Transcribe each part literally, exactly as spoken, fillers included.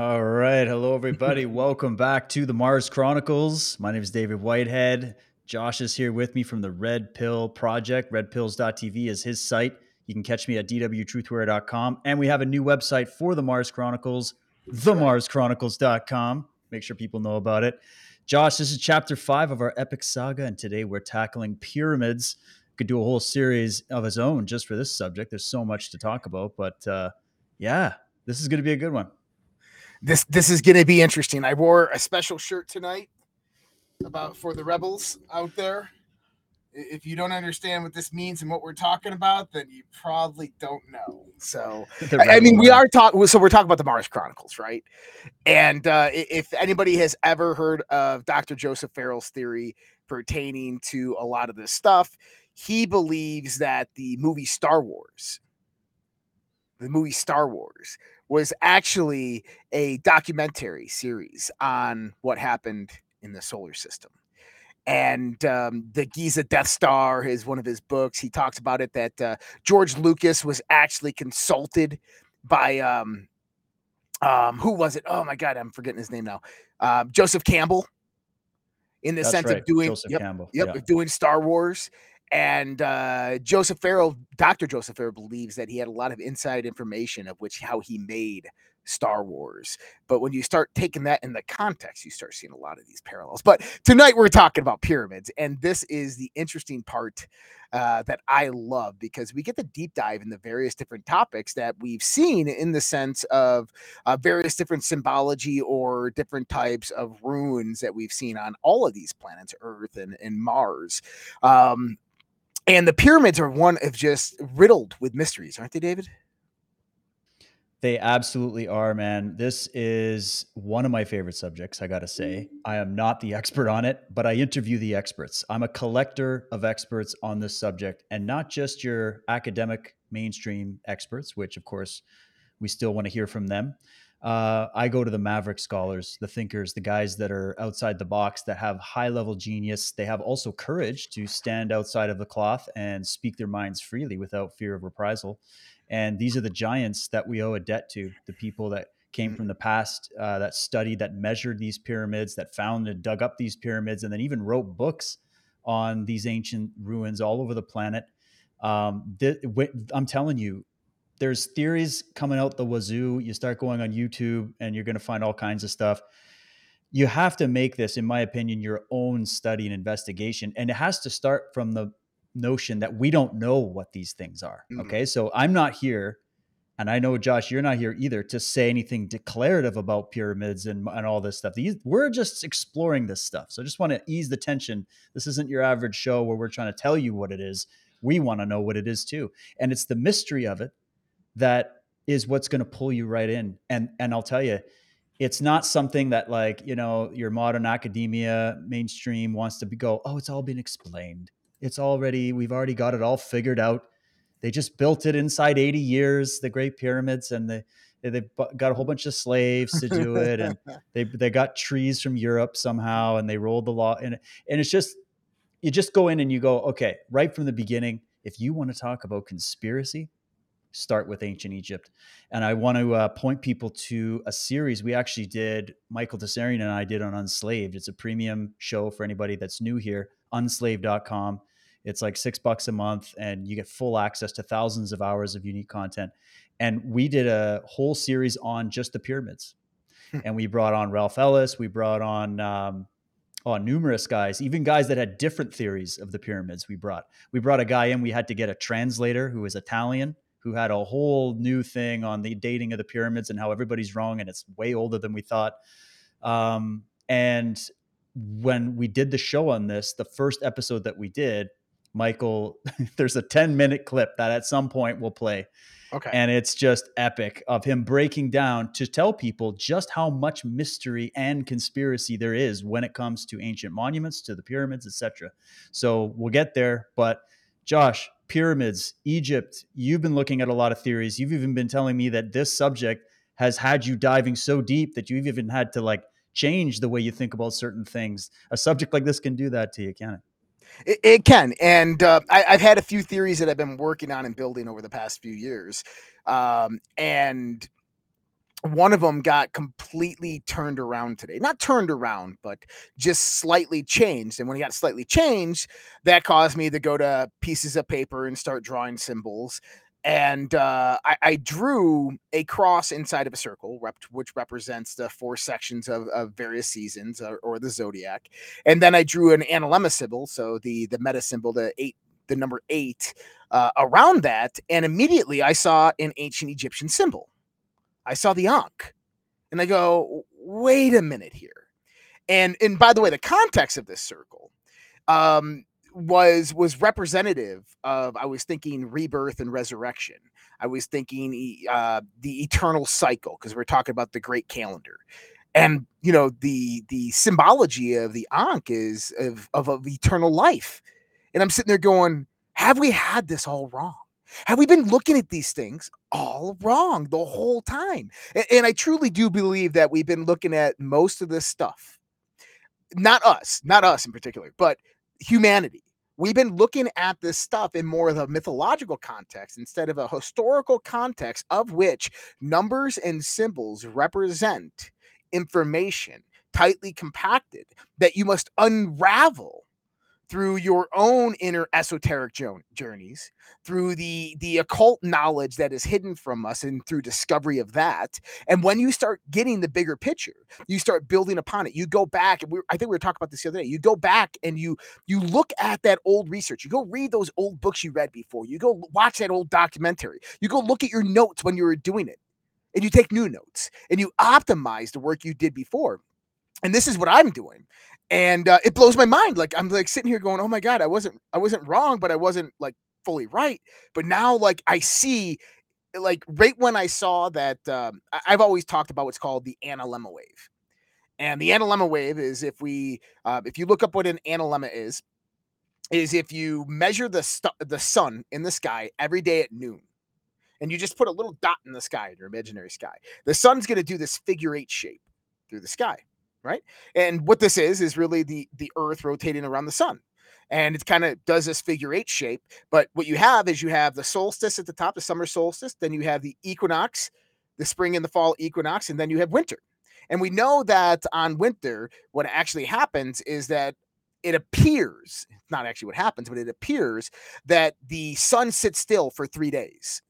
All right. Hello, everybody. Welcome back to the Mars Chronicles. My name is David Whitehead. Josh is here with me from the Red Pill Project. Red pills dot t v is his site. You can catch me at d w truth wear dot com. And we have a new website for the Mars Chronicles, the mars chronicles dot com. Make sure people know about it. Josh, this is chapter five of our epic saga, and today we're tackling pyramids. Could do a whole series of his own just for this subject. There's so much to talk about, but uh, yeah, this is going to be a good one. This this is going to be interesting. I wore a special shirt tonight about for the rebels out there. If you don't understand what this means and what we're talking about, then you probably don't know. So, I, I mean, we are talking, so we're talking about the Mars Chronicles, right? And uh, if anybody has ever heard of Doctor Joseph Farrell's theory pertaining to a lot of this stuff, he believes that the movie Star Wars, the movie Star Wars was actually a documentary series on what happened in the solar system. And um, the Giza Death Star is one of his books. He talks about it that uh, George Lucas was actually consulted by, um, um, who was it? Oh, my God, I'm forgetting his name now. Uh, Joseph Campbell, in the That's sense right. of doing, yep, yep, yeah. doing Star Wars. And uh, Joseph Farrell, Doctor Joseph Farrell, believes that he had a lot of inside information of which how he made Star Wars. But when you start taking that in the context, you start seeing a lot of these parallels. But tonight we're talking about pyramids, and this is the interesting part uh, that I love, because we get the deep dive in the various different topics that we've seen in the sense of uh, various different symbology or different types of ruins that we've seen on all of these planets, Earth and, and Mars. Um, and the pyramids are one of just riddled with mysteries, aren't they, David? They absolutely are, man. This is one of my favorite subjects, I got to say. I am not the expert on it, but I interview the experts. I'm a collector of experts on this subject, and not just your academic mainstream experts, which, of course, we still want to hear from them. Uh, I go to the maverick scholars, the thinkers, the guys that are outside the box, that have high-level genius. They have also courage to stand outside of the cloth and speak their minds freely without fear of reprisal. And these are the giants that we owe a debt to, the people that came from the past, uh, that studied, that measured these pyramids, that found and dug up these pyramids, and then even wrote books on these ancient ruins all over the planet. Um, th- I'm telling you, there's theories coming out the wazoo. You start going on YouTube and you're going to find all kinds of stuff. You have to make this, in my opinion, your own study and investigation. And it has to start from the notion that we don't know what these things are. Mm-hmm. Okay. So I'm not here, and I know, Josh, you're not here either, to say anything declarative about pyramids and, and all this stuff. These, we're just exploring this stuff. So I just want to ease the tension. This isn't your average show where we're trying to tell you what it is. We want to know what it is too. And it's the mystery of it that is what's going to pull you right in. And, and I'll tell you, it's not something that, like, you know, your modern academia mainstream wants to be, go, oh, it's all been explained. It's already, we've already got it all figured out. They just built it inside eighty years, the Great Pyramids, and they, they got a whole bunch of slaves to do it. And they they got trees from Europe somehow, and they rolled the law. And, and it's just, you just go in and you go, okay, right from the beginning, if you want to talk about conspiracy, start with ancient Egypt. And I want to uh, point people to a series we actually did, Michael DeSarian and I did, on Unslaved. It's a premium show for anybody that's new here, unslaved dot com. It's like six bucks a month, and you get full access to thousands of hours of unique content. And we did a whole series on just the pyramids. And we brought on Ralph Ellis. We brought on, um, on numerous guys, even guys that had different theories of the pyramids. We brought, we brought a guy in, we had to get a translator who was Italian, who had a whole new thing on the dating of the pyramids and how everybody's wrong, and it's way older than we thought. Um, and when we did the show on this, the first episode that we did, Michael, there's a ten minute clip that at some point we'll play. Okay. And it's just epic, of him breaking down to tell people just how much mystery and conspiracy there is when it comes to ancient monuments, to the pyramids, et cetera. So we'll get there, but Josh, pyramids, Egypt, you've been looking at a lot of theories. You've even been telling me that this subject has had you diving so deep that you've even had to, like, change the way you think about certain things. A subject like this can do that to you, can it? It, it can. And uh, I, I've had a few theories that I've been working on and building over the past few years. Um, and one of them got completely turned around today. Not turned around, but just slightly changed. And when he got slightly changed, that caused me to go to pieces of paper and start drawing symbols. And uh, I, I drew a cross inside of a circle, rep- which represents the four sections of, of various seasons or, or the zodiac. And then I drew an analemma symbol, so the, the meta symbol, the eight, the number eight, uh, around that. And immediately I saw an ancient Egyptian symbol. I saw the Ankh, and I go, wait a minute here. And, and by the way, the context of this circle, um, was, was representative of, I was thinking rebirth and resurrection. I was thinking, uh, the eternal cycle, cause we're talking about the great calendar. And, you know, the, the symbology of the Ankh is of, of, of eternal life. And I'm sitting there going, have we had this all wrong? Have we been looking at these things all wrong the whole time? And, and I truly do believe that we've been looking at most of this stuff. Not us, not us in particular, but humanity. We've been looking at this stuff in more of a mythological context instead of a historical context, of which numbers and symbols represent information tightly compacted that you must unravel through your own inner esoteric journeys, through the, the occult knowledge that is hidden from us and through discovery of that. And when you start getting the bigger picture, you start building upon it. You go back, and we, I think we were talking about this the other day, you go back and you, you look at that old research, you go read those old books you read before, you go watch that old documentary, you go look at your notes when you were doing it, and you take new notes, and you optimize the work you did before. And this is what I'm doing. And uh, it blows my mind. Like, I'm like sitting here going, oh my God, I wasn't, I wasn't wrong, but I wasn't like fully right. But now, like, I see, like, right when I saw that, um, I've always talked about what's called the analemma wave. And the analemma wave is, if we, uh, if you look up what an analemma is, is if you measure the st- the sun in the sky every day at noon, and you just put a little dot in the sky, in your imaginary sky, the sun's going to do this figure eight shape through the sky. Right. And what this is, is really the, the earth rotating around the sun. And it kind of does this figure eight shape. But what you have is, you have the solstice at the top, the summer solstice. Then you have the equinox, the spring and the fall equinox. And then you have winter. And we know that on winter, what actually happens is that it appears, it's not actually what happens, but it appears that the sun sits still for three days.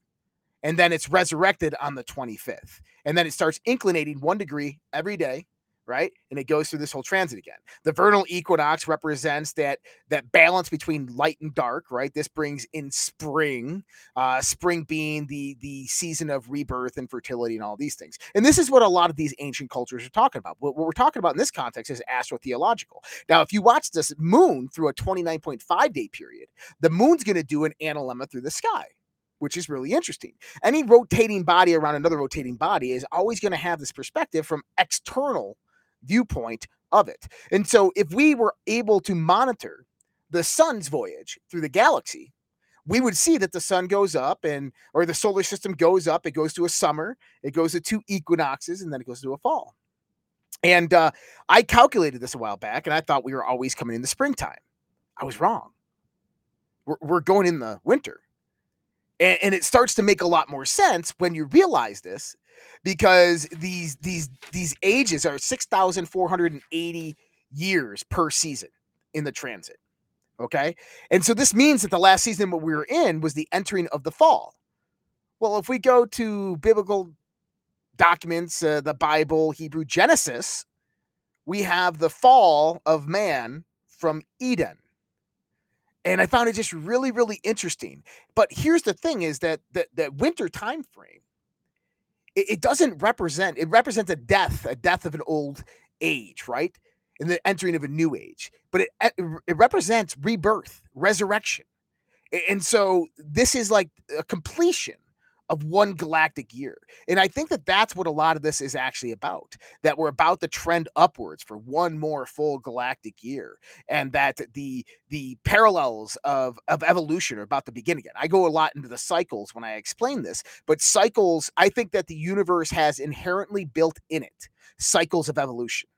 And then it's resurrected on the twenty-fifth. And then it starts inclinating one degree every day. Right. And it goes through this whole transit again. The vernal equinox represents that that balance between light and dark. Right. This brings in spring, uh, spring being the the season of rebirth and fertility and all these things. And this is what a lot of these ancient cultures are talking about. What, what we're talking about in this context is astrotheological. Now, if you watch this moon through a twenty-nine point five day period, the moon's going to do an analemma through the sky, which is really interesting. Any rotating body around another rotating body is always going to have this perspective from external viewpoint of it. And so if we were able to monitor the sun's voyage through the galaxy, we would see that the sun goes up, and or the solar system goes up, it goes to a summer, it goes to two equinoxes, and then it goes to a fall. And uh, I calculated this a while back, and I thought we were always coming in the springtime. I was wrong. We're, we're going in the winter. And, and it starts to make a lot more sense when you realize this, because these these these ages are six thousand four hundred eighty years per season in the transit, okay? And so this means that the last season what we were in was the entering of the fall. Well, if we go to biblical documents, uh, the Bible, Hebrew, Genesis, we have the fall of man from Eden. And I found it just really, really interesting. But here's the thing, is that that, that winter time frame, it doesn't represent, it represents a death, a death of an old age, right? And the entering of a new age. But it it represents rebirth, resurrection. And so this is like a completion of one galactic year. And I think that that's what a lot of this is actually about, that we're about to trend upwards for one more full galactic year, and that the the parallels of, of evolution are about to begin again. I go a lot into the cycles when I explain this, but cycles, I think that the universe has inherently built in it, cycles of evolution.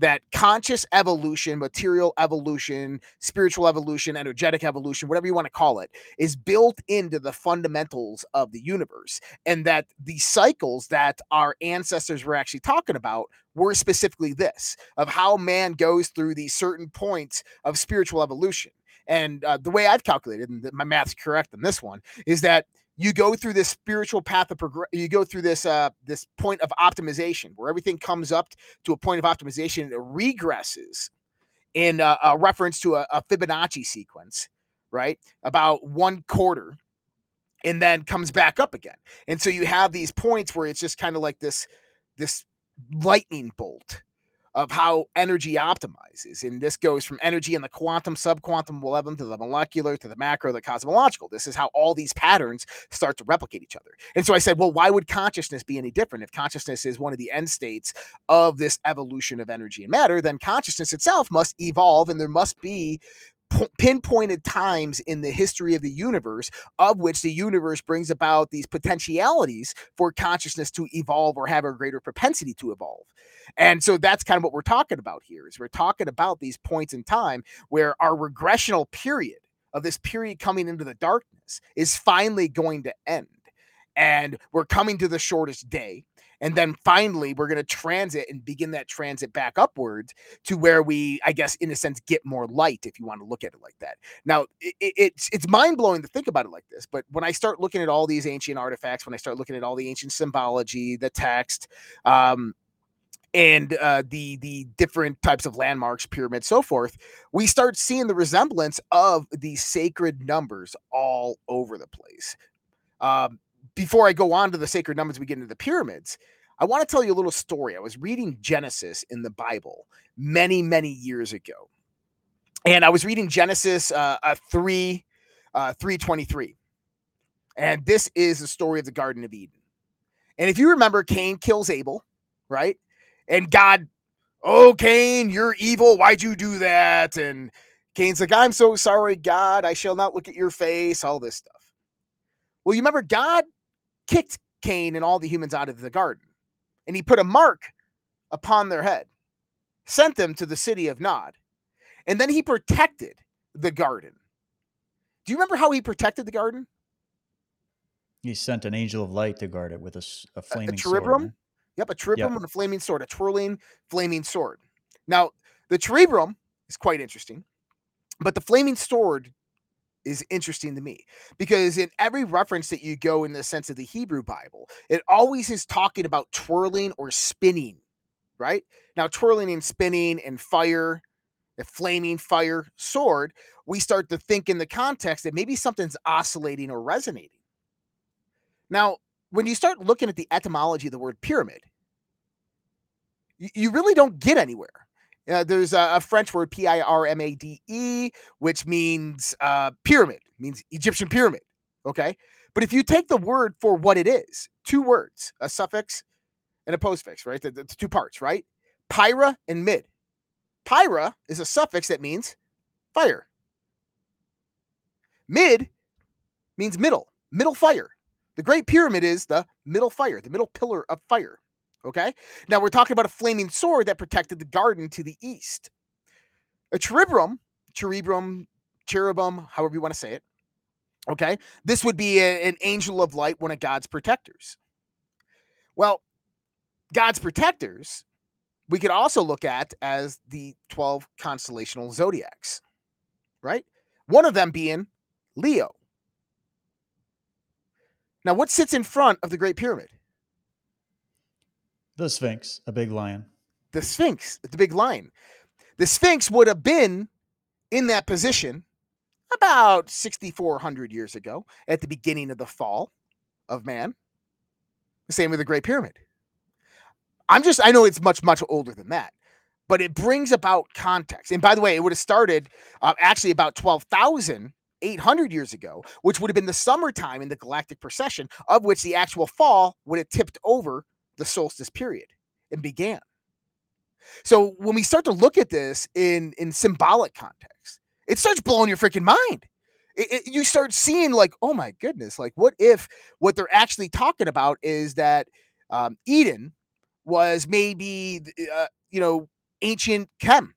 that conscious evolution, material evolution, spiritual evolution, energetic evolution, whatever you want to call it, is built into the fundamentals of the universe, and that the cycles that our ancestors were actually talking about were specifically this, of how man goes through these certain points of spiritual evolution. And uh, the way I've calculated, and my math's correct on this one, is that you go through this spiritual path of progress. You go through this uh, this point of optimization, where everything comes up to a point of optimization and it regresses in a, a reference to a, a Fibonacci sequence, right? About one quarter, and then comes back up again. And so you have these points where it's just kind of like this this lightning bolt of how energy optimizes. And this goes from energy in the quantum, subquantum level to the molecular, to the macro, the cosmological. This is how all these patterns start to replicate each other. And so I said, well, why would consciousness be any different? If consciousness is one of the end states of this evolution of energy and matter, then consciousness itself must evolve, and there must be pinpointed times in the history of the universe of which the universe brings about these potentialities for consciousness to evolve or have a greater propensity to evolve. And so that's kind of what we're talking about here, is we're talking about these points in time where our regressional period of this period coming into the darkness is finally going to end. And we're coming to the shortest day. And then finally, we're going to transit and begin that transit back upwards to where we, I guess, in a sense, get more light, if you want to look at it like that. Now, it, it's it's mind-blowing to think about it like this. But when I start looking at all these ancient artifacts, when I start looking at all the ancient symbology, the text, um, and uh, the, the different types of landmarks, pyramids, so forth, we start seeing the resemblance of these sacred numbers all over the place. Um, Before I go on to the sacred numbers, we get into the pyramids. I want to tell you a little story. I was reading Genesis in the Bible many, many years ago, and I was reading Genesis uh, uh, three, uh, three twenty-three, and this is the story of the Garden of Eden. And if you remember, Cain kills Abel, right? And God, oh Cain, you're evil. Why'd you do that? And Cain's like, I'm so sorry, God. I shall not look at your face. All this stuff. Well, you remember God kicked Cain and all the humans out of the garden, and he put a mark upon their head, sent them to the city of Nod, and then he protected the garden. Do you remember how he protected the garden? He sent an angel of light to guard it with a, a flaming a, a terebrum? sword. Yep, a terebrum yep. and a flaming sword, a twirling flaming sword. Now, the terebrum is quite interesting, but the flaming sword is interesting to me, because in every reference that you go in the sense of the Hebrew Bible, it always is talking about twirling or spinning, right? Now, twirling and spinning and fire, the flaming fire sword, we start to think in the context that maybe something's oscillating or resonating. Now, when you start looking at the etymology of the word pyramid, you, you really don't get anywhere. Uh, there's a, a French word, P I R M A D E, which means uh, pyramid, means Egyptian pyramid, okay? But if you take the word for what it is, two words, a suffix and a postfix, right? The, the two parts, right? Pyra and mid. Pyra is a suffix that means fire. Mid means middle, middle fire. The Great Pyramid is the middle fire, the middle pillar of fire. Okay, now we're talking about a flaming sword that protected the garden to the east. A terebrum, terebrum, cherubim, however you want to say it. Okay, this would be a, an angel of light, one of God's protectors. Well, God's protectors, we could also look at as the twelve constellational zodiacs, right? One of them being Leo. Now, what sits in front of the Great Pyramid? The Sphinx, a big lion. The Sphinx, the big lion. The Sphinx would have been in that position about sixty-four hundred years ago at the beginning of the fall of man. The same with the Great Pyramid. I'm just, I know it's much, much older than that, but it brings about context. And by the way, it would have started uh, actually about twelve thousand eight hundred years ago, which would have been the summertime in the galactic precession, of which the actual fall would have tipped over the solstice period and began. So when we start to look at this in in symbolic context, it starts blowing your freaking mind. It, it, you start seeing like, oh my goodness, like what if what they're actually talking about is that um, Eden was maybe uh, you know ancient Kem,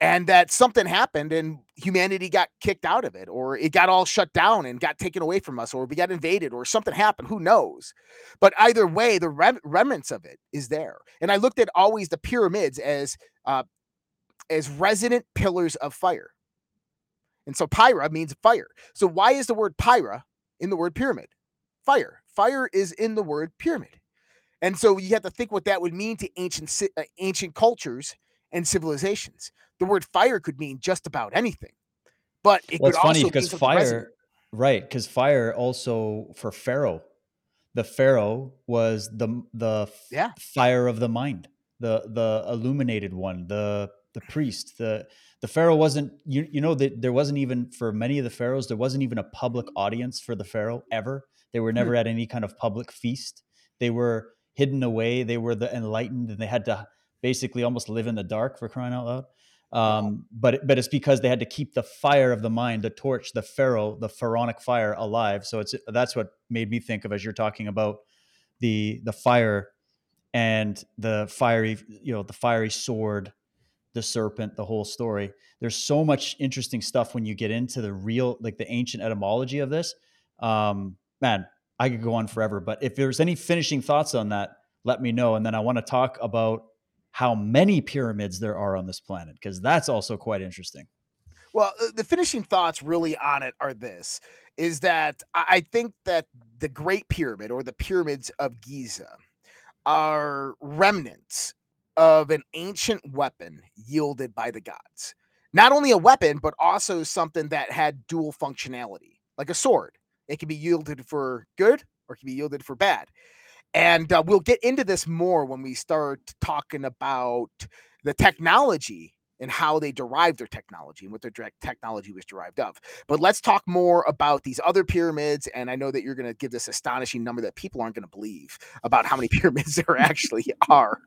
and that something happened and humanity got kicked out of it, or it got all shut down and got taken away from us, or we got invaded, or something happened. Who knows? But either way, the rem- remnants of it is there. And I looked at always the pyramids as uh, as resident pillars of fire. And so pyra means fire. So why is the word pyra in the word pyramid? Fire. Fire is in the word pyramid. And so you have to think what that would mean to ancient uh, ancient cultures and civilizations. The word fire could mean just about anything, but it well, could it's funny also because be fire, resident. Right? Because fire also for Pharaoh, the Pharaoh was the the yeah. fire of the mind, the the illuminated one, the the priest. The the Pharaoh wasn't you you know that there wasn't even for many of the Pharaohs there wasn't even a public audience for the Pharaoh ever. They were never mm-hmm. at any kind of public feast. They were hidden away. They were the enlightened, and they had to basically almost live in the dark, for crying out loud. Um, but, but it's because they had to keep the fire of the mind, the torch, the Pharaoh, the pharaonic fire alive. So it's, that's what made me think of, as you're talking about the, the fire and the fiery, you know, the fiery sword, the serpent, the whole story. There's so much interesting stuff when you get into the real, like the ancient etymology of this, um, man, I could go on forever, but if there's any finishing thoughts on that, let me know. And then I want to talk about how many pyramids there are on this planet, because that's also quite interesting. Well, the finishing thoughts really on it are this, is that I think that the Great Pyramid or the pyramids of Giza are remnants of an ancient weapon wielded by the gods. Not only a weapon, but also something that had dual functionality, like a sword. It can be yielded for good or it can be yielded for bad. And uh, we'll get into this more when we start talking about the technology and how they derived their technology and what their direct technology was derived of. But let's talk more about these other pyramids. And I know that you're going to give this astonishing number that people aren't going to believe about how many pyramids there actually are.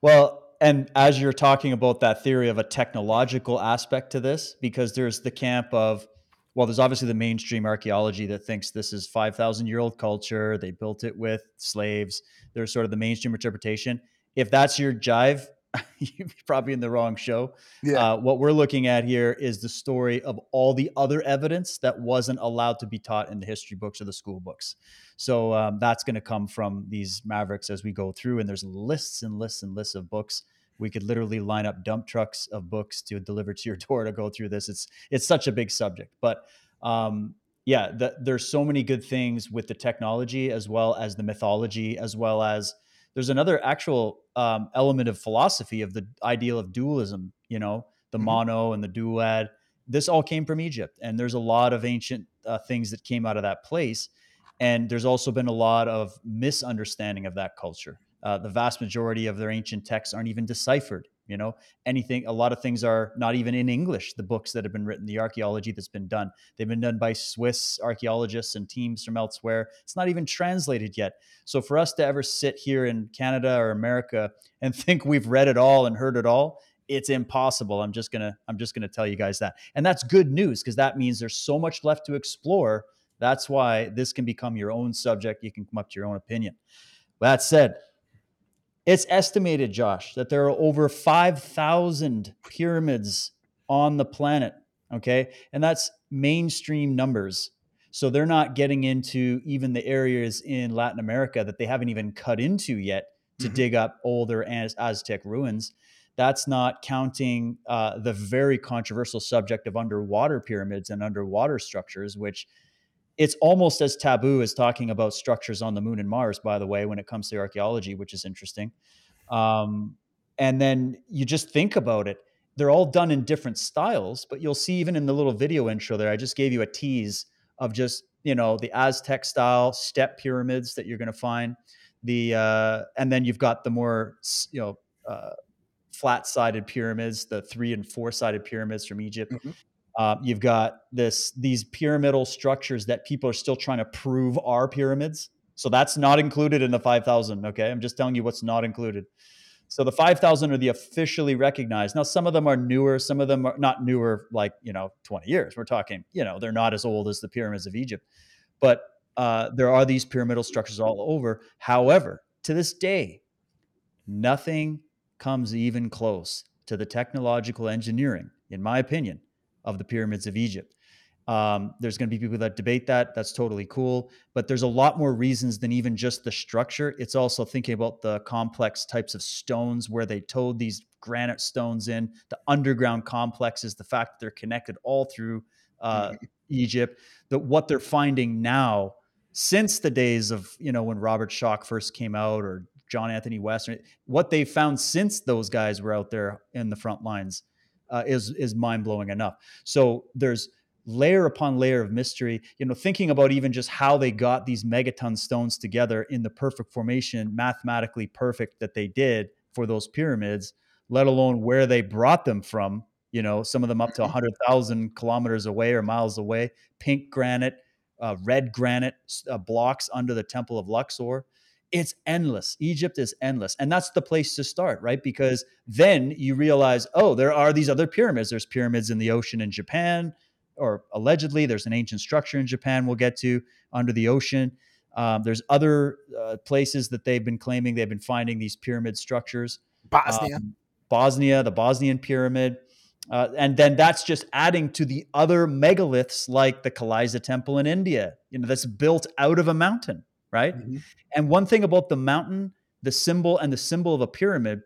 Well, and as you're talking about that theory of a technological aspect to this, because there's the camp of, well, there's obviously the mainstream archaeology that thinks this is five thousand year old culture. They built it with slaves. There's sort of the mainstream interpretation. If that's your jive, you're probably in the wrong show. Yeah. Uh, what we're looking at here is the story of all the other evidence that wasn't allowed to be taught in the history books or the school books. So um, that's going to come from these mavericks as we go through. And there's lists and lists and lists of books. We could literally line up dump trucks of books to deliver to your door to go through this. It's it's such a big subject, but um, yeah, the, there's so many good things with the technology as well as the mythology, as well as there's another actual um, element of philosophy of the ideal of dualism, you know, the mm-hmm. mono and the duad. This all came from Egypt, and there's a lot of ancient uh, things that came out of that place. And there's also been a lot of misunderstanding of that culture. Uh, the vast majority of their ancient texts aren't even deciphered, you know, anything, a lot of things are not even in English, the books that have been written, the archaeology that's been done, they've been done by Swiss archaeologists and teams from elsewhere. It's not even translated yet. So for us to ever sit here in Canada or America and think we've read it all and heard it all, it's impossible. I'm just going to, I'm just going to tell you guys that. And that's good news, because that means there's so much left to explore. That's why this can become your own subject. You can come up to your own opinion. That said, it's estimated, Josh, that there are over five thousand pyramids on the planet, okay? And that's mainstream numbers. So they're not getting into even the areas in Latin America that they haven't even cut into yet to mm-hmm. dig up older Az- Aztec ruins. That's not counting uh, the very controversial subject of underwater pyramids and underwater structures, which it's almost as taboo as talking about structures on the moon and Mars, by the way, when it comes to archaeology, which is interesting. Um, and then you just think about it. They're all done in different styles, but you'll see even in the little video intro there, I just gave you a tease of just, you know, the Aztec style step pyramids that you're going to find. The uh, and then you've got the more, you know, uh, flat-sided pyramids, the three and four-sided pyramids from Egypt. Mm-hmm. Uh, you've got this these pyramidal structures that people are still trying to prove are pyramids. So that's not included in the five thousand, okay? I'm just telling you what's not included. So the five thousand are the officially recognized. Now, some of them are newer. Some of them are not newer, like, you know, twenty years. We're talking, you know, they're not as old as the pyramids of Egypt. But uh, there are these pyramidal structures all over. However, to this day, nothing comes even close to the technological engineering, in my opinion, of the pyramids of Egypt. Um, there's going to be people that debate that. That's totally cool. But there's a lot more reasons than even just the structure. It's also thinking about the complex types of stones, where they towed these granite stones in, the underground complexes, the fact that they're connected all through uh, mm-hmm. Egypt, that what they're finding now since the days of, you know, when Robert Schoch first came out, or John Anthony West, or what they found since those guys were out there in the front lines uh, is, is mind-blowing enough. So there's layer upon layer of mystery, you know, thinking about even just how they got these megaton stones together in the perfect formation, mathematically perfect, that they did for those pyramids, let alone where they brought them from, you know, some of them up to one hundred thousand kilometers away or miles away, pink granite, uh, red granite uh, blocks under the Temple of Luxor. It's endless. Egypt is endless. And that's the place to start, right? Because then you realize, oh, there are these other pyramids. There's pyramids in the ocean in Japan, or allegedly there's an ancient structure in Japan we'll get to under the ocean. Um, there's other uh, places that they've been claiming they've been finding these pyramid structures. Bosnia. Um, Bosnia, the Bosnian pyramid. Uh, and then that's just adding to the other megaliths, like the Kailasa Temple in India, you know, that's built out of a mountain, right? Mm-hmm. And one thing about the mountain, the symbol, and the symbol of a pyramid,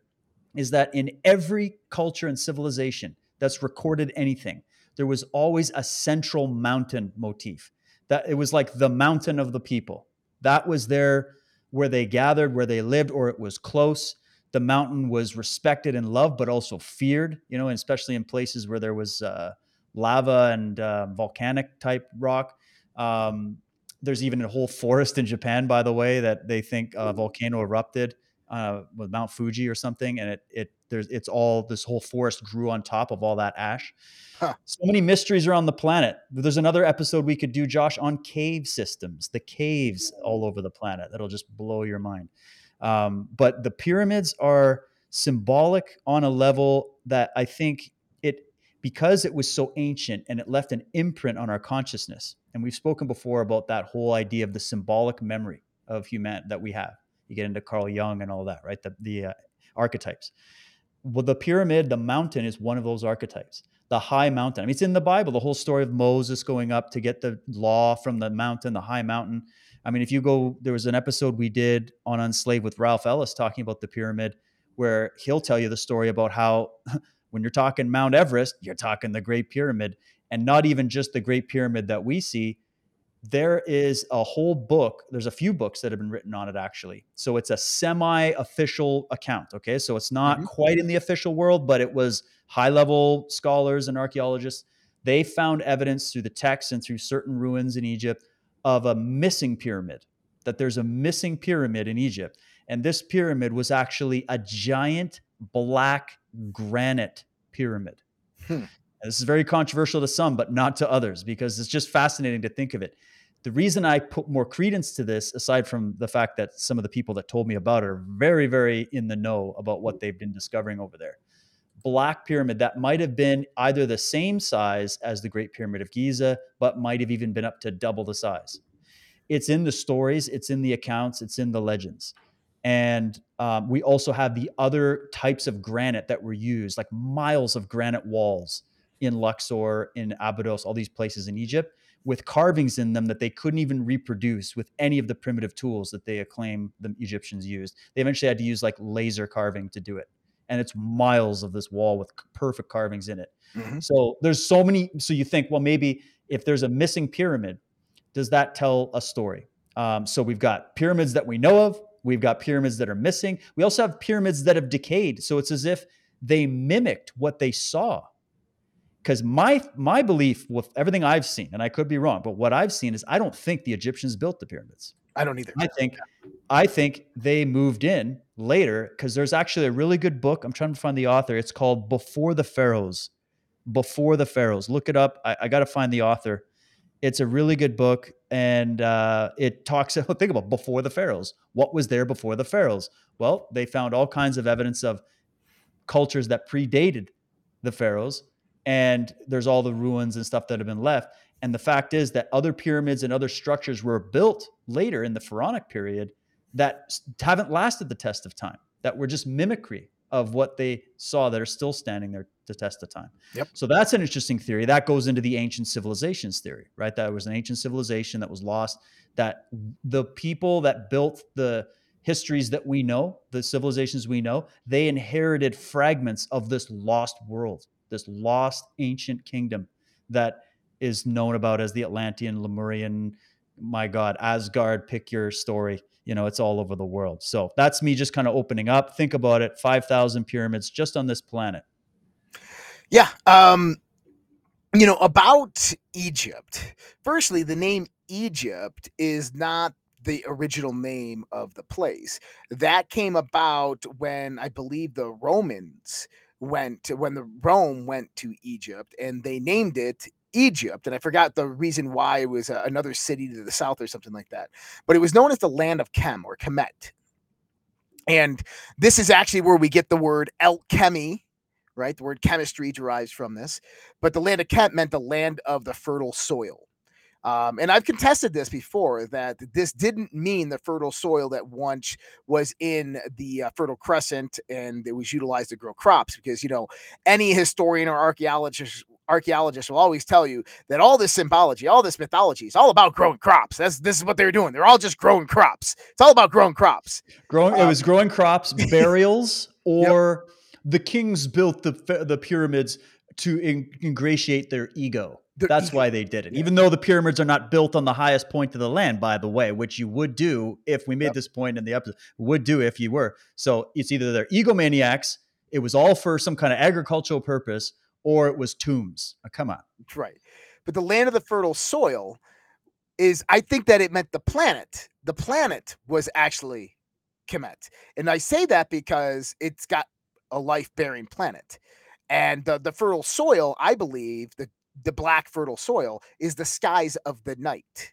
is that in every culture and civilization that's recorded anything, there was always a central mountain motif. That it was like the mountain of the people. That was their, where they gathered, where they lived, or it was close. The mountain was respected and loved, but also feared, you know, and especially in places where there was uh, lava and uh, volcanic type rock. Um, there's even a whole forest in Japan, by the way, that they think a volcano erupted uh, with Mount Fuji or something. And it, it, there's, it's all, this whole forest grew on top of all that ash. Huh. So many mysteries are on the planet. There's another episode we could do, Josh, on cave systems, the caves all over the planet. That'll just blow your mind. Um, but the pyramids are symbolic on a level that I think it, because it was so ancient and it left an imprint on our consciousness. And we've spoken before about that whole idea of the symbolic memory of human that we have. You get into Carl Jung and all that, right? The, the uh, archetypes. Well, the pyramid, the mountain, is one of those archetypes. The high mountain. I mean, it's in the Bible, the whole story of Moses going up to get the law from the mountain, the high mountain. I mean, if you go, there was an episode we did on Unslaved with Ralph Ellis talking about the pyramid, where he'll tell you the story about how when you're talking Mount Everest, you're talking the Great Pyramid, and not even just the Great Pyramid that we see. There is a whole book. There's a few books that have been written on it, actually. So it's a semi-official account. Okay. So it's not mm-hmm. quite in the official world, but it was high-level scholars and archaeologists. They found evidence through the texts and through certain ruins in Egypt of a missing pyramid, that there's a missing pyramid in Egypt. And this pyramid was actually a giant black granite pyramid. Hmm. This is very controversial to some, but not to others, because it's just fascinating to think of it. The reason I put more credence to this, aside from the fact that some of the people that told me about it are very, very in the know about what they've been discovering over there. Black pyramid that might have been either the same size as the Great Pyramid of Giza, but might have even been up to double the size. It's in the stories, it's in the accounts, it's in the legends. And um, we also have the other types of granite that were used, like miles of granite walls in Luxor, in Abydos, all these places in Egypt, with carvings in them that they couldn't even reproduce with any of the primitive tools that they claim the Egyptians used. They eventually had to use like laser carving to do it. And it's miles of this wall with perfect carvings in it. Mm-hmm. So there's so many. So you think, well, maybe if there's a missing pyramid, does that tell a story? Um, so we've got pyramids that we know of. We've got pyramids that are missing. We also have pyramids that have decayed. So it's as if they mimicked what they saw. Because my my belief with everything I've seen, and I could be wrong, but what I've seen is I don't think the Egyptians built the pyramids. I don't either. I think I think they moved in later, because there's actually a really good book. I'm trying to find the author. It's called Before the Pharaohs. Before the Pharaohs. Look it up. I, I got to find the author. It's a really good book. And uh, it talks, think about Before the Pharaohs. What was there before the Pharaohs? Well, they found all kinds of evidence of cultures that predated the Pharaohs. And there's all the ruins and stuff that have been left. And the fact is that other pyramids and other structures were built later in the pharaonic period that haven't lasted the test of time, that were just mimicry of what they saw that are still standing there to test the time. Yep. So that's an interesting theory. That goes into the ancient civilizations theory, right? That was an ancient civilization that was lost, that the people that built the histories that we know, the civilizations we know, they inherited fragments of this lost world, this lost ancient kingdom that is known about as the Atlantean, Lemurian, my God, Asgard, pick your story. You know, it's all over the world. So that's me just kind of opening up. Think about it. five thousand pyramids just on this planet. Yeah. Um, you know, about Egypt. Firstly, the name Egypt is not the original name of the place. That came about when I believe the Romans went, when the Rome went to Egypt, and they named it Egypt, and I forgot the reason why. It was uh, another city to the south or something like that, but it was known as the land of Kem or Kemet, and this is actually where we get the word alchemy, right? The word chemistry derives from this, but the land of Kem meant the land of the fertile soil. Um, and I've contested this before, that this didn't mean the fertile soil that once was in the uh, Fertile Crescent and it was utilized to grow crops, because, you know, any historian or archaeologist archaeologists will always tell you that all this symbology, all this mythology is all about growing crops. That's, this is what they're doing. They're all just growing crops. It's all about growing crops. Growing. Um, it was growing crops, burials, or yep. The kings built the, the pyramids to in, ingratiate their ego. That's why they did it. Even though the pyramids are not built on the highest point of the land, by the way, which you would do if we made yep. this point in the episode, would do if you were. So it's either they're egomaniacs, it was all for some kind of agricultural purpose, or it was tombs. Oh, come on. Right. But the land of the fertile soil is, I think that it meant the planet. The planet was actually Kemet. And I say that because it's got a life-bearing planet. And the, the fertile soil, I believe, the The black fertile soil is the skies of the night,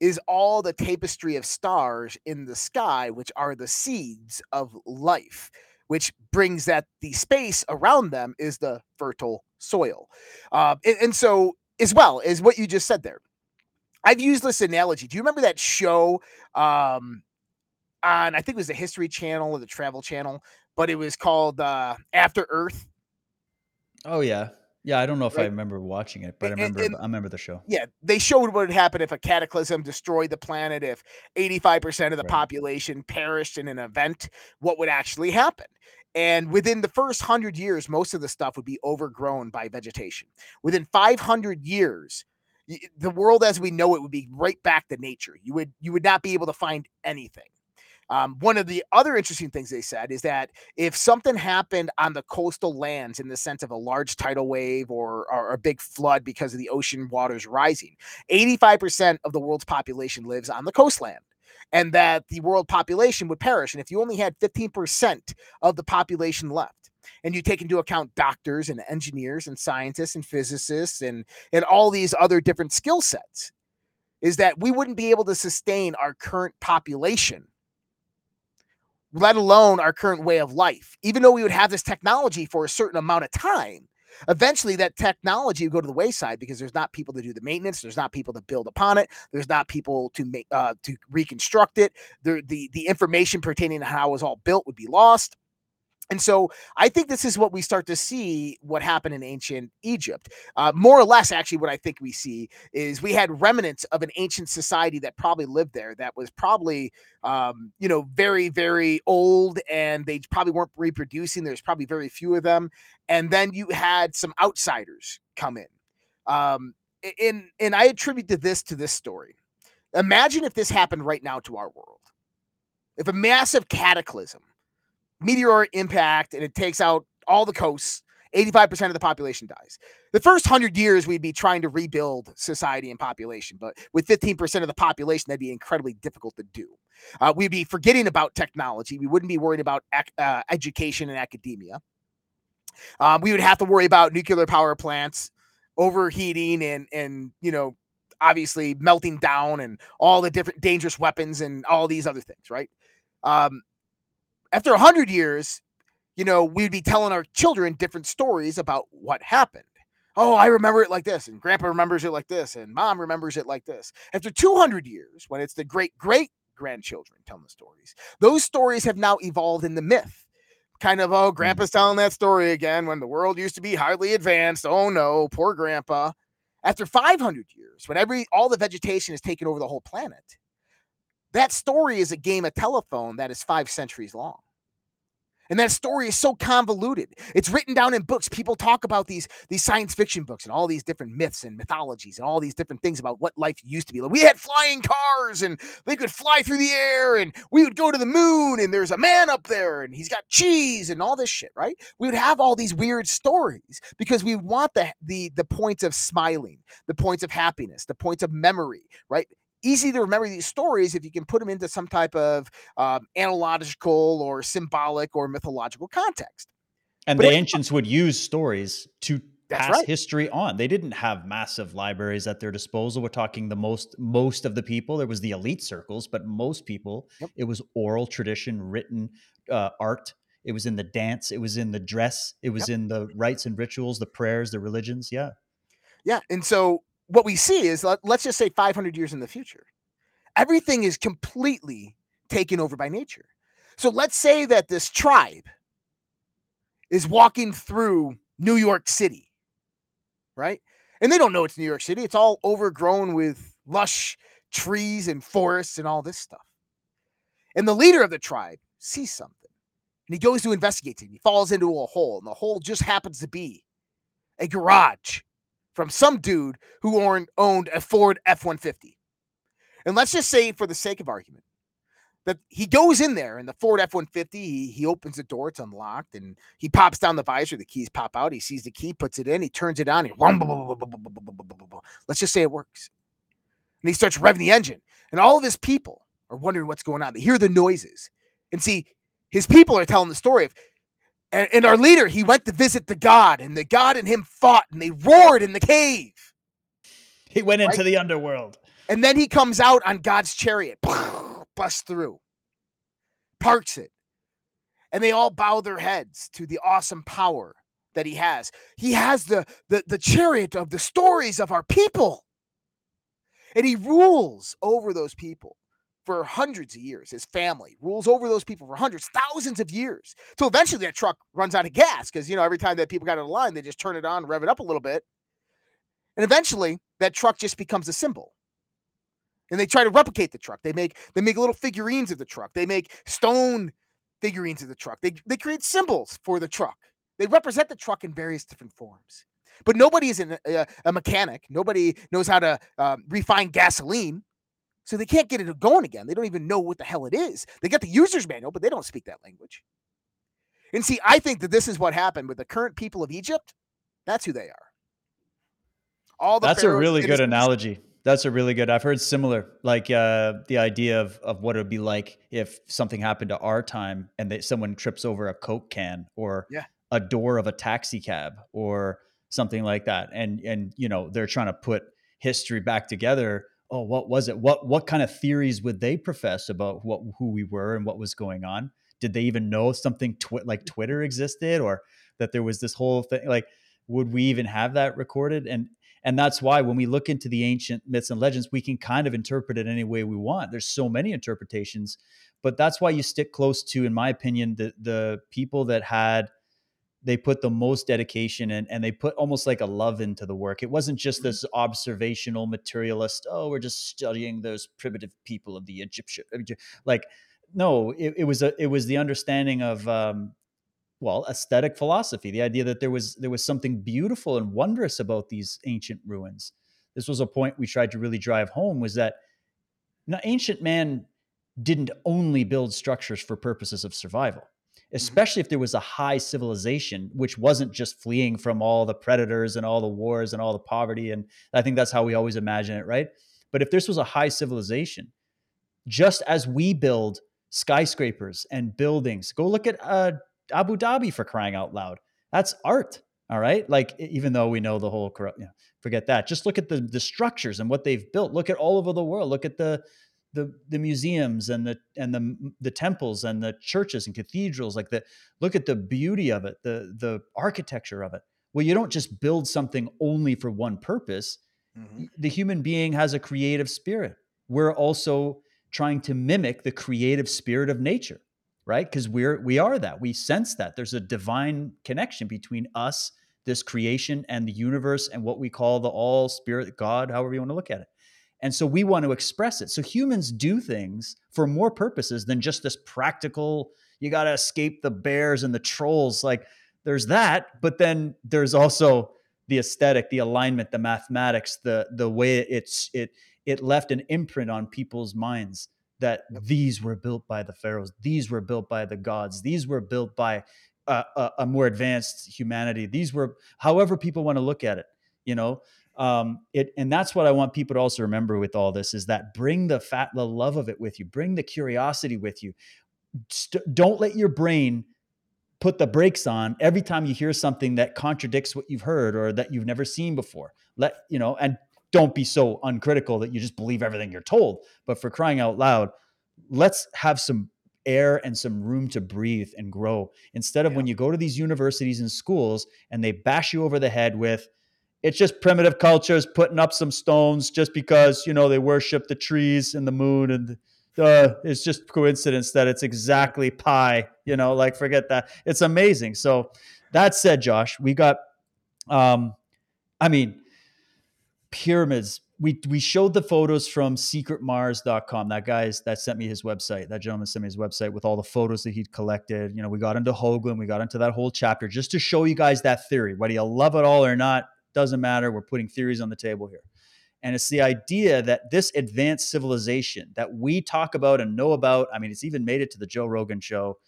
is all the tapestry of stars in the sky, which are the seeds of life, which brings that the space around them is the fertile soil. Uh, and, and so as well as what you just said there, I've used this analogy. Do you remember that show um, on, I think it was the History Channel or the Travel Channel, but it was called uh, After Earth? Oh, yeah. Yeah, I don't know if right. I remember watching it, but and, I remember and, I remember the show. Yeah, they showed what would happen if a cataclysm destroyed the planet, if eighty-five percent of the right. population perished in an event, what would actually happen. And within the first one hundred years, most of the stuff would be overgrown by vegetation. Within five hundred years, the world as we know it would be right back to nature. You would you would not be able to find anything. Um, one of the other interesting things they said is that if something happened on the coastal lands in the sense of a large tidal wave or, or a big flood because of the ocean waters rising, eighty-five percent of the world's population lives on the coastland, and that the world population would perish. And if you only had fifteen percent of the population left, and you take into account doctors and engineers and scientists and physicists and, and all these other different skill sets, is that we wouldn't be able to sustain our current population, let alone our current way of life. Even though we would have this technology for a certain amount of time, eventually that technology would go to the wayside because there's not people to do the maintenance. There's not people to build upon it. There's not people to make, uh, to reconstruct it. The, the, the information pertaining to how it was all built would be lost. And so I think this is what we start to see what happened in ancient Egypt. Uh, more or less, actually, what I think we see is we had remnants of an ancient society that probably lived there that was probably, um, you know, very, very old, and they probably weren't reproducing. There's probably very few of them. And then you had some outsiders come in. Um, and, and I attribute this to this story. Imagine if this happened right now to our world. If a massive cataclysm, meteor impact, and it takes out all the coasts, eighty-five percent of the population dies. The first one hundred years, we'd be trying to rebuild society and population, but with fifteen percent of the population, that'd be incredibly difficult to do. Uh, we'd be forgetting about technology. We wouldn't be worried about ac- uh, education and academia. Um, we would have to worry about nuclear power plants, overheating, and, and you know, obviously melting down, and all the different dangerous weapons and all these other things, right? Um, After one hundred years, you know, we'd be telling our children different stories about what happened. Oh, I remember it like this, and grandpa remembers it like this, and mom remembers it like this. After two hundred years, when it's the great-great-grandchildren telling the stories, those stories have now evolved in the myth. kind of, oh, grandpa's telling that story again when the world used to be highly advanced. Oh, no, poor grandpa. After five hundred years, when every all the vegetation has taken over the whole planet, that story is a game of telephone that is five centuries long. And that story is so convoluted. It's written down in books. People talk about these, these science fiction books and all these different myths and mythologies and all these different things about what life used to be. Like, we had flying cars and they could fly through the air and we would go to the moon and there's a man up there and he's got cheese and all this shit, right? We would have all these weird stories because we want the, the, the points of smiling, the points of happiness, the points of memory, right? Easy to remember these stories if you can put them into some type of um, analogical or symbolic or mythological context. And but the ancients would use stories to pass right. history on. They didn't have massive libraries at their disposal. We're talking the most, most of the people. There was the elite circles, but most people, yep. It was oral tradition, written uh, art. It was in the dance. It was in the dress. It was yep. in the rites and rituals, the prayers, the religions. Yeah. Yeah. And so what we see is, let's just say five hundred years in the future, everything is completely taken over by nature. So let's say that this tribe is walking through New York City, right? And they don't know it's New York City. It's all overgrown with lush trees and forests and all this stuff. And the leader of the tribe sees something and he goes to investigate it. He falls into a hole, and the hole just happens to be a garage from some dude who owned a Ford F one fifty. And let's just say, for the sake of argument, that he goes in there and the Ford F one fifty, he, he opens the door, it's unlocked, and he pops down the visor, the keys pop out, he sees the key, puts it in, he turns it on, he let's just say it works. And he starts revving the engine. And all of his people are wondering what's going on. They hear the noises. And see, his people are telling the story of, And, and our leader, he went to visit the god, and the god and him fought, and they roared in the cave. He went into right? the underworld. And then he comes out on God's chariot, busts through, parks it. And they all bow their heads to the awesome power that he has. He has the, the, the chariot of the stories of our people. And he rules over those people for hundreds of years. His family rules over those people for hundreds, thousands of years. So eventually that truck runs out of gas because, you know, every time that people got out of line, they just turn it on, rev it up a little bit. And eventually that truck just becomes a symbol. And they try to replicate the truck. They make they make little figurines of the truck. They make stone figurines of the truck. They, they create symbols for the truck. They represent the truck in various different forms. But nobody is an, a, a mechanic. Nobody knows how to uh, refine gasoline. So they can't get it going again. They don't even know what the hell it is. They got the user's manual, but they don't speak that language. And see, I think that this is what happened with the current people of Egypt. That's who they are. All the That's a really good analogy. That's a really good. I've heard similar, like uh, the idea of, of what it would be like if something happened to our time and that someone trips over a Coke can or yeah. a door of a taxi cab or something like that. And, and you know, they're trying to put history back together. Oh, what was it? What what kind of theories would they profess about what who we were and what was going on? Did they even know something twi- like Twitter existed, or that there was this whole thing? Like, would we even have that recorded? And and that's why when we look into the ancient myths and legends, we can kind of interpret it any way we want. There's so many interpretations, but that's why you stick close to, in my opinion, the the people that had they put the most dedication in, and they put almost like a love into the work. It wasn't just this observational materialist. Oh, we're just studying those primitive people of the Egyptian. Like, no, it, it was a, it was the understanding of, um, well, aesthetic philosophy. The idea that there was, there was something beautiful and wondrous about these ancient ruins. This was a point we tried to really drive home, was that now ancient man didn't only build structures for purposes of survival. Especially if there was a high civilization, which wasn't just fleeing from all the predators and all the wars and all the poverty. And I think that's how we always imagine it, right? But if this was a high civilization, just as we build skyscrapers and buildings, go look at uh, Abu Dhabi, for crying out loud. That's art, all right? Like, even though we know the whole, corrupt, you know, forget that. Just look at the, the structures and what they've built. Look at all over the world. Look at the The, the museums and the and the the temples and the churches and cathedrals. Like, the look at the beauty of it, the the architecture of it. Well, you don't just build something only for one purpose. Mm-hmm. The human being has a creative spirit. We're also trying to mimic the creative spirit of nature. right? Because we're we are that. We sense that. There's a divine connection between us, this creation, and the universe, and what we call the all spirit, God, however you want to look at it. And so we want to express it. So humans do things for more purposes than just this practical, you got to escape the bears and the trolls. Like there's that, but then there's also the aesthetic, the alignment, the mathematics, the the way it's it it left an imprint on people's minds that these were built by the pharaohs, these were built by the gods, these were built by a, a, a more advanced humanity. These were, however people want to look at it, you know. Um, it, and that's what I want people to also remember with all this is that bring the fat, the love of it with you, bring the curiosity with you. St- don't let your brain put the brakes on every time you hear something that contradicts what you've heard or that you've never seen before. Let, you know, and don't be so uncritical that you just believe everything you're told, but for crying out loud, let's have some air and some room to breathe and grow instead of yeah. when you go to these universities and schools and they bash you over the head with, it's just primitive cultures putting up some stones just because, you know, they worship the trees and the moon and uh, it's just coincidence that it's exactly pi, you know, like forget that. It's amazing. So that said, Josh, we got, um, I mean, pyramids. We we showed the photos from secret mars dot com. That guy's that sent me his website. That gentleman sent me his website with all the photos that he'd collected. You know, we got into Hoagland. We got into that whole chapter just to show you guys that theory. Whether you love it all or not, doesn't matter. We're putting theories on the table here. And it's the idea that this advanced civilization that we talk about and know about, I mean, it's even made it to the Joe Rogan show.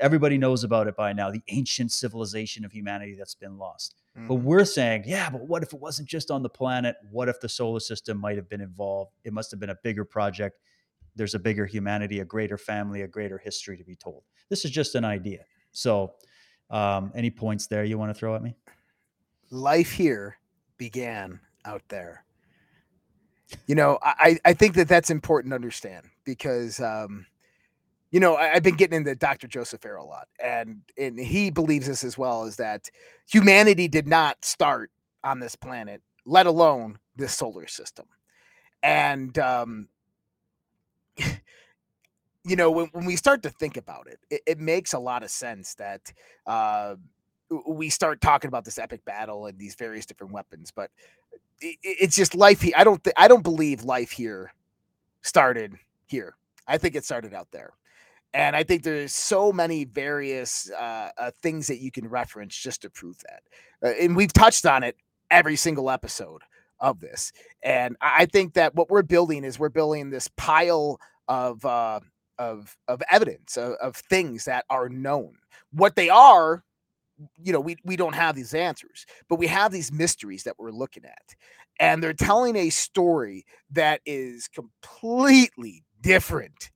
Everybody knows about it by now, the ancient civilization of humanity that's been lost. But we're saying, yeah, but what if it wasn't just on the planet? What if the solar system might have been involved? It must have been a bigger project. There's a bigger humanity, a greater family, a greater history to be told. This is just an idea. So um, any points there you want to throw at me? Life here began out there. You know, I, I think that that's important to understand because, um, you know, I, I've been getting into Doctor Joseph Farrell a lot, and, and he believes this as well, is that humanity did not start on this planet, let alone this solar system. And, um, you know, when, when we start to think about it, it, it makes a lot of sense that uh, we start talking about this epic battle and these various different weapons, but it, it's just life here. I don't, th- I don't believe life here started here. I think it started out there. And I think there's so many various uh, uh, things that you can reference just to prove that. Uh, and we've touched on it every single episode of this. And I think that what we're building is we're building this pile of uh, of of evidence, of, of things that are known. What they are, you know, we, we don't have these answers, but we have these mysteries that we're looking at. And they're telling a story that is completely different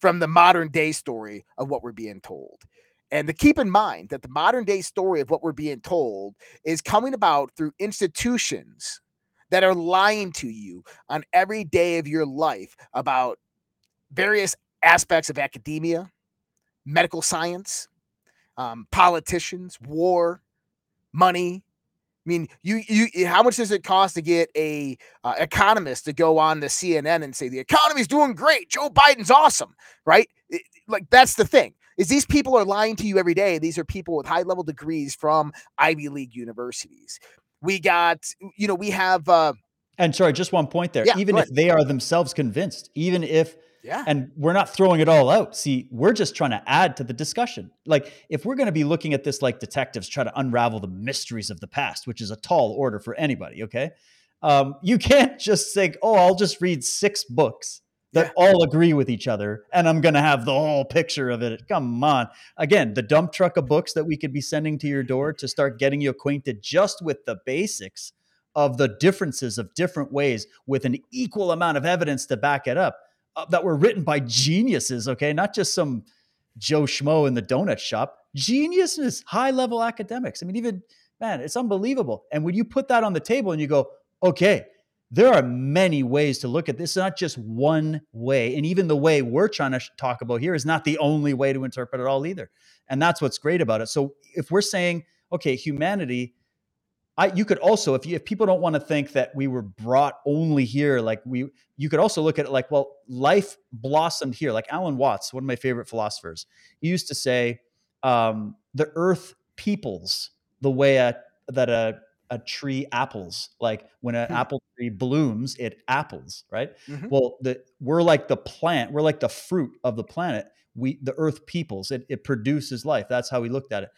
from the modern day story of what we're being told. And to keep in mind that the modern day story of what we're being told is coming about through institutions that are lying to you on every day of your life about various aspects of academia, medical science, um, politicians, war, money. I mean, you, you, how much does it cost to get a uh, economist to go on to C N N and say the economy's doing great, Joe Biden's awesome, right? It, like that's the thing is these people are lying to you every day. These are people with high level degrees from Ivy League universities. We got, you know, we have. Uh, and sorry, just one point there. Yeah, even if they are themselves convinced, even if. Yeah. And we're not throwing it all out. See, we're just trying to add to the discussion. Like if we're going to be looking at this like detectives try to unravel the mysteries of the past, which is a tall order for anybody, okay? Um, you can't just think, oh, I'll just read six books that yeah. all agree with each other and I'm going to have the whole picture of it. Come on. Again, the dump truck of books that we could be sending to your door to start getting you acquainted just with the basics of the differences of different ways with an equal amount of evidence to back it up. That were written by geniuses, okay? Not just some Joe Schmo in the donut shop. Geniuses, high-level academics. I mean, even, man, it's unbelievable. And when you put that on the table and you go, okay, there are many ways to look at this. It's not just one way. And even the way we're trying to talk about here is not the only way to interpret it all either. And that's what's great about it. So if we're saying, okay, humanity I, you could also, if you, if people don't want to think that we were brought only here, like we, you could also look at it like, well, life blossomed here. Like Alan Watts, one of my favorite philosophers, he used to say, um, the earth peoples the way a, that a, a tree apples. Like when an hmm. apple tree blooms, it apples, right? Mm-hmm. Well, the, we're like the plant, we're like the fruit of the planet. We, the earth peoples, it, it produces life. That's how we looked at it.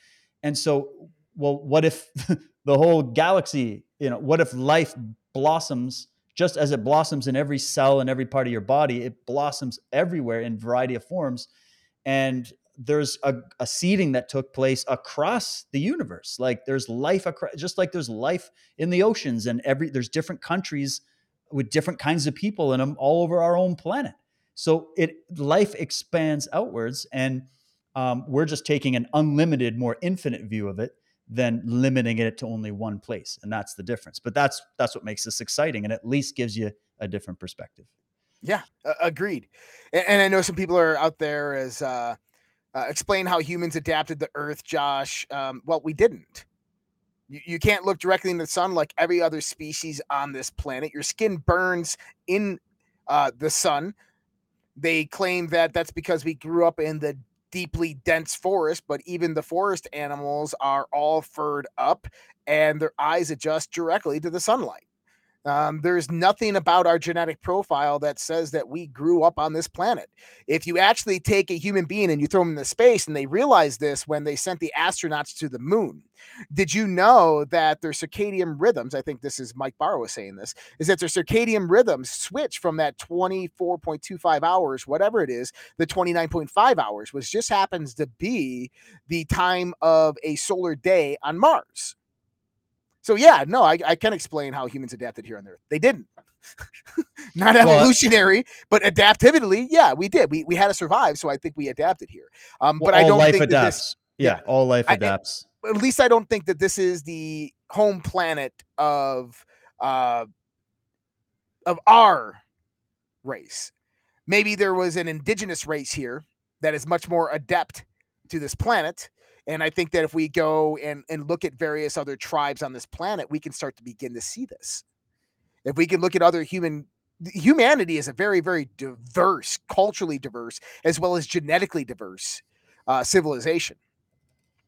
And so, well, what if the whole galaxy, you know, what if life blossoms just as it blossoms in every cell and every part of your body? It blossoms everywhere in a variety of forms. And there's a, a seeding that took place across the universe. Like there's life across, just like there's life in the oceans, and every, there's different countries with different kinds of people in them all over our own planet. So it, life expands outwards, and um, we're just taking an unlimited, more infinite view of it than limiting it to only one place. And that's the difference. But that's, that's what makes this exciting, and at least gives you a different perspective. Yeah, uh, agreed. And, and I know some people are out there as, uh, Uh, explain how humans adapted the earth, Josh. Um, well, we didn't. You, you can't look directly in the sun like every other species on this planet. Your skin burns in uh, the sun. They claim that that's because we grew up in the deeply dense forest, but even the forest animals are all furred up and their eyes adjust directly to the sunlight. Um, there's nothing about our genetic profile that says that we grew up on this planet. If you actually take a human being and you throw them into space, and they realized this when they sent the astronauts to the moon, did you know that their circadian rhythms, I think this is Mike Barrow was saying this, is that their circadian rhythms switch from that twenty-four point two five hours, whatever it is, the twenty-nine point five hours, which just happens to be the time of a solar day on Mars. So yeah, no, I, I can explain how humans adapted here on Earth. They didn't. Not evolutionary, well, but adaptively, yeah, we did. We we had to survive, so I think we adapted here. Um, well, but I don't think adapts. That this, yeah, yeah, all life adapts. I, at least I don't think that this is the home planet of uh, of our race. Maybe there was an indigenous race here that is much more adept to this planet. And I think that if we go and, and look at various other tribes on this planet, we can start to begin to see this. If we can look at other human, humanity is a very, very diverse, culturally diverse, as well as genetically diverse uh, civilization.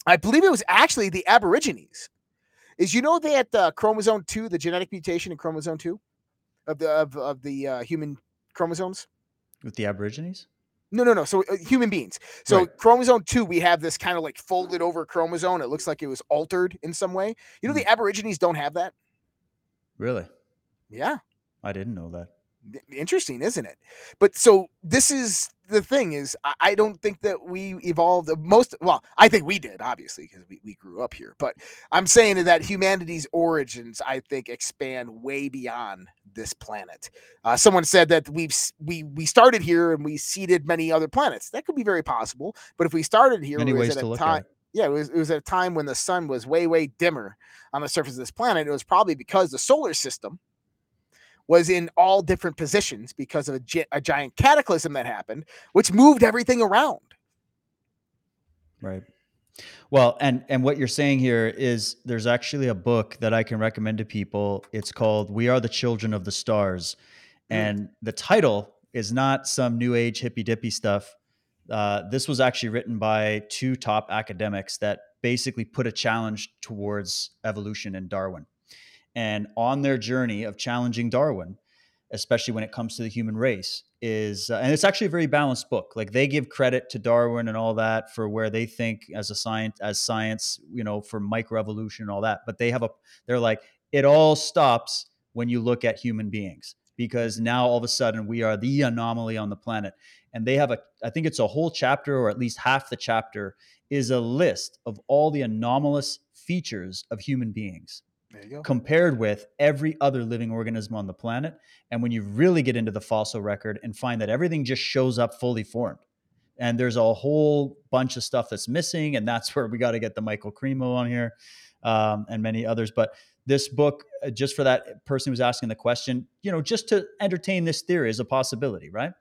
I believe it was actually the Aborigines. Is you know that uh, chromosome two, the genetic mutation in chromosome two of the of, of the uh, human chromosomes? With the Aborigines? No, no, no. So uh, human beings. So right. Chromosome two, we have this kind of like folded over chromosome. It looks like it was altered in some way. You know, the Aborigines don't have that. Really? Yeah. I didn't know that. Interesting, isn't it? But so this is the thing is, I, I don't think that we evolved most. Well, I think we did, obviously, because we, we grew up here. But I'm saying that humanity's origins, I think, expand way beyond this planet. Uh, someone said that we've we we started here and we seeded many other planets. That could be very possible. But if we started here, many it was ways at to a look time, at it. Yeah, it was, it was at a time when the sun was way, way dimmer on the surface of this planet. It was probably because the solar system was in all different positions because of a, gi- a giant cataclysm that happened, which moved everything around. Right. Well, and, and what you're saying here is there's actually a book that I can recommend to people. It's called We Are the Children of the Stars. Mm. And the title is not some new age hippy dippy stuff. Uh, this was actually written by two top academics that basically put a challenge towards evolution and Darwin. And on their journey of challenging Darwin, especially when it comes to the human race, is, uh, and it's actually a very balanced book. Like they give credit to Darwin and all that for where they think as a science, as science, you know, for microevolution and all that. But they have a, they're like, it all stops when you look at human beings, because now all of a sudden we are the anomaly on the planet. And they have a, I think it's a whole chapter, or at least half the chapter is a list of all the anomalous features of human beings. There you go. Compared with every other living organism on the planet. And when you really get into the fossil record and find that everything just shows up fully formed, and there's a whole bunch of stuff that's missing. And that's where we got to get the Michael Cremo on here um, and many others. But this book, just for that person who's asking the question, you know, just to entertain this theory is a possibility, right?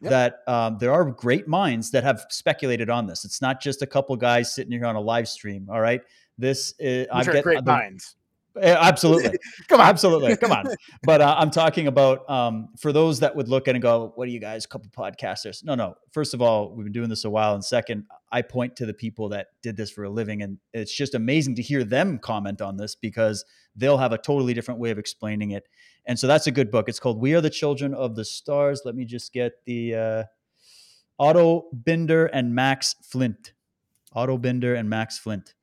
Yep. That um, there are great minds that have speculated on this. It's not just a couple guys sitting here on a live stream. All right. This is, I've got great minds. Absolutely. Come on. Absolutely. Come on. But uh, I'm talking about um, for those that would look at it and go, what are you guys, a couple podcasters? No, no. First of all, we've been doing this a while. And second, I point to the people that did this for a living. And it's just amazing to hear them comment on this because they'll have a totally different way of explaining it. And so that's a good book. It's called We Are the Children of the Stars. Let me just get the uh, Otto Binder and Max Flint. Otto Binder and Max Flint.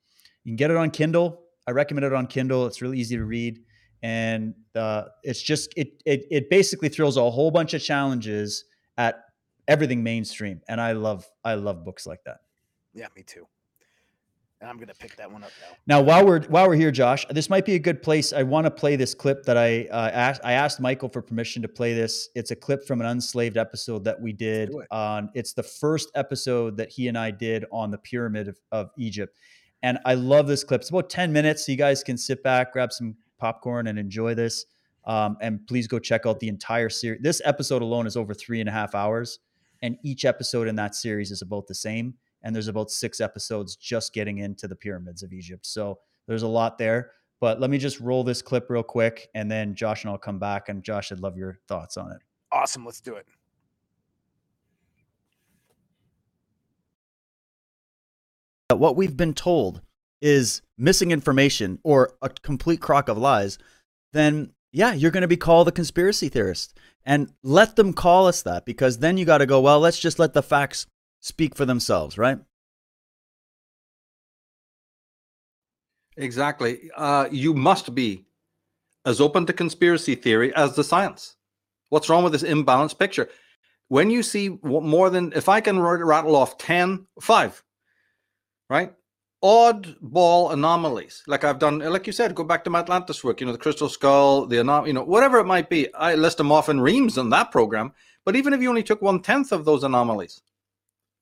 You can get it on Kindle. I recommend it on Kindle. It's really easy to read. And uh, it's just, it, it it basically throws a whole bunch of challenges at everything mainstream. And I love, I love books like that. Yeah, me too. And I'm going to pick that one up now. Now, while we're, while we're here, Josh, this might be a good place. I want to play this clip that I uh, asked, I asked Michael for permission to play this. It's a clip from an Unslaved episode that we did. It. on. It's the first episode that he and I did on the pyramid of, of Egypt. And I love this clip. It's about ten minutes. So you guys can sit back, grab some popcorn and enjoy this. Um, and please go check out the entire series. This episode alone is over three and a half hours. And each episode in that series is about the same. And there's about six episodes just getting into the pyramids of Egypt. So there's a lot there. But let me just roll this clip real quick. And then Josh and I'll come back. And Josh, I'd love your thoughts on it. Awesome. Let's do it. What we've been told is missing information or a complete crock of lies, then yeah, you're going to be called a conspiracy theorist. And let them call us that, because then you got to go, well, let's just let the facts speak for themselves, right? Exactly. Uh, you must be as open to conspiracy theory as the science. What's wrong with this imbalanced picture? When you see more than, if I can rattle off ten, five, right? Oddball anomalies. Like I've done, like you said, go back to my Atlantis work, you know, the crystal skull, the anomaly, you know, whatever it might be. I list them off in reams in that program. But even if you only took one-tenth of those anomalies,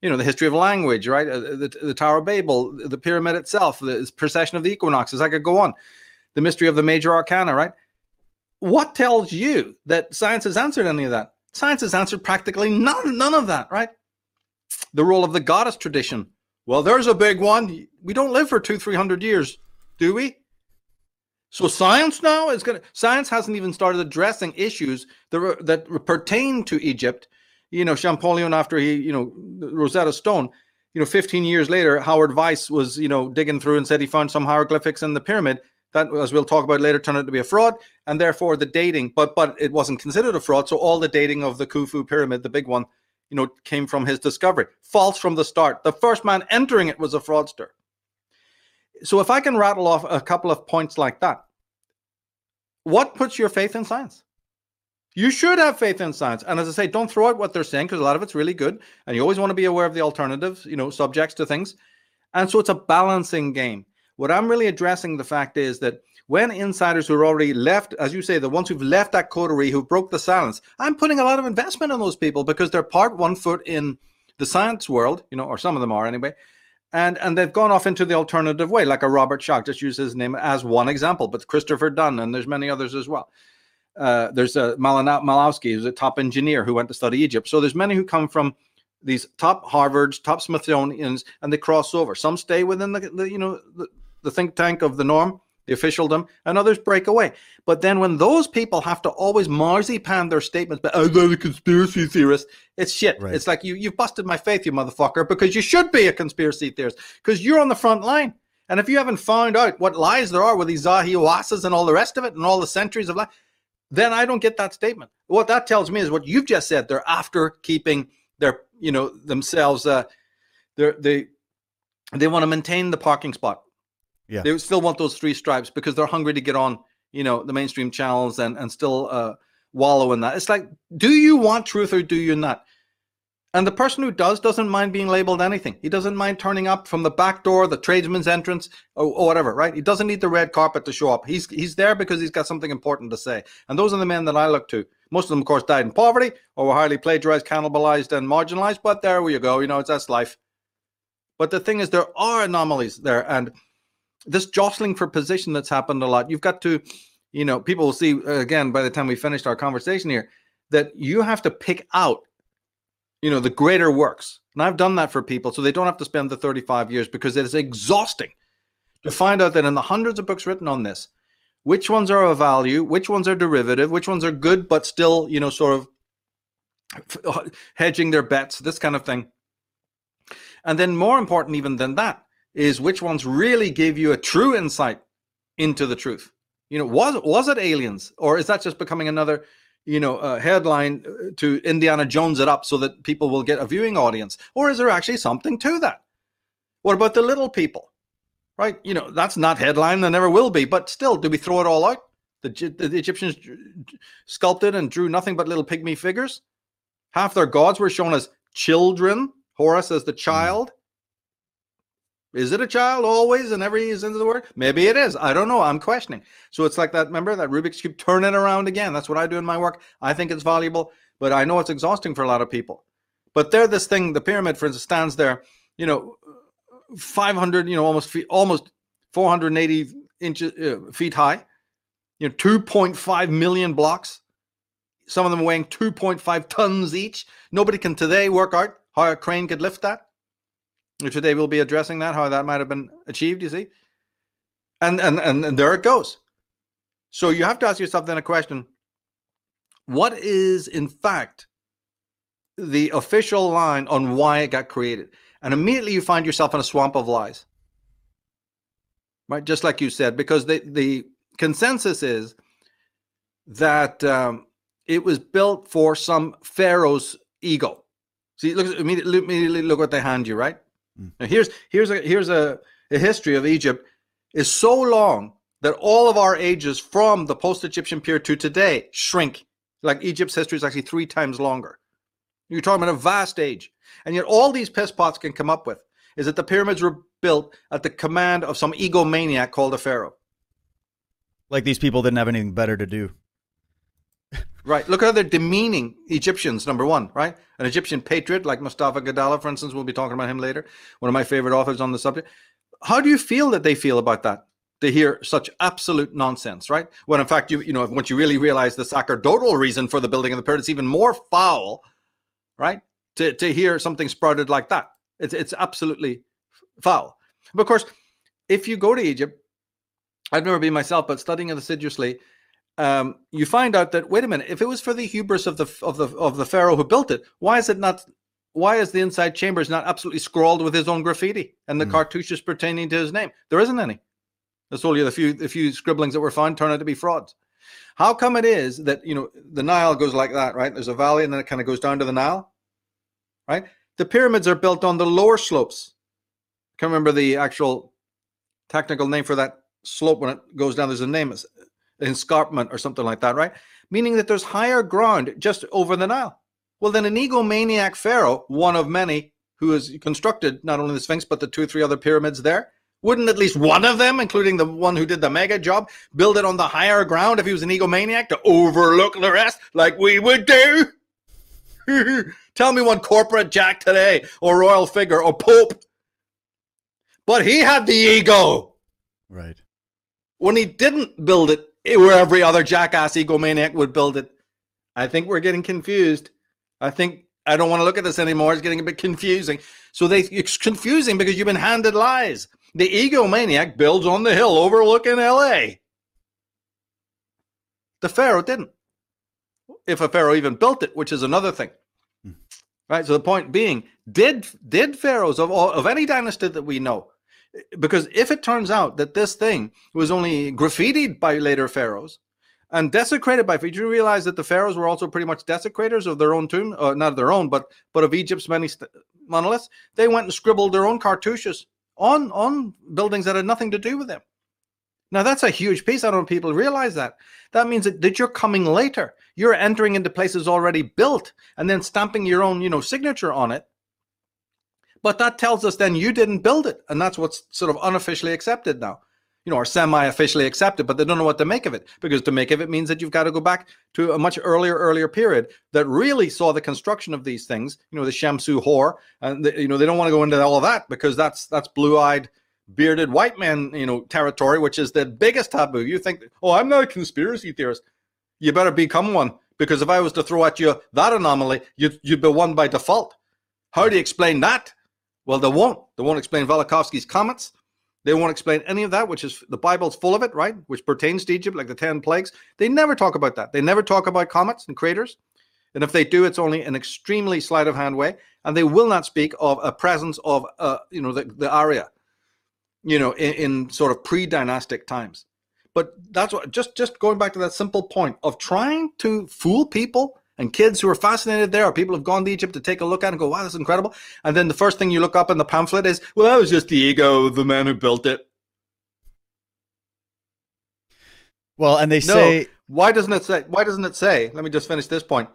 you know, the history of language, right? The, the Tower of Babel, the pyramid itself, the precession of the equinoxes, I could go on. The mystery of the major arcana, right? What tells you that science has answered any of that? Science has answered practically none, none of that, right? The role of the goddess tradition. Well, there's a big one. We don't live for two, three hundred years, do we? So science now is going to, science hasn't even started addressing issues that, were, that pertain to Egypt. You know, Champollion after he, you know, Rosetta Stone, you know, fifteen years later, Howard Weiss was, you know, digging through and said he found some hieroglyphics in the pyramid that, as we'll talk about later, turned out to be a fraud. And therefore the dating, but, but it wasn't considered a fraud. So all the dating of the Khufu pyramid, the big one, you know, came from his discovery. False from the start. The first man entering it was a fraudster. So if I can rattle off a couple of points like that, what puts your faith in science? You should have faith in science. And as I say, don't throw out what they're saying, because a lot of it's really good. And you always want to be aware of the alternatives, you know, subjects to things. And so it's a balancing game. What I'm really addressing the fact is that when insiders who are already left, as you say, the ones who've left that coterie, who broke the silence, I'm putting a lot of investment in those people because they're part one foot in the science world, you know, or some of them are anyway, and and they've gone off into the alternative way, like a Robert Schoch, just use his name as one example, but Christopher Dunn, and there's many others as well. Uh, there's a Malina- Malowski, who's a top engineer who went to study Egypt. So there's many who come from these top Harvards, top Smithsonians, and they cross over. Some stay within the, the you know, the, the think tank of the norm, the officialdom, and others break away. But then when those people have to always marzipan their statements, but oh, they're the conspiracy theorists, it's shit. Right. It's like, you, you've busted my faith, you motherfucker, because you should be a conspiracy theorist, because you're on the front line. And if you haven't found out what lies there are with these Zahi Oasas and all the rest of it and all the centuries of life, then I don't get that statement. What that tells me is what you've just said. They're after keeping their, you know, themselves, uh, they're, they, they want to maintain the parking spot. Yeah. They still want those three stripes because they're hungry to get on, you know, the mainstream channels and, and still uh, wallow in that. It's like, do you want truth or do you not? And the person who does doesn't mind being labeled anything. He doesn't mind turning up from the back door, the tradesman's entrance, or, or whatever, right? He doesn't need the red carpet to show up. He's he's there because he's got something important to say. And those are the men that I look to. Most of them, of course, died in poverty or were highly plagiarized, cannibalized, and marginalized. But there you go. You know, it's that's life. But the thing is, there are anomalies there. And this jostling for position that's happened a lot. You've got to, you know, people will see again by the time we finished our conversation here that you have to pick out, you know, the greater works. And I've done that for people so they don't have to spend the thirty-five years because it is exhausting to find out that in the hundreds of books written on this, which ones are of value, which ones are derivative, which ones are good, but still, you know, sort of hedging their bets, this kind of thing. And then more important even than that is which ones really give you a true insight into the truth. You know, was, was it aliens, or is that just becoming another, you know, uh, headline to Indiana Jones it up so that people will get a viewing audience? Or is there actually something to that? What about the little people, right? You know, that's not headline, there never will be, but still, do we throw it all out? The, the Egyptians sculpted and drew nothing but little pygmy figures. Half their gods were shown as children, Horus as the child. Is it a child always in every sense of the word? Maybe it is. I don't know. I'm questioning. So it's like that, remember, that Rubik's Cube, turn it around again. That's what I do in my work. I think it's valuable, but I know it's exhausting for a lot of people. But there, this thing, the pyramid, for instance, stands there, you know, five hundred, you know, almost feet, almost four hundred eighty inches, uh, feet high, you know, two point five million blocks. Some of them weighing two point five tons each. Nobody can today work out how a crane could lift that. Today we'll be addressing that, how that might have been achieved, you see. And, and and and there it goes. So you have to ask yourself then a question. What is, in fact, the official line on why it got created? And immediately you find yourself in a swamp of lies. Right? Just like you said, because the, the consensus is that um, it was built for some pharaoh's ego. See, look, immediately, immediately look what they hand you, right? Now here's here's a here's a, a history of Egypt is so long that all of our ages from the post-Egyptian period to today shrink. Like Egypt's history is actually three times longer. You're talking about a vast age. And yet all these piss pots can come up with is that the pyramids were built at the command of some egomaniac called a pharaoh. Like these people didn't have anything better to do. Right. Look how they're demeaning Egyptians, number one, right? An Egyptian patriot like Mustafa Gadala, for instance, we'll be talking about him later. One of my favorite authors on the subject. How do you feel that they feel about that? They hear such absolute nonsense, right? When in fact, you you know, once you really realize the sacerdotal reason for the building of the pyramid, it's even more foul, right? To, to hear something sprouted like that. It's, it's absolutely foul. But of course, if you go to Egypt, I've never been myself, but studying it assiduously, Um, you find out that, wait a minute, if it was for the hubris of the of the of the pharaoh who built it, why is it not? Why is the inside chambers not absolutely scrawled with his own graffiti and the mm. cartouches pertaining to his name? There isn't any. That's only the few the few scribblings that were found turn out to be frauds. How come it is that, you know, the Nile goes like that, right? There's a valley and then it kind of goes down to the Nile, right? The pyramids are built on the lower slopes. I can't remember the actual technical name for that slope when it goes down. There's a name. It's, escarpment or something like that, right? Meaning that there's higher ground just over the Nile. Well, then an egomaniac pharaoh, one of many who has constructed not only the Sphinx, but the two or three other pyramids there, wouldn't at least one of them, including the one who did the mega job, build it on the higher ground if he was an egomaniac to overlook the rest like we would do? Tell me one corporate jack today or royal figure or pope. But he had the ego. Right. When he didn't build it, where every other jackass egomaniac would build it. I think we're getting confused. I think I don't want to look at this anymore. It's getting a bit confusing. So they it's confusing because you've been handed lies. The egomaniac builds on the hill overlooking L A. The pharaoh didn't. If a pharaoh even built it, which is another thing. Hmm. Right? So the point being, did did pharaohs of all, of any dynasty that we know, because if it turns out that this thing was only graffitied by later pharaohs and desecrated by, did you realize that the pharaohs were also pretty much desecrators of their own tomb, uh, not their own, but but of Egypt's many st- monoliths? They went and scribbled their own cartouches on, on buildings that had nothing to do with them. Now, that's a huge piece. I don't know if people realize that. That means that, that you're coming later. You're entering into places already built and then stamping your own, you know, signature on it. But that tells us then you didn't build it. And that's what's sort of unofficially accepted now, you know, or semi-officially accepted, but they don't know what to make of it, because to make of it means that you've got to go back to a much earlier, earlier period that really saw the construction of these things, you know, the Shamsu Hor. And, the, you know, they don't want to go into all of that because that's that's blue-eyed, bearded white man, you know, territory, which is the biggest taboo. You think, oh, I'm not a conspiracy theorist. You better become one, because if I was to throw at you that anomaly, you'd, you'd be one by default. How do you explain that? Well, they won't. They won't explain Velikovsky's comets. They won't explain any of that, which is the Bible's full of it, right? Which pertains to Egypt, like the ten plagues. They never talk about that. They never talk about comets and craters. And if they do, it's only an extremely sleight of hand way. And they will not speak of a presence of, uh, you know, the, the Arya, you know, in, in sort of pre-dynastic times. But that's what, just, just going back to that simple point of trying to fool people and kids who are fascinated there, or people have gone to Egypt to take a look at it and go, wow, that's incredible. And then the first thing you look up in the pamphlet is, well, that was just the ego of the man who built it. Well, and they no, say, why doesn't it say, why doesn't it say, let me just finish this point.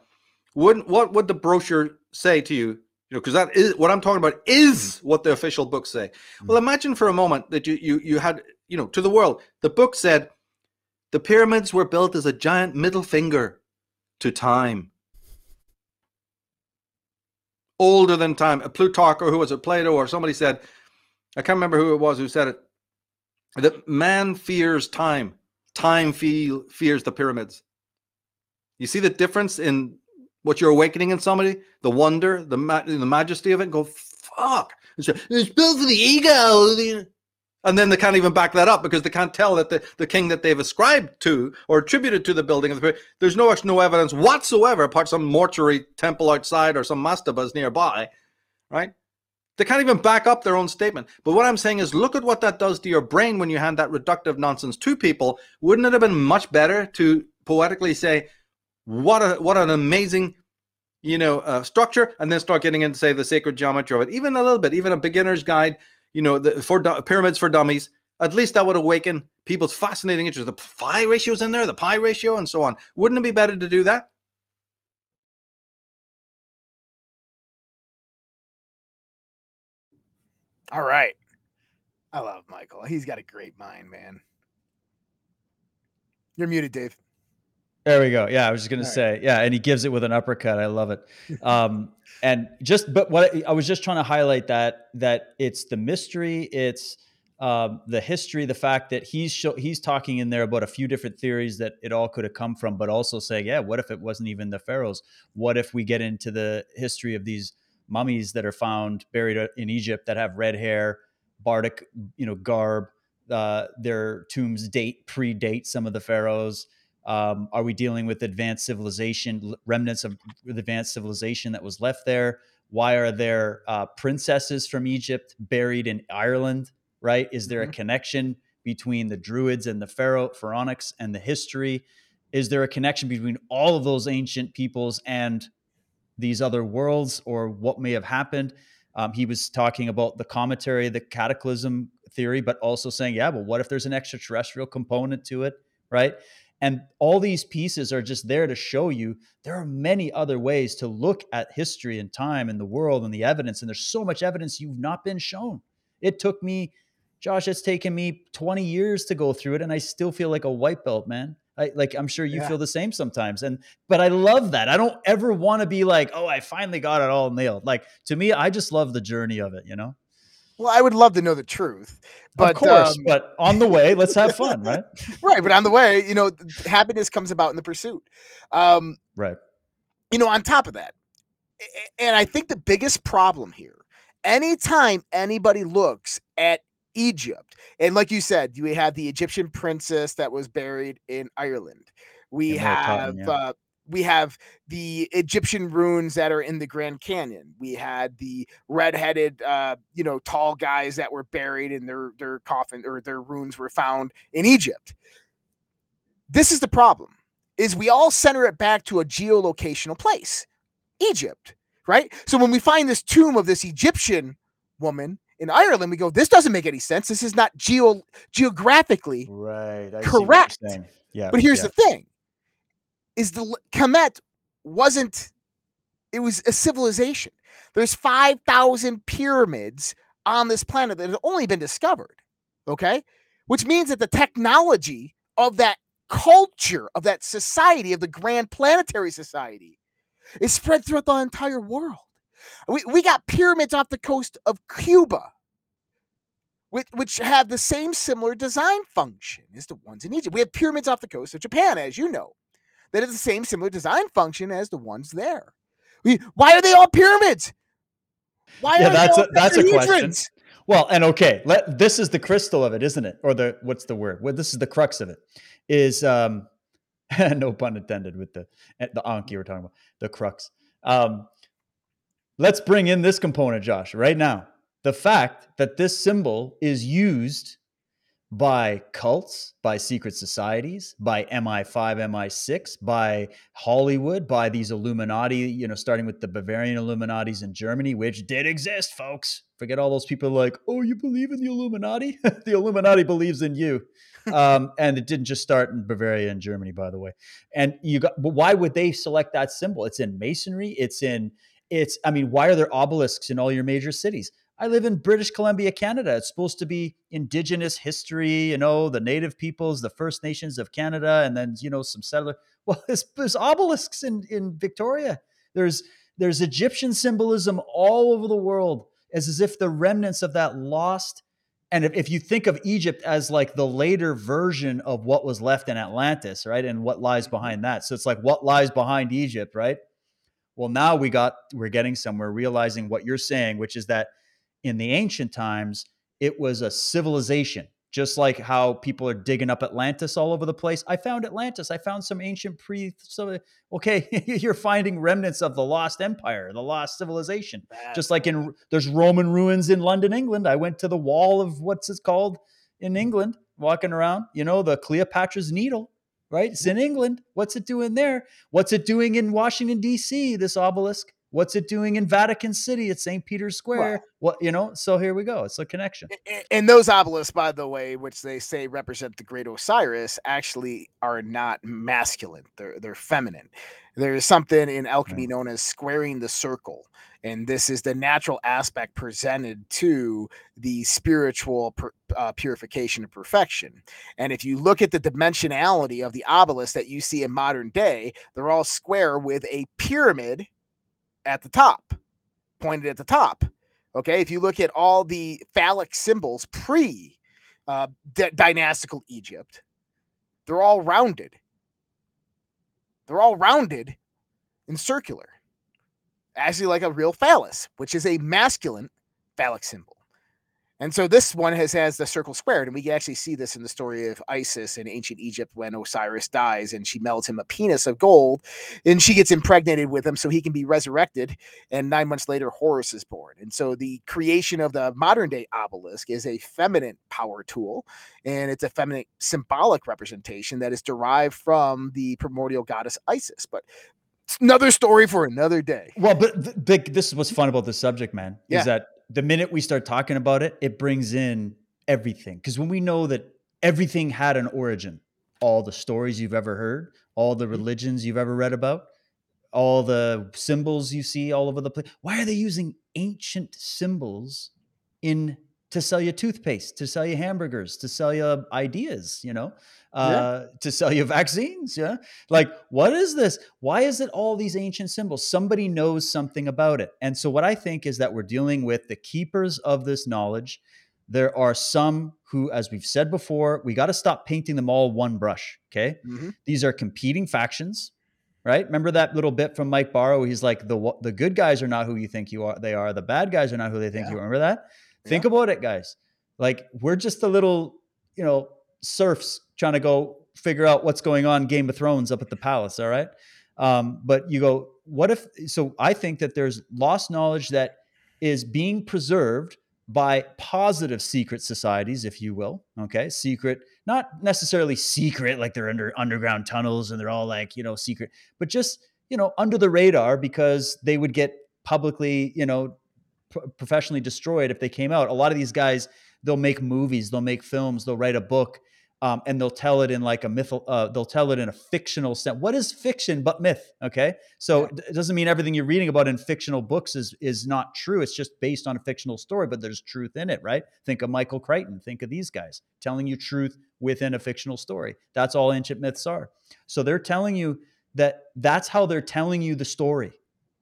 Wouldn't, what would the brochure say to you? You know, because that is what I'm talking about is what the official books say. Mm-hmm. Well, imagine for a moment that you, you, you had, you know, to the world, the book said the pyramids were built as a giant middle finger to time. Older than time. A Plutarch, or who was it, Plato, or somebody said, I can't remember who it was who said it, that man fears time. Time feel, fears the pyramids. You see the difference in what you're awakening in somebody? The wonder, the ma- the majesty of it, and go, fuck. It's, just, it's built for the ego. And then they can't even back that up because they can't tell that the, the king that they've ascribed to or attributed to the building of the pyramid, there's no no evidence whatsoever apart from some mortuary temple outside or some mastabas nearby, right? They can't even back up their own statement. But what I'm saying is look at what that does to your brain when you hand that reductive nonsense to people. Wouldn't it have been much better to poetically say, what a what an amazing, you know, uh, structure, and then start getting into, say, the sacred geometry of it, even a little bit, even a beginner's guide, you know, the for pyramids for dummies. At least that would awaken people's fascinating interest. The phi ratio's in there, the pi ratio, and so on. Wouldn't it be better to do that? All right. I love Michael. He's got a great mind, man. You're muted, Dave. There we go. Yeah, I was just going to say, right. Yeah, and he gives it with an uppercut. I love it. Um, and just, but what I was just trying to highlight that, that it's the mystery, it's um, the history, the fact that he's show, he's talking in there about a few different theories that it all could have come from, but also saying, yeah, what if it wasn't even the pharaohs? What if we get into the history of these mummies that are found buried in Egypt that have red hair, Bardic, you know, garb, uh, their tombs date, predate some of the pharaohs. Um, are we dealing with advanced civilization, remnants of advanced civilization that was left there? Why are there uh, princesses from Egypt buried in Ireland, right? Is there mm-hmm. a connection between the Druids and the Pharaoh, Pharaonics and the history? Is there a connection between all of those ancient peoples and these other worlds, or what may have happened? Um, he was talking about the cometary, the cataclysm theory, but also saying, yeah, but what if there's an extraterrestrial component to it, right? And all these pieces are just there to show you there are many other ways to look at history and time and the world and the evidence. And there's so much evidence you've not been shown. It took me, Josh, it's taken me twenty years to go through it. And I still feel like a white belt, man. I, like, I'm sure you yeah. feel the same sometimes. And, but I love that. I don't ever want to be like, oh, I finally got it all nailed. Like, to me, I just love the journey of it, you know? Well, I would love to know the truth, but of course, um, but on the way, let's have fun, right? Right. But on the way, you know, happiness comes about in the pursuit. Um, right. You know, on top of that, and I think the biggest problem here, anytime anybody looks at Egypt, and like you said, we have the Egyptian princess that was buried in Ireland. We in have, time, yeah. uh, We have the Egyptian ruins that are in the Grand Canyon. We had the redheaded, uh, you know, tall guys that were buried in their, their coffin, or their ruins were found in Egypt. This is the problem, is we all center it back to a geolocational place, Egypt, right? So when we find this tomb of this Egyptian woman in Ireland, we go, this doesn't make any sense. This is not geo geographically right. I correct. Yeah, but here's yeah. the thing. Is the Kemet wasn't, it was a civilization. There's five thousand pyramids on this planet that have only been discovered, okay? Which means that the technology of that culture, of that society, of the Grand Planetary Society is spread throughout the entire world. We, we got pyramids off the coast of Cuba, which have the same similar design function as the ones in Egypt. We have pyramids off the coast of Japan, as you know. That is the same similar design function as the ones there. We, why are they all pyramids? Why yeah, are that's they all a, that's a question. Well, and okay, let, this is the crystal of it, isn't it? Or the, what's the word? Well, this is the crux of it is, um, no pun intended with the, the onk you were talking about, the crux. Um, let's bring in this component, Josh, right now. The fact that this symbol is used by cults, by secret societies, by M I five, M I six, by Hollywood, by these Illuminati, you know, starting with the Bavarian Illuminatis in Germany, which did exist, folks. Forget all those people like, oh, you believe in the Illuminati? The Illuminati believes in you. Um, and it didn't just start in Bavaria and Germany, by the way. And you got, but why would they select that symbol? It's in masonry. It's in, it's, I mean, why are there obelisks in all your major cities? I live in British Columbia, Canada. It's supposed to be indigenous history, you know, the native peoples, the First Nations of Canada, and then, you know, some settler. Well, there's, there's obelisks in, in Victoria. There's there's Egyptian symbolism all over the world, as, as if the remnants of that lost. And if, if you think of Egypt as like the later version of what was left in Atlantis, right? And what lies behind that. So it's like, what lies behind Egypt, right? Well, now we got, we're getting somewhere, realizing what you're saying, which is that in the ancient times, it was a civilization, just like how people are digging up Atlantis all over the place. I found Atlantis. I found some ancient pre... So, okay, you're finding remnants of the lost empire, the lost civilization. That's just like in there's Roman ruins in London, England. I went to the wall of what's it called in England, walking around, you know, the Cleopatra's Needle, right? It's in England. What's it doing there? What's it doing in Washington, D C, this obelisk? What's it doing in Vatican City at Saint Peter's Square? Well, well, you know, so here we go. It's a connection. And those obelisks, by the way, which they say represent the great Osiris, actually are not masculine. They're they're feminine. There is something in alchemy right. known as squaring the circle. And this is the natural aspect presented to the spiritual pur- uh, purification and perfection. And if you look at the dimensionality of the obelisk that you see in modern day, they're all square with a pyramid at the top, pointed at the top. Okay. If you look at all the phallic symbols pre uh, d- dynastical Egypt, they're all rounded. They're all rounded and circular, actually like a real phallus, which is a masculine phallic symbol. And so this one has, has the circle squared, and we can actually see this in the story of Isis in ancient Egypt when Osiris dies and she melds him a penis of gold and she gets impregnated with him so he can be resurrected. And nine months later, Horus is born. And so the creation of the modern day obelisk is a feminine power tool, and it's a feminine symbolic representation that is derived from the primordial goddess Isis. But it's another story for another day. Well, but th- this is what's fun about this subject, man, yeah. is that the minute we start talking about it, it brings in everything. Because when we know that everything had an origin, all the stories you've ever heard, all the religions you've ever read about, all the symbols you see all over the place, why are they using ancient symbols in to sell you toothpaste, to sell you hamburgers, to sell you ideas, you know, uh, yeah. to sell you vaccines? Yeah. Like, what is this? Why is it all these ancient symbols? Somebody knows something about it. And so what I think is that we're dealing with the keepers of this knowledge. There are some who, as we've said before, we got to stop painting them all one brush. Okay. Mm-hmm. These are competing factions, right? Remember that little bit from Mike Barrow? He's like, the, the good guys are not who you think you are. They are. The bad guys are not who they think yeah. you are. Remember that? Think yeah. about it, guys. Like, we're just the little, you know, serfs trying to go figure out what's going on in Game of Thrones up at the palace, all right? Um, but you go, what if... So I think that there's lost knowledge that is being preserved by positive secret societies, if you will, okay? Secret, not necessarily secret, like they're under underground tunnels and they're all like, you know, secret, but just, you know, under the radar, because they would get publicly, you know, professionally destroyed if they came out. A lot of these guys, they'll make movies, they'll make films, they'll write a book, um, and they'll tell it in like a myth, uh, they'll tell it in a fictional sense. What is fiction but myth? Okay. So yeah. it doesn't mean everything you're reading about in fictional books is, is not true. It's just based on a fictional story, but there's truth in it, right? Think of Michael Crichton, think of these guys telling you truth within a fictional story. That's all ancient myths are. So they're telling you that that's how they're telling you the story.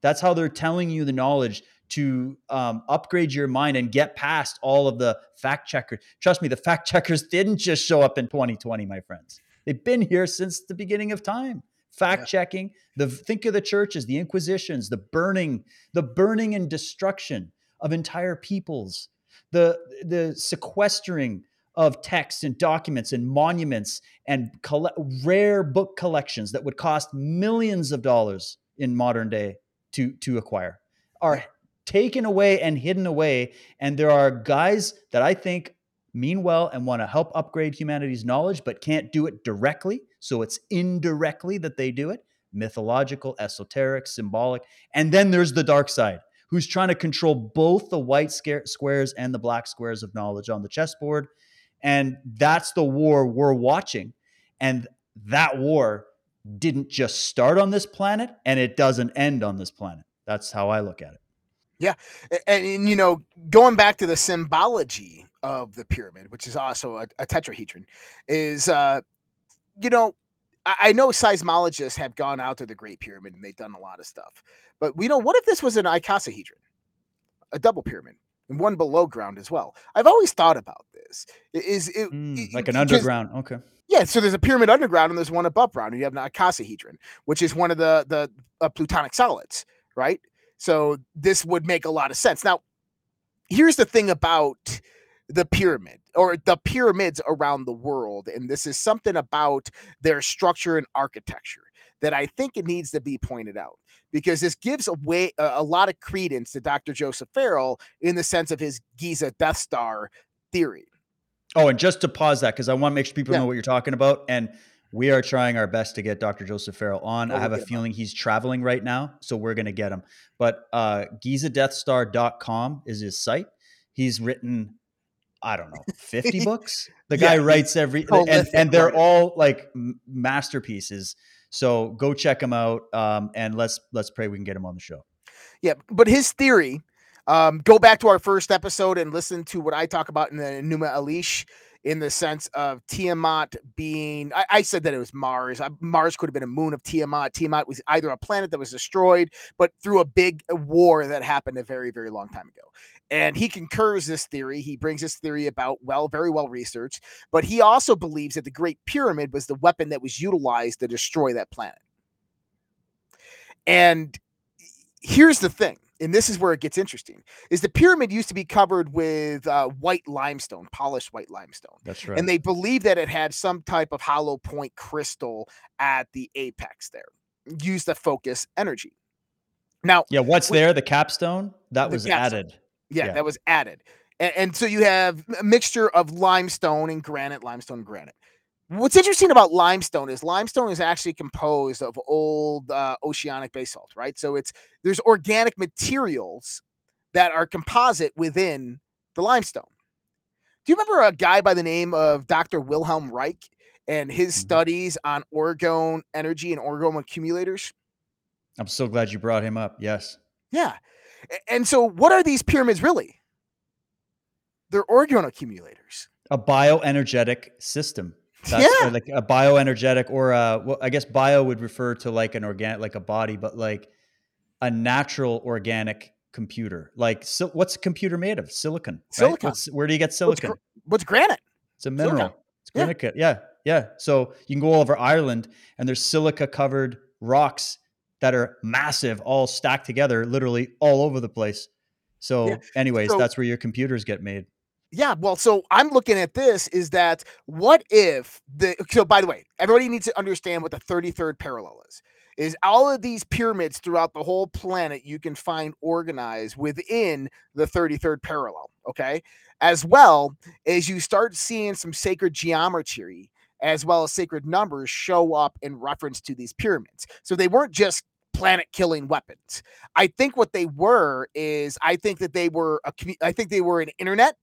That's how they're telling you the knowledge to um, upgrade your mind and get past all of the fact checkers. Trust me, the fact checkers didn't just show up in twenty twenty, my friends. They've been here since the beginning of time. Fact checking, yeah. the think of the churches, the inquisitions, the burning, the burning and destruction of entire peoples, the the sequestering of texts and documents and monuments and coll- rare book collections that would cost millions of dollars in modern day to to acquire are taken away and hidden away. And there are guys that I think mean well and want to help upgrade humanity's knowledge, but can't do it directly. So it's indirectly that they do it. Mythological, esoteric, symbolic. And then there's the dark side, who's trying to control both the white scare- squares and the black squares of knowledge on the chessboard. And that's the war we're watching. And that war didn't just start on this planet, and it doesn't end on this planet. That's how I look at it. Yeah. And, and you know, going back to the symbology of the pyramid, which is also a, a tetrahedron, is, uh, you know, I, I know seismologists have gone out to the Great Pyramid and they've done a lot of stuff. But, you know, what if this was an icosahedron, a double pyramid? And one below ground as well. I've always thought about this. Is it, mm, it like an underground? Okay. Yeah. So there's a pyramid underground and there's one above ground. And you have an icosahedron, which is one of the the uh, plutonic solids, right? So this would make a lot of sense. Now, here's the thing about the pyramid or the pyramids around the world, and this is something about their structure and architecture that I think it needs to be pointed out, because this gives away a, a lot of credence to Doctor Joseph Farrell in the sense of his Giza Death Star theory. Oh, and just to pause that, because I want to make sure people yeah. know what you're talking about. And we are trying our best to get Doctor Joseph Farrell on. Oh, I have a feeling him. He's traveling right now, so we're going to get him. But uh, Giza Death Star dot com is his site. He's written, I don't know, fifty books. The guy yeah. writes every, oh, and, and they're all like masterpieces. So go check him out, um, and let's let's pray we can get him on the show. Yeah, but his theory, um, go back to our first episode and listen to what I talk about in the Enuma Elish, in the sense of Tiamat being, I, I said that it was Mars. I, Mars could have been a moon of Tiamat. Tiamat was either a planet that was destroyed, but through a big war that happened a very, very long time ago. And he concurs this theory. He brings this theory about, well, very well researched, but he also believes that the Great Pyramid was the weapon that was utilized to destroy that planet. And here's the thing, and this is where it gets interesting, is the pyramid used to be covered with uh, white limestone, polished white limestone. That's right. And they believe that it had some type of hollow point crystal at the apex there, used to focus energy. Now, yeah, what's with, there? The capstone? That was capstone. added. Yeah, yeah, that was added. And, and so you have a mixture of limestone and granite, limestone and granite. What's interesting about limestone is limestone is actually composed of old uh, oceanic basalt, right? So it's there's organic materials that are composite within the limestone. Do you remember a guy by the name of Doctor Wilhelm Reich and his mm-hmm. studies on orgone energy and orgone accumulators? I'm so glad you brought him up. Yes. Yeah. And so what are these pyramids really? They're orgone accumulators. A bioenergetic system. That's yeah. like a bioenergetic or a, well, I guess bio would refer to like an organic, like a body, but like a natural organic computer. Like so what's a computer made of? Silicon. Silicon. Right? Where do you get silicon? What's, gr- what's granite? It's a mineral. Silicon. It's granite. Yeah. yeah. Yeah. So you can go all over Ireland and there's silica covered rocks that are massive, all stacked together, literally all over the place. So yeah. anyways, so, that's where your computers get made. Yeah. Well, so I'm looking at this is that what if the, so by the way, everybody needs to understand what the thirty-third parallel is, is all of these pyramids throughout the whole planet you can find organized within the thirty-third parallel. Okay. As well as you start seeing some sacred geometry as well as sacred numbers show up in reference to these pyramids. So they weren't just planet killing weapons. I think what they were is I think that they were a, I think they were an internet.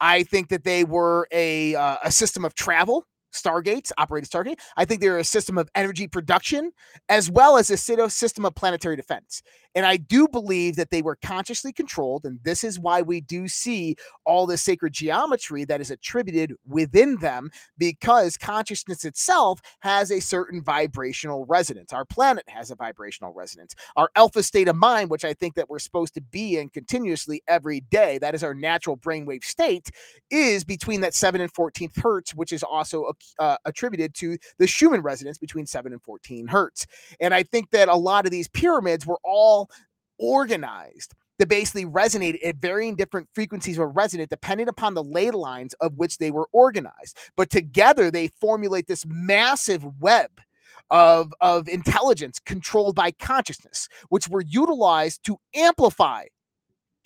I think that they were a uh, a system of travel, stargates, operated stargate. I think they were a system of energy production as well as a system of planetary defense. And I do believe that they were consciously controlled, and this is why we do see all the sacred geometry that is attributed within them, because consciousness itself has a certain vibrational resonance. Our planet has a vibrational resonance. Our alpha state of mind, which I think that we're supposed to be in continuously every day, that is our natural brainwave state, is between that seven and fourteenth hertz, which is also uh, attributed to the Schumann resonance between seven and fourteen hertz. And I think that a lot of these pyramids were all organized that basically resonated at varying different frequencies were resonant depending upon the ley lines of which they were organized. But together they formulate this massive web of, of intelligence controlled by consciousness, which were utilized to amplify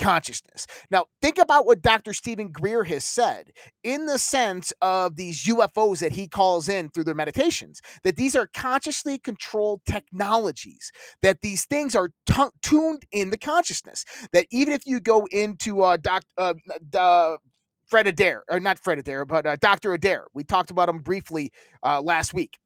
consciousness. Now, think about what Doctor Stephen Greer has said in the sense of these U F Os that he calls in through their meditations, that these are consciously controlled technologies, that these things are t- tuned in the consciousness, that even if you go into uh, doc, uh, uh, Fred Adair, or not Fred Adair, but uh, Doctor Adair, we talked about him briefly uh, last week.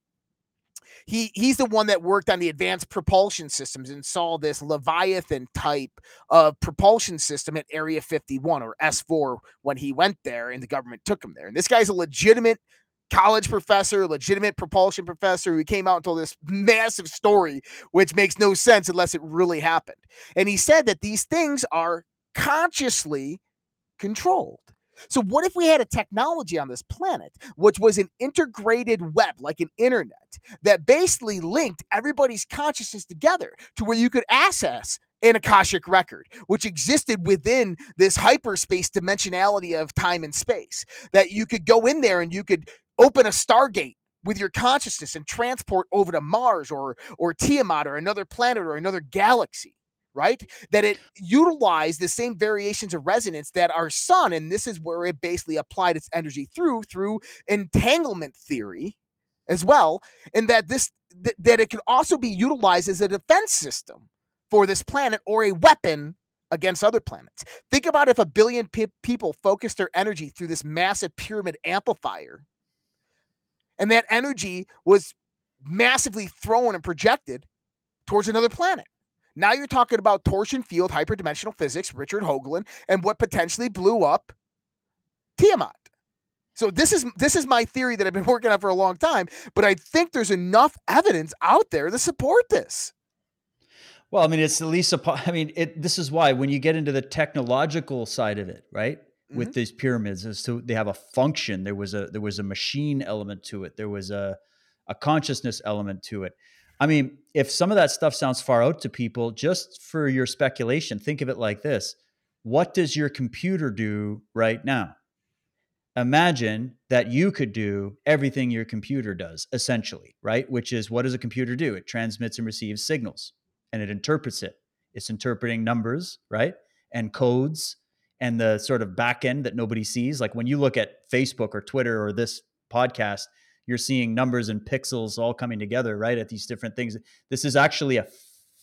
He he's the one that worked on the advanced propulsion systems and saw this Leviathan type of propulsion system at Area fifty-one or S four when he went there and the government took him there. And this guy's a legitimate college professor, legitimate propulsion professor who came out and told this massive story, which makes no sense unless it really happened. And he said that these things are consciously controlled. So what if we had a technology on this planet, which was an integrated web, like an internet, that basically linked everybody's consciousness together to where you could access an Akashic record, which existed within this hyperspace dimensionality of time and space, that you could go in there and you could open a Stargate with your consciousness and transport over to Mars or, or Tiamat or another planet or another galaxy. Right? That it utilized the same variations of resonance that our sun, and this is where it basically applied its energy through, through entanglement theory as well. And that this, th- that it could also be utilized as a defense system for this planet or a weapon against other planets. Think about if a billion pe- people focused their energy through this massive pyramid amplifier, and that energy was massively thrown and projected towards another planet. Now you're talking about torsion field, hyperdimensional physics, Richard Hoagland, and what potentially blew up Tiamat. So this is this is my theory that I've been working on for a long time, but I think there's enough evidence out there to support this. Well, I mean, it's at least, I mean, it, this is why when you get into the technological side of it, right? Mm-hmm. With these pyramids, is so they have a function. There was a there was a machine element to it. There was a a consciousness element to it. I mean, if some of that stuff sounds far out to people, just for your speculation, think of it like this. What does your computer do right now? Imagine that you could do everything your computer does, essentially, right? Which is, what does a computer do? It transmits and receives signals, and it interprets it. It's interpreting numbers, right? And codes, and the sort of back end that nobody sees. Like when you look at Facebook or Twitter or this podcast, you're seeing numbers and pixels all coming together, right? At these different things. This is actually a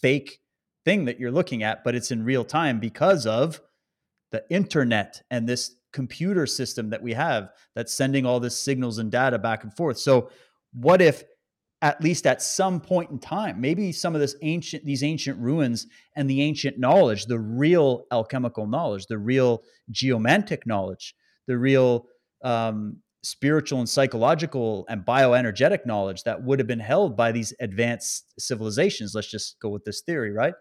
fake thing that you're looking at, but it's in real time because of the internet and this computer system that we have that's sending all this signals and data back and forth. So what if, at least at some point in time, maybe some of this ancient, these ancient ruins and the ancient knowledge, the real alchemical knowledge, the real geomantic knowledge, the real, um, spiritual and psychological and bioenergetic knowledge that would have been held by these advanced civilizations. Let's just go with this theory, right?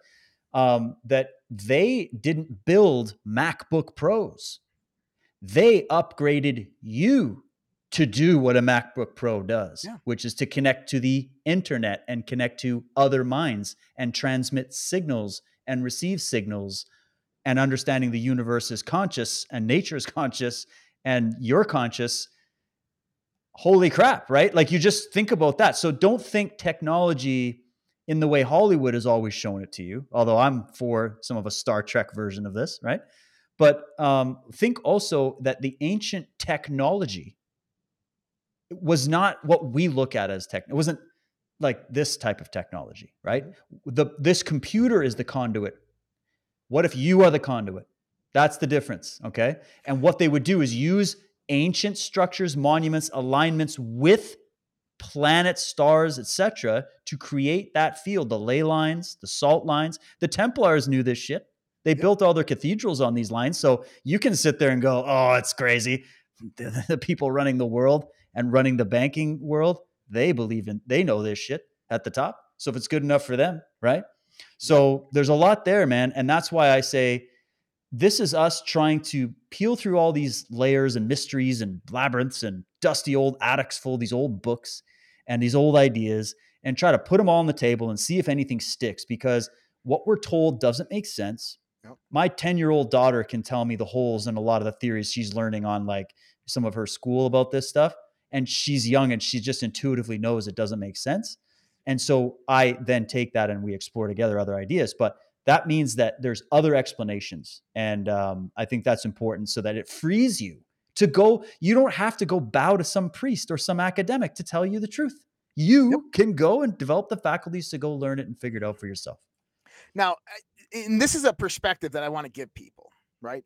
Um, that they didn't build MacBook Pros. They upgraded you to do what a MacBook Pro does, yeah. which is to connect to the internet and connect to other minds and transmit signals and receive signals, and understanding the universe is conscious and nature is conscious and you're conscious. Holy crap, right? Like, you just think about that. So don't think technology in the way Hollywood has always shown it to you, although I'm for some of a Star Trek version of this, right? But um, think also that the ancient technology was not what we look at as tech. It wasn't like this type of technology, right? The, this computer is the conduit. What if you are the conduit? That's the difference, okay? And what they would do is use ancient structures, monuments, alignments with planets, stars, et cetera, to create that field, the ley lines, the salt lines. The Templars knew this shit. They yep. built all their cathedrals on these lines. So you can sit there and go, oh, it's crazy. The, the people running the world and running the banking world, they believe in, they know this shit at the top. So if it's good enough for them, right? So there's a lot there, man. And that's why I say, this is us trying to peel through all these layers and mysteries and labyrinths and dusty old attics full of these old books and these old ideas and try to put them all on the table and see if anything sticks, because what we're told doesn't make sense. Yep. My ten-year-old daughter can tell me the holes in a lot of the theories she's learning on like some of her school about this stuff. And she's young and she just intuitively knows it doesn't make sense. And so I then take that and we explore together other ideas. But that means that there's other explanations. And um, I think that's important so that it frees you to go. You don't have to go bow to some priest or some academic to tell you the truth. You yep. can go and develop the faculties to go learn it and figure it out for yourself. Now, and this is a perspective that I want to give people, right?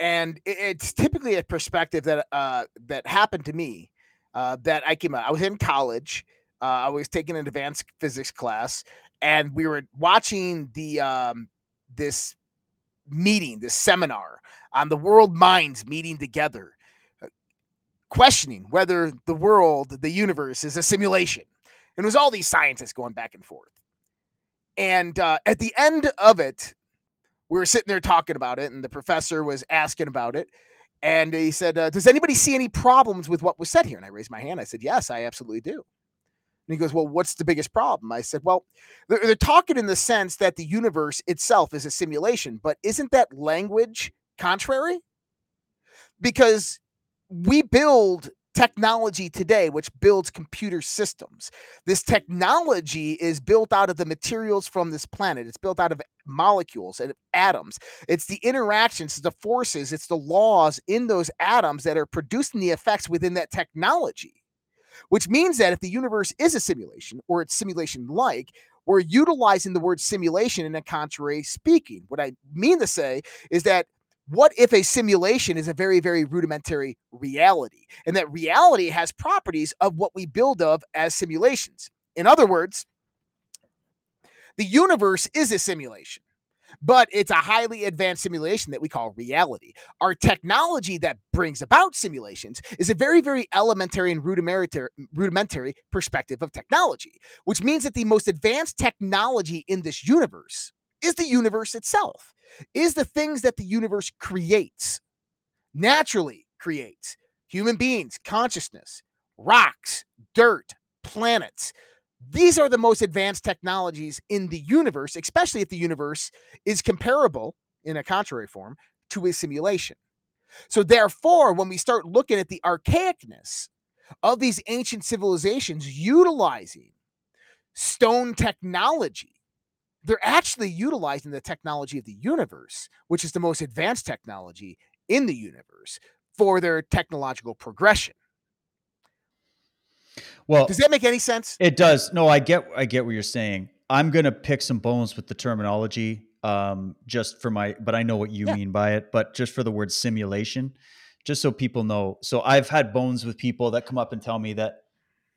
And it's typically a perspective that uh, that happened to me uh, that I came out. I was in college. Uh, I was taking an advanced physics class, and we were watching the um, this meeting, this seminar on the world minds meeting together, uh, questioning whether the world, the universe, is a simulation. And it was all these scientists going back and forth. And uh, at the end of it, we were sitting there talking about it, and the professor was asking about it. And he said, uh, does anybody see any problems with what was said here? And I raised my hand. I said, yes, I absolutely do. And he goes, well, what's the biggest problem? I said, well, they're, they're talking in the sense that the universe itself is a simulation, but isn't that language contrary? Because we build technology today, which builds computer systems. This technology is built out of the materials from this planet. It's built out of molecules and atoms. It's the interactions, the forces, it's the laws in those atoms that are producing the effects within that technology. Which means that if the universe is a simulation, or it's simulation-like, we're utilizing the word simulation in a contrary speaking. What I mean to say is that what if a simulation is a very, very rudimentary reality, and that reality has properties of what we build of as simulations? In other words, the universe is a simulation, but it's a highly advanced simulation that we call reality. Our technology that brings about simulations is a very, very elementary and rudimentary, rudimentary perspective of technology, which means that the most advanced technology in this universe is the universe itself, is the things that the universe creates, naturally creates. Human beings, consciousness, rocks, dirt, planets. These are the most advanced technologies in the universe, especially if the universe is comparable in a contrary form to a simulation. So therefore, when we start looking at the archaicness of these ancient civilizations utilizing stone technology, they're actually utilizing the technology of the universe, which is the most advanced technology in the universe, for their technological progression. Well, does that make any sense? It does. No, I get, I get what you're saying. I'm going to pick some bones with the terminology, um, just for my, but I know what you yeah. mean by it, but just for the word simulation, just so people know. So I've had bones with people that come up and tell me that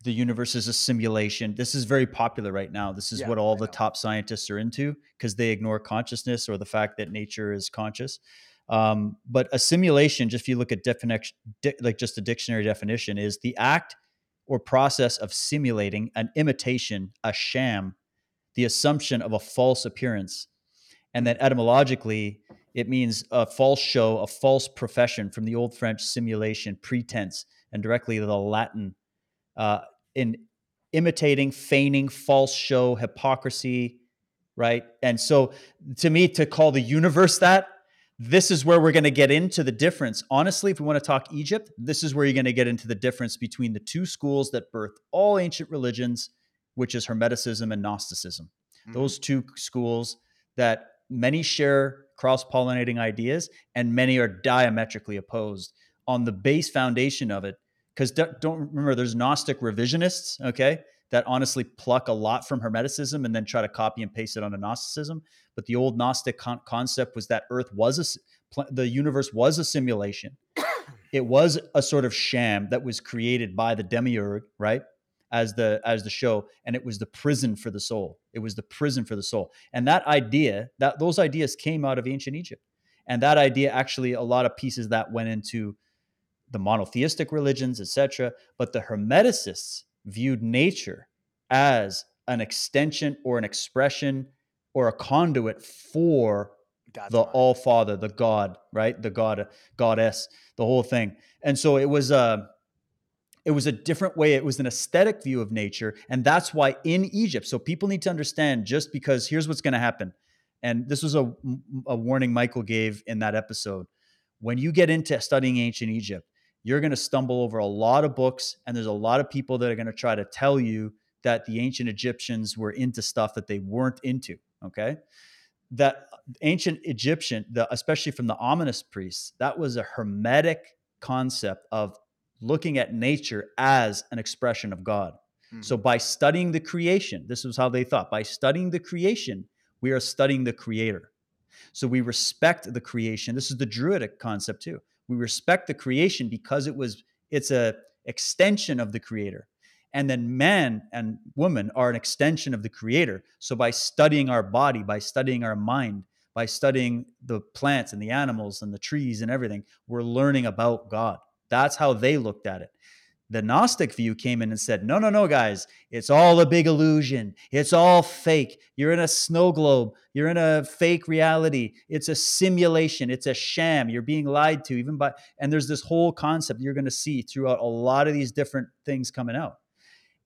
the universe is a simulation. This is very popular right now. This is yeah, what all I the know. top scientists are into, because they ignore consciousness or the fact that nature is conscious. Um, but a simulation, just if you look at definition, di- like just a dictionary definition, is the act or process of simulating, an imitation, a sham, the assumption of a false appearance. And then etymologically, it means a false show, a false profession, from the old French simulation, pretense, and directly to the Latin, uh, in imitating, feigning, false show, hypocrisy, right? And so to me, to call the universe that, this is where we're going to get into the difference. Honestly, if we want to talk Egypt, this is where you're going to get into the difference between the two schools that birthed all ancient religions, which is Hermeticism and Gnosticism. Mm-hmm. Those two schools that many share cross-pollinating ideas, and many are diametrically opposed on the base foundation of it. Because don't remember, there's Gnostic revisionists, okay, that honestly pluck a lot from Hermeticism and then try to copy and paste it onto Gnosticism. But the old Gnostic con- concept was that Earth was a, the universe was a simulation. It was a sort of sham that was created by the demiurge, right? As the, as the show. And it was the prison for the soul. It was the prison for the soul. And that idea, that those ideas came out of ancient Egypt. And that idea, actually, a lot of pieces that went into the monotheistic religions, et cetera. But the Hermeticists viewed nature as an extension or an expression or a conduit for God's the All Father, the God, right? The God, goddess, the whole thing. And so it was a, it was a different way. It was an aesthetic view of nature. And that's why in Egypt, so people need to understand, just because here's what's going to happen. And this was a, a warning Michael gave in that episode. When you get into studying ancient Egypt, you're going to stumble over a lot of books, and there's a lot of people that are going to try to tell you that the ancient Egyptians were into stuff that they weren't into, okay? That ancient Egyptian, the, especially from the ominous priests, that was a hermetic concept of looking at nature as an expression of God. Mm. So by studying the creation, this was how they thought, by studying the creation, we are studying the creator. So we respect the creation. This is the Druidic concept too. We respect the creation because it was, it's a extension of the creator. And then man and woman are an extension of the creator. So by studying our body, by studying our mind, by studying the plants and the animals and the trees and everything, we're learning about God. That's how they looked at it. The Gnostic view came in and said, no, no, no, guys, it's all a big illusion. It's all fake. You're in a snow globe. You're in a fake reality. It's a simulation. It's a sham. You're being lied to even by, and there's this whole concept you're going to see throughout a lot of these different things coming out.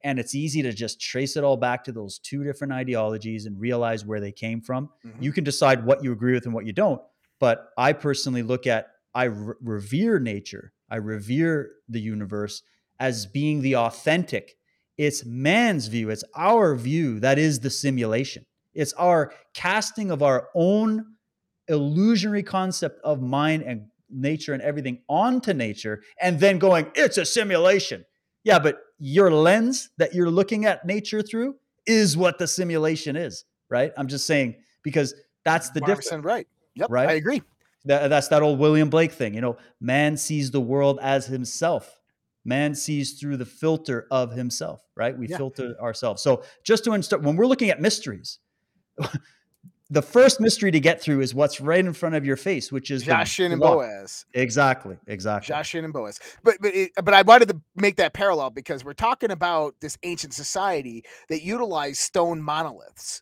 And it's easy to just trace it all back to those two different ideologies and realize where they came from. Mm-hmm. You can decide what you agree with and what you don't. But I personally look at, I re- revere nature. I revere the universe as being the authentic. It's man's view. It's our view that is the simulation. It's our casting of our own illusionary concept of mind and nature and everything onto nature and then going, it's a simulation. Yeah, but your lens that you're looking at nature through is what the simulation is, right? I'm just saying, because that's the difference. Right. Yep, right? I agree. That, that's that old William Blake thing. You know, man sees the world as himself. Man sees through the filter of himself, right? We yeah. filter ourselves. So just to start, when we're looking at mysteries, the first mystery to get through is what's right in front of your face, which is Jachin and Boaz. Exactly, exactly. Jachin and Boaz. But but it, but I wanted to make that parallel because we're talking about this ancient society that utilized stone monoliths,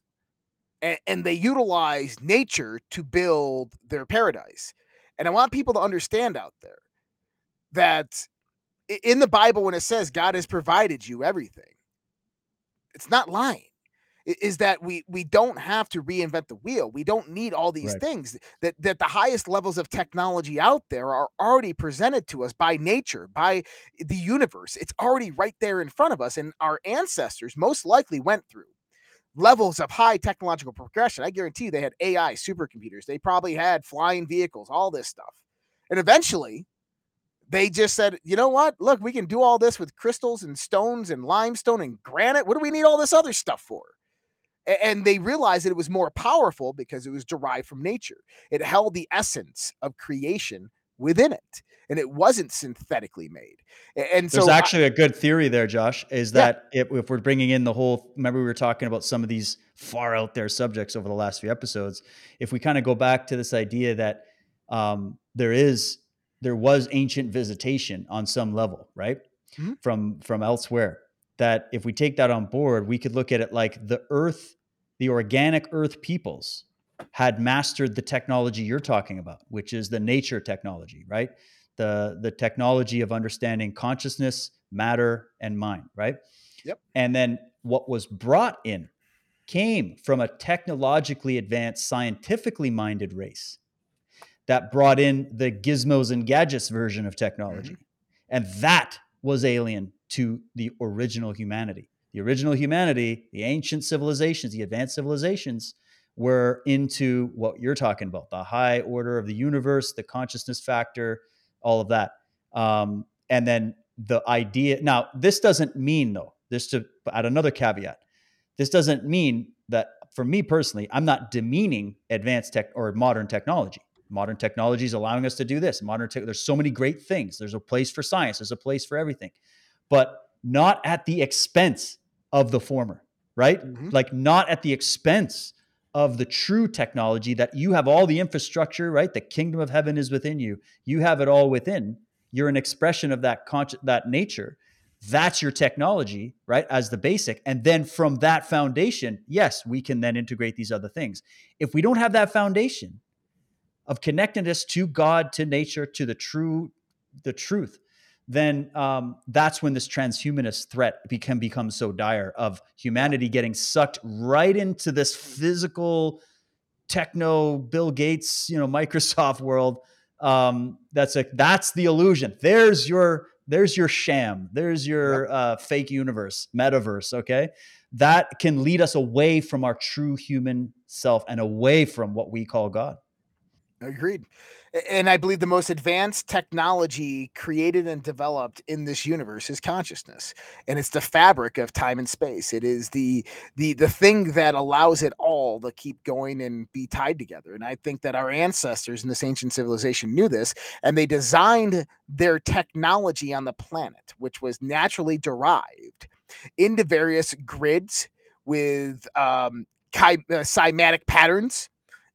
and, and they utilized nature to build their paradise. And I want people to understand out there that in the Bible, when it says God has provided you everything, it's not lying. Is that we we don't have to reinvent the wheel. We don't need all these right. things that that the highest levels of technology out there are already presented to us by nature, by the universe. It's already right there in front of us. And our ancestors most likely went through levels of high technological progression. I guarantee you they had A I, supercomputers. They probably had flying vehicles, all this stuff. And eventually they just said, you know what? Look, we can do all this with crystals and stones and limestone and granite. What do we need all this other stuff for? And they realized that it was more powerful because it was derived from nature. It held the essence of creation within it, and it wasn't synthetically made. And there's so actually I, a good theory there, Josh, is that yeah. if, if we're bringing in the whole, remember we were talking about some of these far out there subjects over the last few episodes. If we kind of go back to this idea that um, there is, there was ancient visitation on some level, right? Mm-hmm. From, from elsewhere. That if we take that on board, we could look at it like the earth, the organic earth peoples had mastered the technology you're talking about, which is the nature technology, right? The, the technology of understanding consciousness, matter, and mind, right? Yep. And then what was brought in came from a technologically advanced, scientifically minded race that brought in the gizmos and gadgets version of technology. Mm-hmm. And that was alien to the original humanity. The original humanity, the ancient civilizations, the advanced civilizations were into what you're talking about, the high order of the universe, the consciousness factor, all of that. Um, and then the idea, now this doesn't mean though, this to add another caveat, this doesn't mean that for me personally, I'm not demeaning advanced tech or modern technology. Modern technology is allowing us to do this. Modern te- There's so many great things. There's a place for science. There's a place for everything. But not at the expense of the former, right? Mm-hmm. Like not at the expense of the true technology that you have all the infrastructure, right? The kingdom of heaven is within you. You have it all within. You're an expression of that con- that nature. That's your technology, right? As the basic. And then from that foundation, yes, we can then integrate these other things. If we don't have that foundation of connectedness to God, to nature, to the true, the truth, then um, that's when this transhumanist threat be- can become so dire of humanity getting sucked right into this physical techno Bill Gates, you know, Microsoft world. Um, that's a, that's the illusion. There's your, there's your sham. There's your yep. uh, fake universe, metaverse. Okay. That can lead us away from our true human self and away from what we call God. Agreed. And I believe the most advanced technology created and developed in this universe is consciousness. And it's the fabric of time and space. It is the the the thing that allows it all to keep going and be tied together. And I think that our ancestors in this ancient civilization knew this, and they designed their technology on the planet, which was naturally derived into various grids with um, chi- uh, cymatic patterns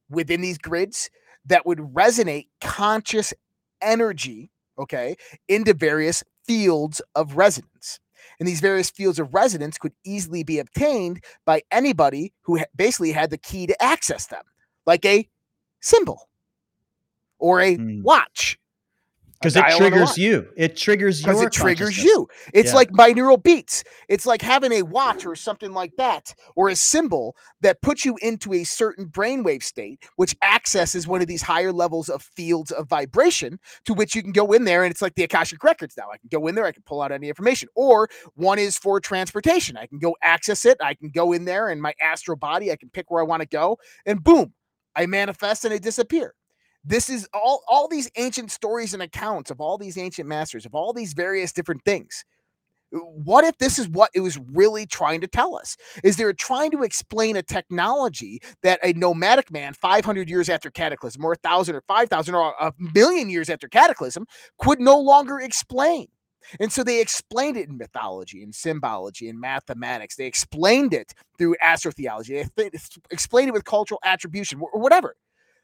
within these grids that would resonate conscious energy, okay, into various fields of resonance. And these various fields of resonance could easily be obtained by anybody who ha- basically had the key to access them, like a symbol or a mm. watch. Because it triggers you. It triggers your consciousness. Because it triggers you. It's yeah. like binaural beats. It's like having a watch or something like that, or a symbol that puts you into a certain brainwave state, which accesses one of these higher levels of fields of vibration to which you can go in there. And it's like the Akashic Records now. I can go in there. I can pull out any information. Or one is for transportation. I can go access it. I can go in there and my astral body, I can pick where I want to go. And boom, I manifest and I disappear. This is all, all these ancient stories and accounts of all these ancient masters, of all these various different things. What if this is what it was really trying to tell us? Is they're trying to explain a technology that a nomadic man five hundred years after Cataclysm, or one thousand or five thousand or a million years after Cataclysm, could no longer explain. And so they explained it in mythology and symbology and mathematics. They explained it through astrotheology. They th- explained it with cultural attribution or whatever.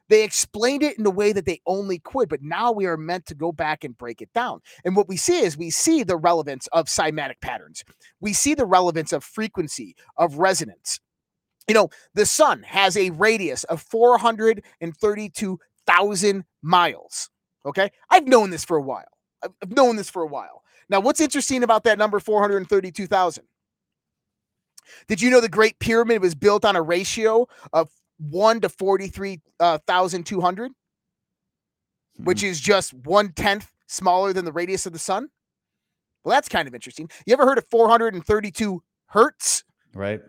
They explained it in the way that they only could, but now we are meant to go back and break it down. And what we see is we see the relevance of cymatic patterns. We see the relevance of frequency, of resonance. You know, the sun has a radius of four hundred thirty-two thousand miles, okay? I've known this for a while. I've known this for a while. Now, what's interesting about that number, four hundred thirty-two thousand? Did you know the Great Pyramid was built on a ratio of one to forty-three thousand two hundred, uh, which is just one tenth smaller than the radius of the sun? Well, that's kind of interesting. You ever heard of four hundred thirty-two hertz? Right.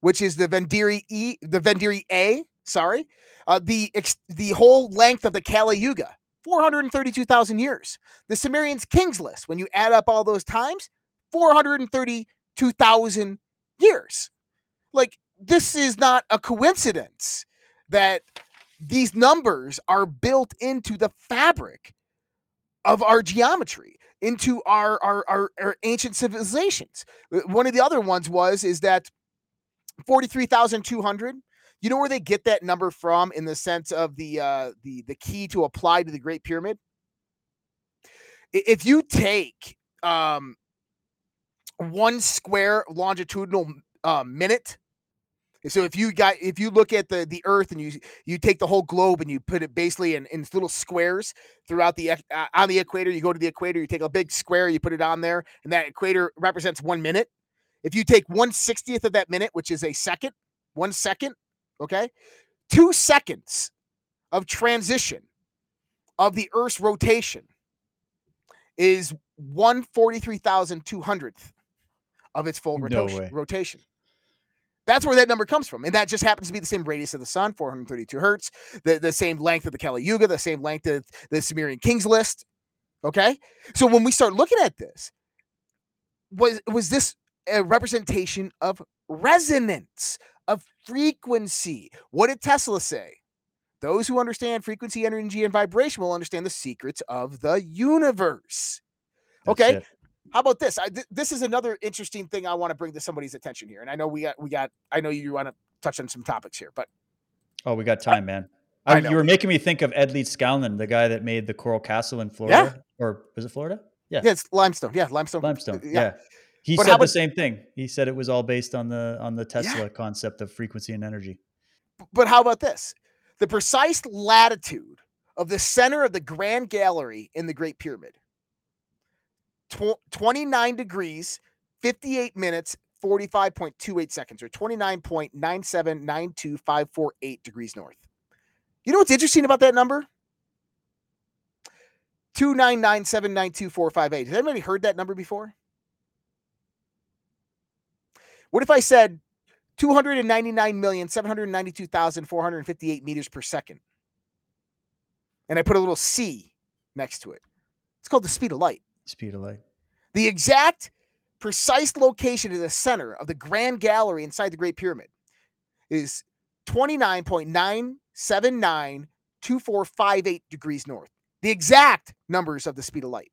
Which is the Vendiri E, the Vendiri A, sorry. Uh, the, ex, the whole length of the Kali Yuga, four hundred thirty-two thousand years. The Sumerians' Kings List, when you add up all those times, four hundred thirty-two thousand years. Like, this is not a coincidence that these numbers are built into the fabric of our geometry, into our, our, our, our ancient civilizations. One of the other ones was, is that forty-three thousand two hundred, you know where they get that number from in the sense of the, uh, the, the key to apply to the Great Pyramid? If you take um, one square longitudinal uh, minute, so if you got if you look at the, the Earth and you you take the whole globe and you put it basically in, in little squares throughout the uh, on the equator, you go to the equator, you take a big square, you put it on there, and that equator represents one minute. If you take one sixtieth of that minute, which is a second, one second, okay, two seconds of transition of the Earth's rotation is one forty three thousand two hundredth of its full no rotation. rotation. That's where that number comes from. And that just happens to be the same radius of the sun, four hundred thirty-two hertz, the, the same length of the Kali Yuga, the same length of the Sumerian Kings List. Okay? So when we start looking at this, was, was this a representation of resonance, of frequency? What did Tesla say? Those who understand frequency, energy, and vibration will understand the secrets of the universe. That's okay? It. How about this? I, th- this is another interesting thing I want to bring to somebody's attention here. And I know we got, we got, I know you want to touch on some topics here, but. Oh, we got time, man. I, I you were making me think of Edleigh Scanlon, the guy that made the Coral Castle in Florida, yeah. Or was it Florida? Yeah. Yeah. It's limestone. Yeah. Limestone. Limestone. Yeah. yeah. He but said about, the same thing. He said it was all based on the, on the Tesla yeah. concept of frequency and energy. But how about this? The precise latitude of the center of the Grand Gallery in the Great Pyramid. twenty-nine degrees, fifty-eight minutes, forty-five point two eight seconds, or twenty-nine point nine seven nine two five four eight degrees north. You know what's interesting about that number? two nine nine seven nine two four five eight. Has anybody heard that number before? What if I said two hundred ninety-nine million seven hundred ninety-two thousand four hundred fifty-eight meters per second? And I put a little C next to it. It's called the speed of light. Speed of light. The exact precise location of the center of the Grand Gallery inside the Great Pyramid is twenty-nine point nine seven nine two four five eight degrees north. The exact numbers of the speed of light.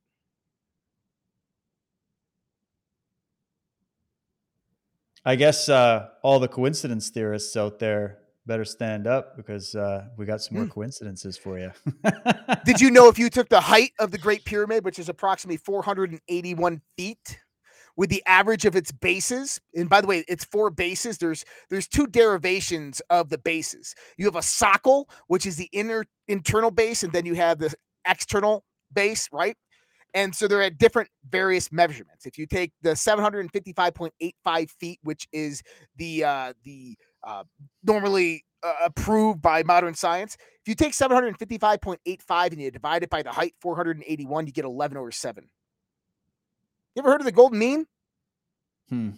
I guess uh, all the coincidence theorists out there better stand up, because uh, we got some more coincidences for you. Did you know if you took the height of the Great Pyramid, which is approximately four hundred eighty-one feet, with the average of its bases, and by the way, it's four bases. There's there's two derivations of the bases. You have a socle, which is the inner internal base, and then you have the external base, right? And so they're at different various measurements. If you take the seven hundred fifty-five point eight five feet, which is the uh, the uh, normally uh, approved by modern science, if you take seven hundred fifty-five point eight five and you divide it by the height, four hundred eighty-one, you get eleven over seven. You ever heard of the golden mean? Hmm.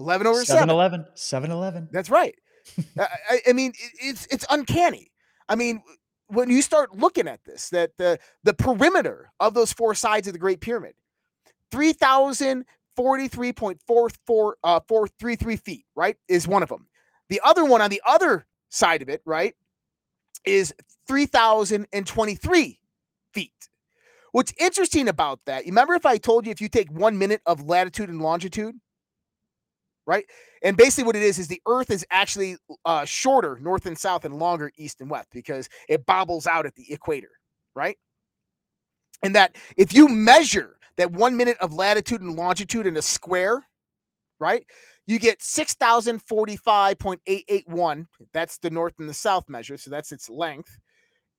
eleven over seven. seven eleven. seven eleven. That's right. I, I mean, it, it's it's uncanny. I mean, when you start looking at this, that the, the perimeter of those four sides of the Great Pyramid, three thousand forty-three point four four three three feet, right, is one of them. The other one on the other side of it, right, is three thousand twenty-three feet. What's interesting about that, you remember if I told you if you take one minute of latitude and longitude, right? And basically what it is, is the Earth is actually uh, shorter north and south and longer east and west because it bobbles out at the equator, right? And that if you measure that one minute of latitude and longitude in a square, right? You get six thousand forty-five point eight eight one. That's the north and the south measure. So that's its length.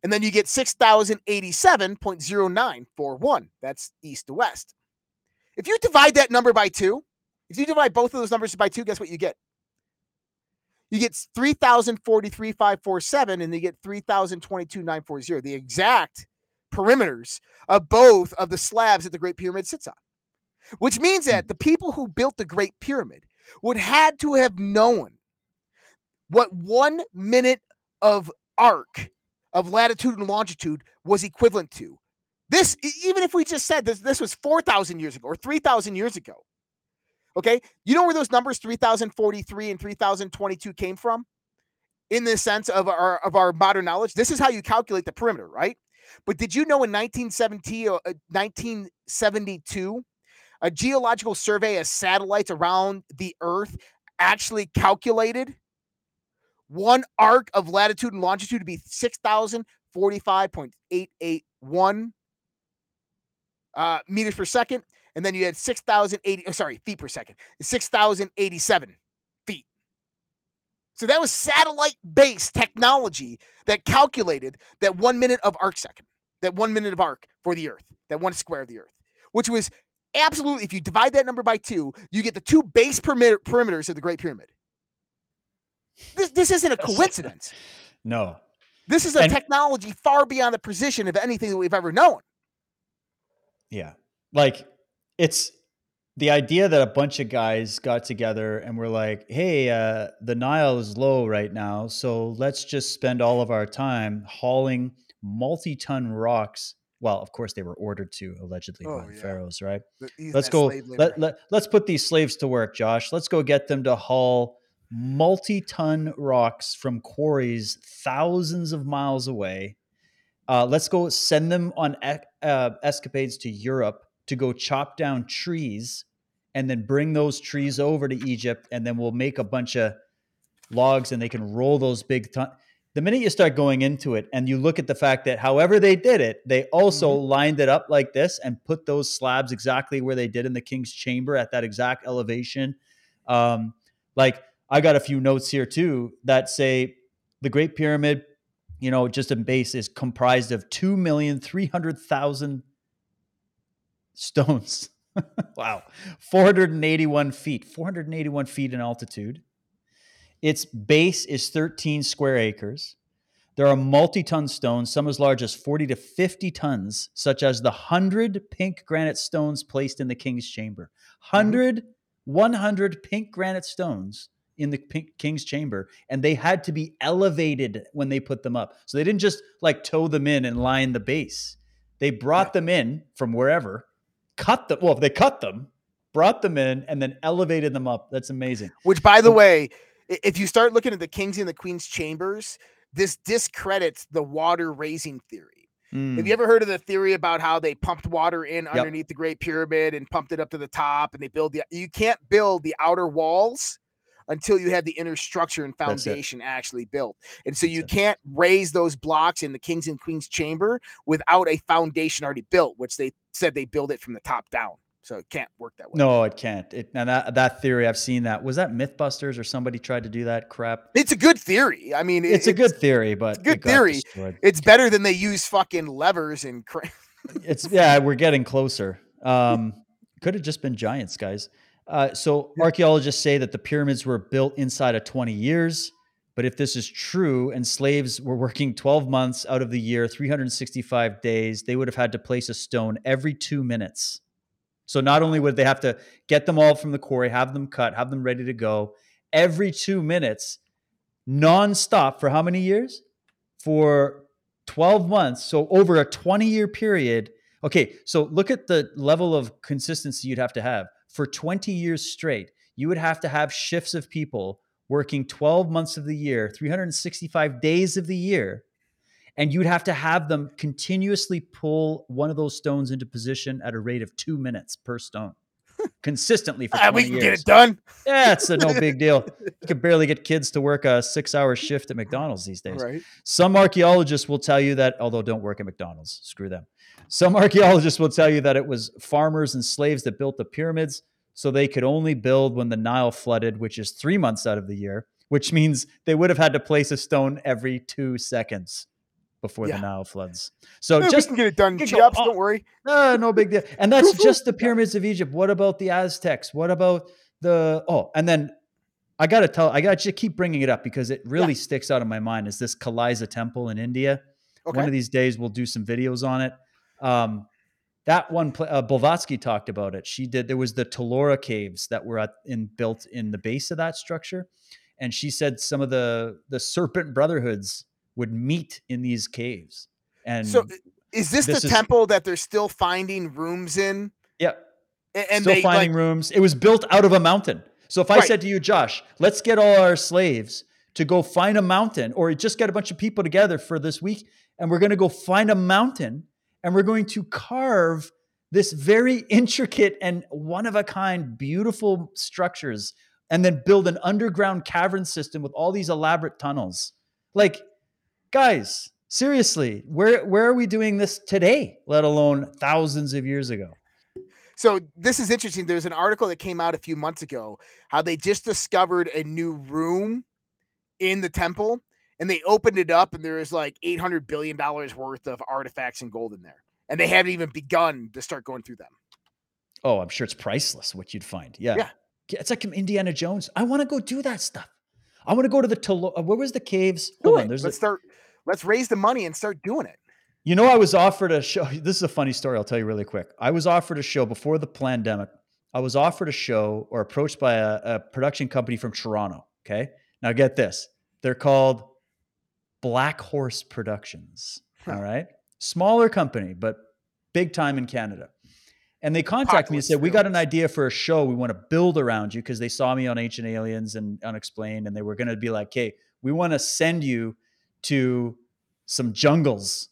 And then you get six thousand eighty-seven point zero nine four one. That's east to west. If you divide that number by two, if you divide both of those numbers by two, guess what you get? You get three thousand forty-three point five four seven and you get three thousand twenty-two point nine four zero, the exact perimeters of both of the slabs that the Great Pyramid sits on. Which means that the people who built the Great Pyramid would had to have known what one minute of arc of latitude and longitude was equivalent to. This, even if we just said this, this was four thousand years ago or three thousand years ago. Okay. You know where those numbers three thousand forty-three and three thousand twenty-two came from in the sense of our, of our modern knowledge? This is how you calculate the perimeter, right? But did you know in nineteen seventy or nineteen seventy-two, a geological survey of satellites around the Earth actually calculated one arc of latitude and longitude to be six thousand forty-five point eight eight one uh, meters per second. And then you had six thousand eighty, oh, sorry, feet per second, six thousand eighty-seven feet. So that was satellite-based technology that calculated that one minute of arc second, that one minute of arc for the Earth, that one square of the Earth, which was absolutely, if you divide that number by two, you get the two base perimeter, perimeters of the Great Pyramid. This this isn't a coincidence. No. This is a and, technology far beyond the precision of anything that we've ever known. Yeah. Like, it's the idea that a bunch of guys got together and were like, hey, uh, the Nile is low right now, so let's just spend all of our time hauling multi-ton rocks. Well, of course, they were ordered to, allegedly, oh, by the yeah. pharaohs, right? Let's go. Let, let, let's put these slaves to work, Josh. Let's go get them to haul multi-ton rocks from quarries thousands of miles away. Uh, let's go send them on ec- uh, escapades to Europe to go chop down trees and then bring those trees over to Egypt, and then we'll make a bunch of logs and they can roll those big ton. The minute you start going into it and you look at the fact that however they did it, they also mm-hmm. lined it up like this and put those slabs exactly where they did in the king's chamber at that exact elevation. Um, like, I got a few notes here too that say the Great Pyramid, you know, just in base is comprised of two million three hundred thousand stones. Wow. four hundred eighty-one feet, four hundred eighty-one feet in altitude. Its base is thirteen square acres. There are multi-ton stones, some as large as forty to fifty tons, such as the hundred pink granite stones placed in the king's chamber. one hundred, one hundred pink granite stones in the pink king's chamber, and they had to be elevated when they put them up. So they didn't just like tow them in and line the base. They brought right. them in from wherever, cut them. Well, they cut them, brought them in, and then elevated them up. That's amazing. Which, by the way, if you start looking at the king's and the queen's chambers, this discredits the water raising theory. Mm. Have you ever heard of the theory about how they pumped water in yep. underneath the Great Pyramid and pumped it up to the top, and they build the, you can't build the outer walls until you have the inner structure and foundation actually built. And so you can't raise those blocks in the king's and queen's chamber without a foundation already built, which they said they build it from the top down. So it can't work that way. No, it can't. It, and that, that theory, I've seen that. Was that Mythbusters or somebody tried to do that crap? It's a good theory. I mean, it, it's, it's a good theory, but it's a good it theory. Destroyed. It's better than they use fucking levers and crap. It's yeah, we're getting closer. Um, could have just been giants, guys. Uh, so archaeologists say that the pyramids were built inside of twenty years, but if this is true and slaves were working twelve months out of the year, three hundred sixty-five days, they would have had to place a stone every two minutes. So not only would they have to get them all from the quarry, have them cut, have them ready to go every two minutes, nonstop for how many years? For twelve months. So over a twenty year period. Okay. So look at the level of consistency you'd have to have. For twenty years straight, you would have to have shifts of people working twelve months of the year, three hundred sixty-five days of the year, and you'd have to have them continuously pull one of those stones into position at a rate of two minutes per stone, consistently for twenty years. We can years. Get it done. Yeah, it's a no big deal. You can barely get kids to work a six-hour shift at McDonald's these days. Right. Some archaeologists will tell you that, although don't work at McDonald's, screw them. Some archaeologists will tell you that it was farmers and slaves that built the pyramids, so they could only build when the Nile flooded, which is three months out of the year, which means they would have had to place a stone every two seconds before yeah. the Nile floods. So no, just we can get it done. Ups, don't worry. No, no big deal. And that's just the pyramids of Egypt. What about the Aztecs? What about the, oh, and then I got to tell, I got to keep bringing it up because it really yeah. sticks out in my mind is this Kailasa Temple in India. Okay. One of these days we'll do some videos on it. Um, that one, uh, Blavatsky talked about it. She did, there was the Tellura caves that were at, in built in the base of that structure. And she said some of the, the serpent brotherhoods would meet in these caves. And so is this, this the is, temple that they're still finding rooms in? Yep. And, and still they, finding like, rooms. It was built out of a mountain. So if right. I said to you, Josh, let's get all our slaves to go find a mountain, or just get a bunch of people together for this week, and we're going to go find a mountain, and we're going to carve this very intricate and one-of-a-kind beautiful structures and then build an underground cavern system with all these elaborate tunnels. Like, guys, seriously, where, where are we doing this today, let alone thousands of years ago? So this is interesting. There's an article that came out a few months ago, how they just discovered a new room in the temple. And they opened it up, and there is like eight hundred billion dollars worth of artifacts and gold in there. And they haven't even begun to start going through them. Oh, I'm sure it's priceless what you'd find. Yeah. yeah. It's like Indiana Jones. I want to go do that stuff. I want to go to the Tolo- where was the caves? Hold do on. There's let's a- start. Let's raise the money and start doing it. You know, I was offered a show. This is a funny story. I'll tell you really quick. I was offered a show before the pandemic. I was offered a show or approached by a, a production company from Toronto. Okay. Now get this. They're called Black Horse Productions. Huh. All right. Smaller company, but big time in Canada. And they contacted me and said, we got an idea for a show. We want to build around you, because they saw me on Ancient Aliens and Unexplained. And they were going to be like, hey, we want to send you to some jungles,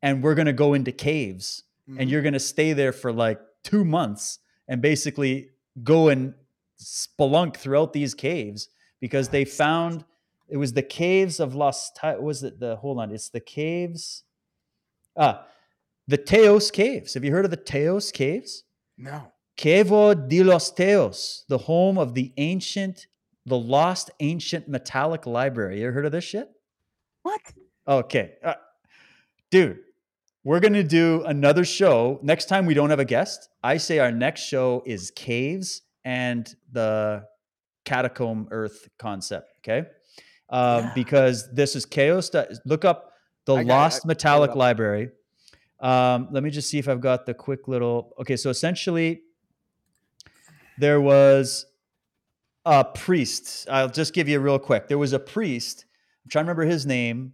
and we're going to go into caves, mm-hmm. and you're going to stay there for like two months and basically go and spelunk throughout these caves, because they found it was the caves of Los, was it the, hold on, it's the caves, ah, the Tayos caves. Have you heard of the Tayos caves? No. Quevo de los Tayos, the home of the ancient, the lost ancient metallic library. You ever heard of this shit? What? Okay. Uh, dude, we're going to do another show. Next time we don't have a guest, I say our next show is caves and the catacomb earth concept, okay? Um, yeah. Because this is chaos. Look up The I Lost got, Metallic Library. Um, let me just see if I've got the quick little... Okay, so essentially, there was a priest. I'll just give you real quick. There was a priest. I'm trying to remember his name.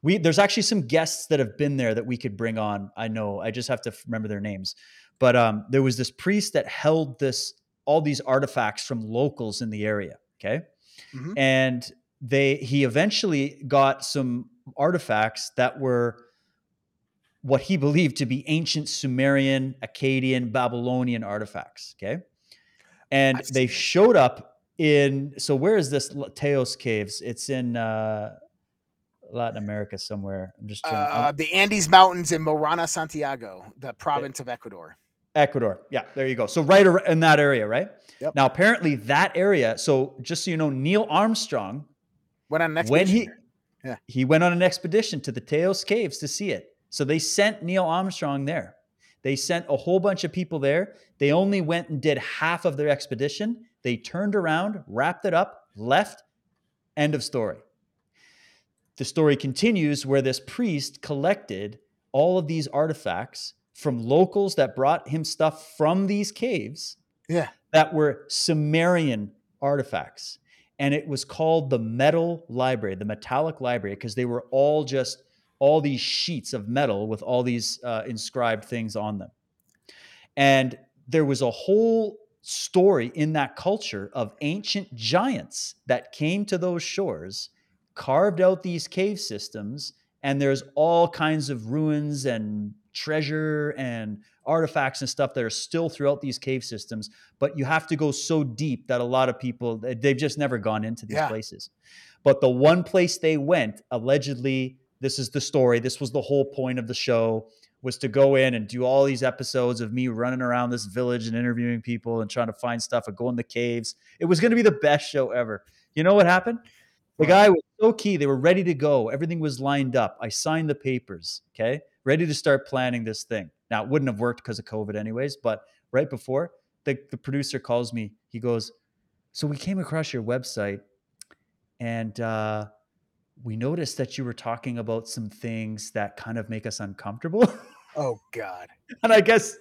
We There's actually some guests that have been there that we could bring on. I know. I just have to remember their names. But um, there was this priest that held this all these artifacts from locals in the area, okay? Mm-hmm. And they he eventually got some artifacts that were what he believed to be ancient Sumerian, Akkadian, Babylonian artifacts, okay? And they showed up in, so where is this Tayos caves? It's in uh, Latin America somewhere. I'm just trying, uh, I'm, the Andes Mountains in Morona, Santiago, the province of Ecuador. Ecuador. Yeah, there you go. So right in that area, right? Yep. Now, apparently that area, so just so you know, Neil Armstrong, went on an expedition. when he, yeah. he went on an expedition to the Tayos caves to see it. So they sent Neil Armstrong there. They sent a whole bunch of people there. They only went and did half of their expedition. They turned around, wrapped it up, left. End of story. The story continues where this priest collected all of these artifacts from locals that brought him stuff from these caves yeah. that were Sumerian artifacts. And it was called the Metal Library, the Metallic Library, because they were all just all these sheets of metal with all these uh, inscribed things on them. And there was a whole story in that culture of ancient giants that came to those shores, carved out these cave systems, and there's all kinds of ruins and treasure and artifacts and stuff that are still throughout these cave systems. But you have to go so deep that a lot of people, they've just never gone into these yeah. places. But the one place they went, allegedly, this is the story. This was the whole point of the show, was to go in and do all these episodes of me running around this village and interviewing people and trying to find stuff and go in the caves. It was going to be the best show ever. You know what happened? The guy was so key. They were ready to go. Everything was lined up. I signed the papers, okay? Ready to start planning this thing. Now, it wouldn't have worked because of COVID anyways, but right before, the, the producer calls me. He goes, so we came across your website, and uh, we noticed that you were talking about some things that kind of make us uncomfortable. Oh, God. And I guess,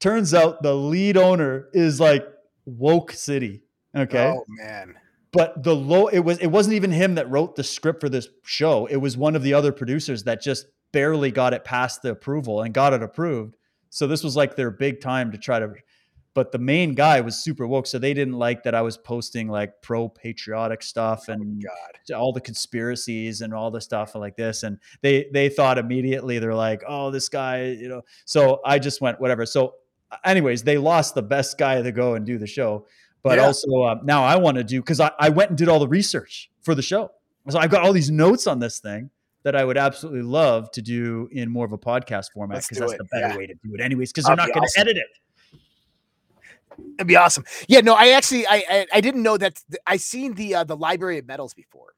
turns out the lead owner is like Woke City, okay? Oh, man. But the low, it was, it wasn't even him that wrote the script for this show. It was one of the other producers that just barely got it past the approval and got it approved. So this was like their big time to try to, but the main guy was super woke. So they didn't like that I was posting like pro patriotic stuff and oh God. all the conspiracies and all the stuff like this. And they, they thought immediately, they're like, oh, this guy, you know, so I just went, whatever. So anyways, they lost the best guy to go and do the show. But yeah. also uh, now I want to do, because I, I went and did all the research for the show. So I've got all these notes on this thing that I would absolutely love to do in more of a podcast format, because that's it. the better yeah. way to do it anyways, because they're not going to awesome. edit it. That'd be awesome. Yeah, no, I actually, I I, I didn't know that. Th- I seen the uh, the Library of Metals before,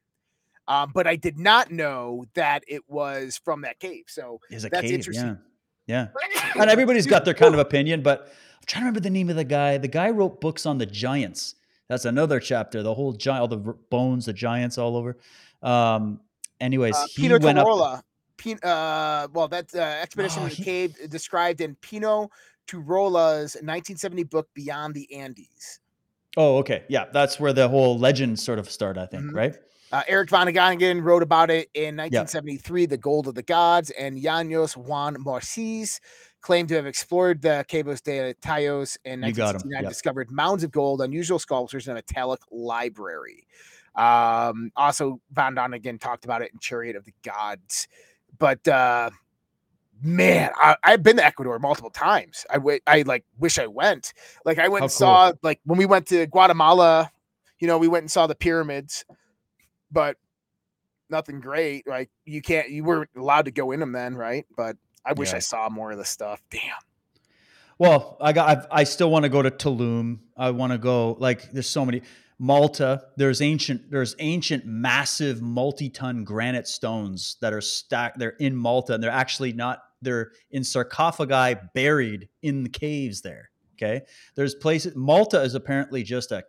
um, but I did not know that it was from that cave. So that's cave, interesting. Yeah, yeah. And everybody's got their kind of opinion, but... I'm trying to remember the name of the guy. The guy wrote books on the giants. That's another chapter. The whole giant, all the bones, the giants all over. Um, anyways, uh, Peter he went Turola. up. P- uh, well, that uh, expedition oh, to the he... cave described in Pino Turola's nineteen seventy book Beyond the Andes. Oh, okay, yeah, that's where the whole legend sort of started, I think, mm-hmm. right? Uh, Eric Vonnegut wrote about it in nineteen seventy-three, yeah. The Gold of the Gods, and Llanos Juan Morsis claimed to have explored the Cables de Tayos in nineteen sixty-nine, yeah. discovered mounds of gold, unusual sculptures, and a metallic library. Um, also, Von Vonnegut talked about it in Chariot of the Gods. But, uh, man, I, I've been to Ecuador multiple times. I, w- I like wish I went. Like, I went How and cool. saw, like, when we went to Guatemala, you know, we went and saw the pyramids. But nothing great. Like you can't, you weren't allowed to go in them then. Right. But I wish yeah. I saw more of the stuff. Damn. Well, I got, I've, I still want to go to Tulum. I want to go, like, there's so many. Malta, there's ancient, there's ancient, massive multi-ton granite stones that are stacked. They're in Malta, and they're actually not, they're in sarcophagi buried in the caves there. Okay. There's places, Malta is apparently just a,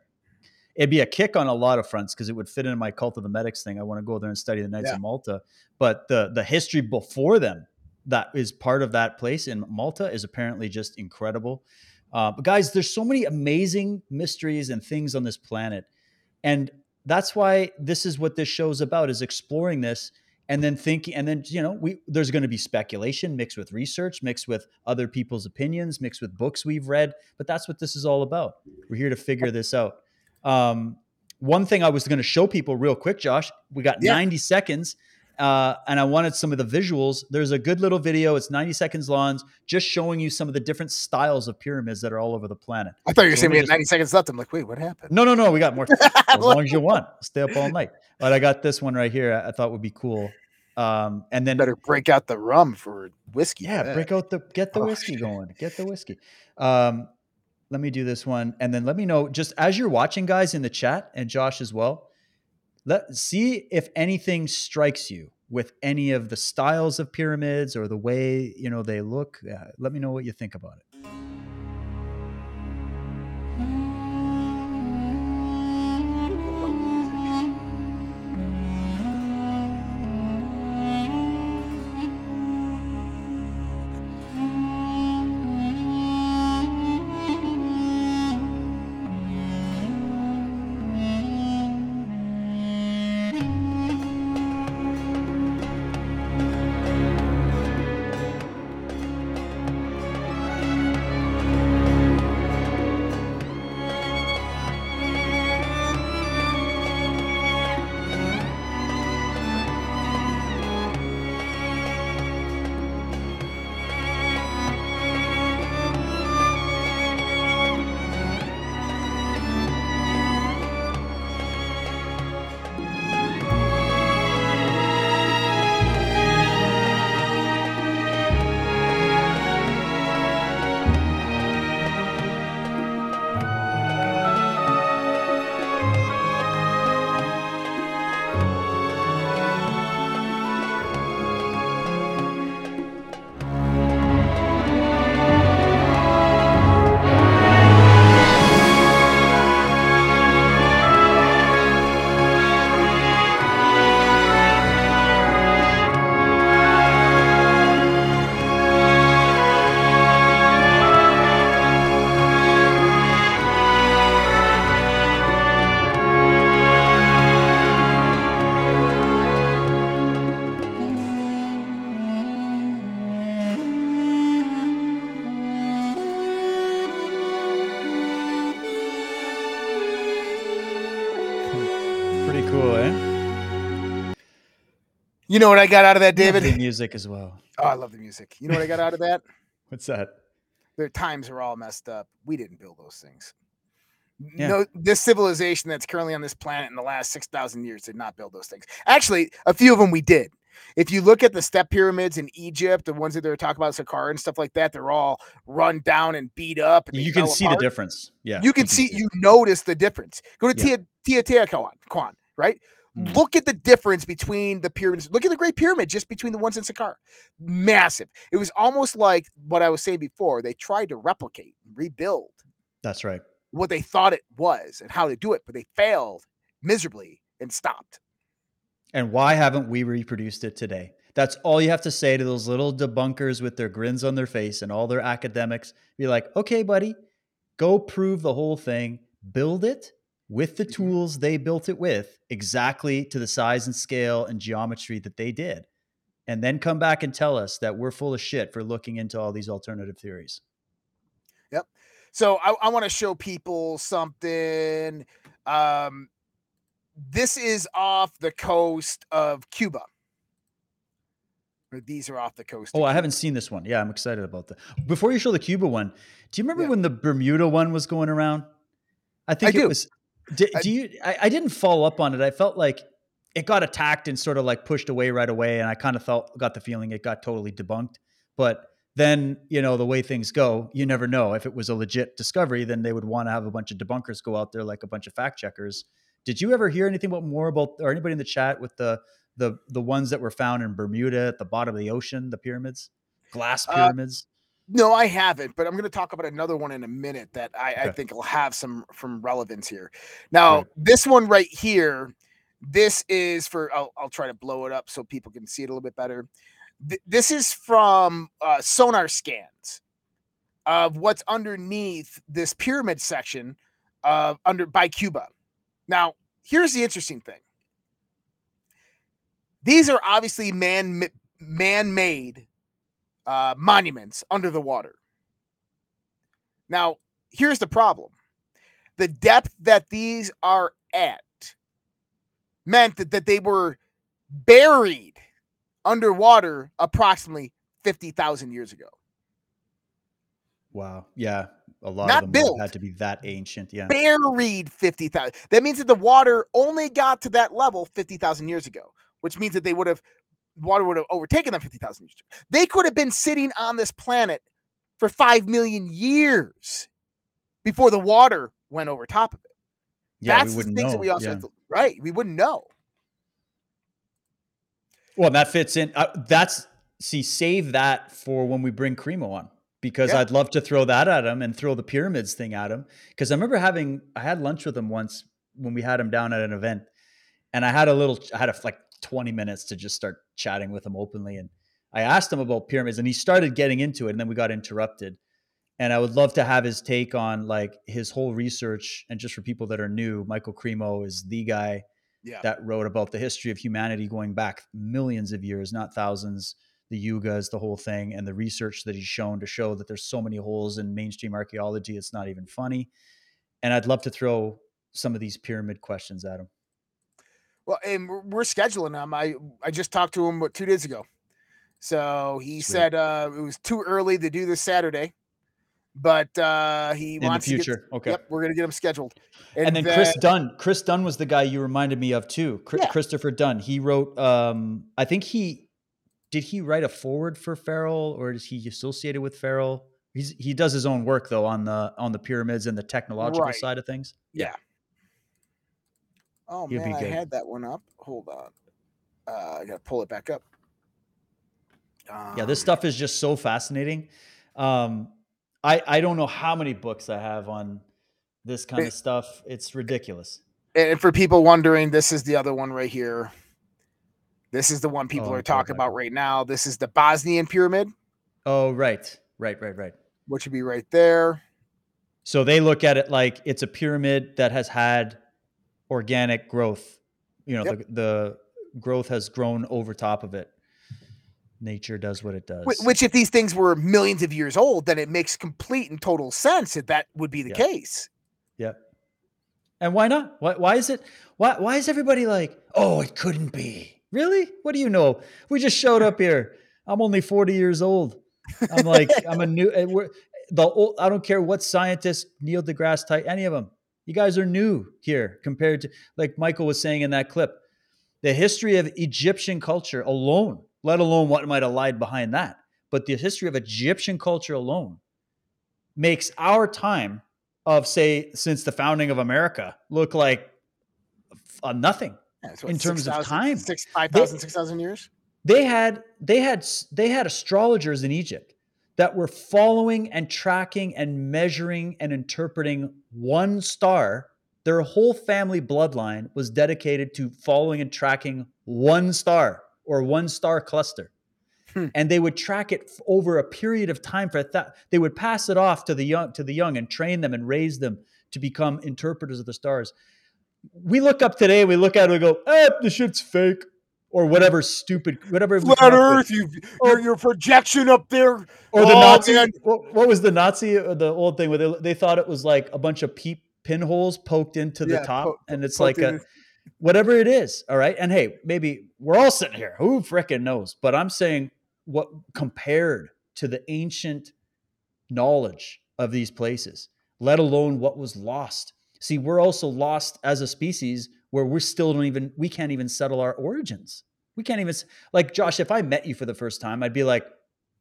it'd be a kick on a lot of fronts because it would fit into my Cult of Hermetics thing. I want to go there and study the Knights yeah. of Malta. But the the history before them that is part of that place in Malta is apparently just incredible. Uh, but guys, there's so many amazing mysteries and things on this planet. And that's why this is what this show's about, is exploring this and then thinking, and then, you know, we, there's going to be speculation mixed with research, mixed with other people's opinions, mixed with books we've read, but that's what this is all about. We're here to figure this out. Um, one thing I was going to show people real quick, Josh, we got yeah. ninety seconds. Uh, and I wanted some of the visuals. There's a good little video. It's ninety seconds long, just showing you some of the different styles of pyramids that are all over the planet. I thought you were so saying we had just... ninety seconds left. I'm like, wait, what happened? No, no, no. We got more as long as you want. Stay up all night. But I got this one right here. I, I thought would be cool. Um, and then better break out the rum for whiskey. Yeah, man. break out the get the oh, whiskey shit. going. Get the whiskey. Um, let me do this one, and then let me know just as you're watching, guys, in the chat, and Josh as well. Let's see if anything strikes you with any of the styles of pyramids or the way, you know, they look. Uh, let me know what you think about it. You know what I got out of that, David? The music as well. Oh, I love the music. You know what I got out of that? What's that? Their times are all messed up. We didn't build those things. Yeah. No, this civilization that's currently on this planet in the last six thousand years did not build those things. Actually, a few of them we did. If you look at the step pyramids in Egypt, the ones that they're talking about, Saqqara and stuff like that, they're all run down and beat up. And you can see apart. the difference. Yeah. You can, you can see, see you notice the difference. Go to yeah. Teotihuacan, right? Look at the difference between the pyramids. Look at the Great Pyramid just between the ones in Saqqara. Massive. It was almost like what I was saying before. They tried to replicate, rebuild. That's right. What they thought it was and how to do it, but they failed miserably and stopped. And why haven't we reproduced it today? That's all you have to say to those little debunkers with their grins on their face and all their academics. Be like, okay, buddy, go prove the whole thing. Build it with the tools they built it with, exactly to the size and scale and geometry that they did. And then come back and tell us that we're full of shit for looking into all these alternative theories. Yep. So I, I want to show people something. Um, this is off the coast of Cuba. Or these are off the coast. Oh, I haven't seen this one. Yeah, I'm excited about that. Before you show the Cuba one, do you remember yeah. when the Bermuda one was going around? I think I it do. was... Do, do you? I, I didn't follow up on it. I felt like it got attacked and sort of like pushed away right away, and I kind of felt got the feeling it got totally debunked. But then, you know, the way things go, you never know. If it was a legit discovery, then they would want to have a bunch of debunkers go out there like a bunch of fact checkers. Did you ever hear anything about more about, or anybody in the chat, with the the the ones that were found in Bermuda at the bottom of the ocean, the pyramids, glass pyramids? Uh, No, I haven't, but I'm going to talk about another one in a minute that I, okay. I think will have some, some relevance here. Now, right. This one right here, this is for, I'll, I'll try to blow it up so people can see it a little bit better. Th- this is from uh, sonar scans of what's underneath this pyramid section uh, under by Cuba. Now, here's the interesting thing. These are obviously man man-made uh, monuments under the water. Now, here's the problem. The depth that these are at meant that, that they were buried underwater approximately fifty thousand years ago. Wow. Yeah. A lot Not of them built, had to be that ancient. Yeah. Buried fifty thousand. That means that the water only got to that level fifty thousand years ago, which means that they would have, water would have overtaken them fifty thousand years ago. They could have been sitting on this planet for five million years before the water went over top of it. Yeah, That's we wouldn't the things know. That we also yeah. have to, right. We wouldn't know. Well, that fits in. Uh, that's see, save that for when we bring Cremo on, because yeah. I'd love to throw that at him and throw the pyramids thing at him. Because I remember having, I had lunch with him once when we had him down at an event, and I had a little, I had a, like twenty minutes to just start chatting with him openly. And I asked him about pyramids and he started getting into it, and then we got interrupted. And I would love to have his take on like his whole research. And just for people that are new, Michael Cremo is the guy yeah. that wrote about the history of humanity going back millions of years, not thousands, the yugas, the whole thing, and the research that he's shown to show that there's so many holes in mainstream archaeology. It's not even funny. And I'd love to throw some of these pyramid questions at him. Well, and we're scheduling him. I, I just talked to him what, two days ago. So he Sweet. said uh, it was too early to do this Saturday. But uh, he in wants the future. To get, okay. Yep, we're gonna get him scheduled. And, and then, then Chris Dunn. Chris Dunn was the guy you reminded me of too. Chris, yeah. Christopher Dunn. He wrote. Um, I think he did. He write a foreword for Farrell, or is he associated with Farrell? He's he does his own work though on the on the pyramids and the technological right. side of things. Yeah. yeah. Oh He'll man, I had that one up. Hold on, uh, I gotta pull it back up. Um, yeah, this stuff is just so fascinating. Um, I, I don't know how many books I have on this kind of stuff. It's ridiculous. And for people wondering, this is the other one right here. This is the one people oh, are talking about right now. This is the Bosnian pyramid. Oh, right. Right, right, right. Which would be right there. So they look at it like it's a pyramid that has had organic growth. You know, yep. the, the growth has grown over top of it. Nature does what it does. Which, if these things were millions of years old, then it makes complete and total sense that that would be the yeah. case. Yeah. And why not? Why, why is it? Why, why is everybody like, oh, it couldn't be? Really? What do you know? We just showed up here. I'm only forty years old. I'm like, I'm a new. We're, the old, I don't care what scientist, Neil deGrasse Tyson, any of them. You guys are new here compared to, like Michael was saying in that clip, the history of Egyptian culture alone. Let alone what might have lied behind that. But the history of Egyptian culture alone makes our time of, say, since the founding of America, look like a nothing yeah, so in terms six, of time. Six, five thousand, six thousand years? They had, they, had, they had astrologers in Egypt that were following and tracking and measuring and interpreting one star. Their whole family bloodline was dedicated to following and tracking one star. Or one star cluster. Hmm. And they would track it f- over a period of time for that. They would pass it off to the young, to the young and train them and raise them to become interpreters of the stars. We look up today, we look at it and go, eh, this shit's fake. Or whatever stupid, whatever. Flat Earth, you, your, your projection up there. Or oh, the Nazi, what, what was the Nazi, or the old thing where they, they thought it was like a bunch of peep pinholes poked into yeah, the top. Po- and it's like in. a... Whatever it is, all right? And hey, maybe we're all sitting here. Who frickin' knows? But I'm saying what compared to the ancient knowledge of these places, let alone what was lost. See, we're also lost as a species where we still don't even, we can't even settle our origins. We can't even, like Josh, if I met you for the first time, I'd be like,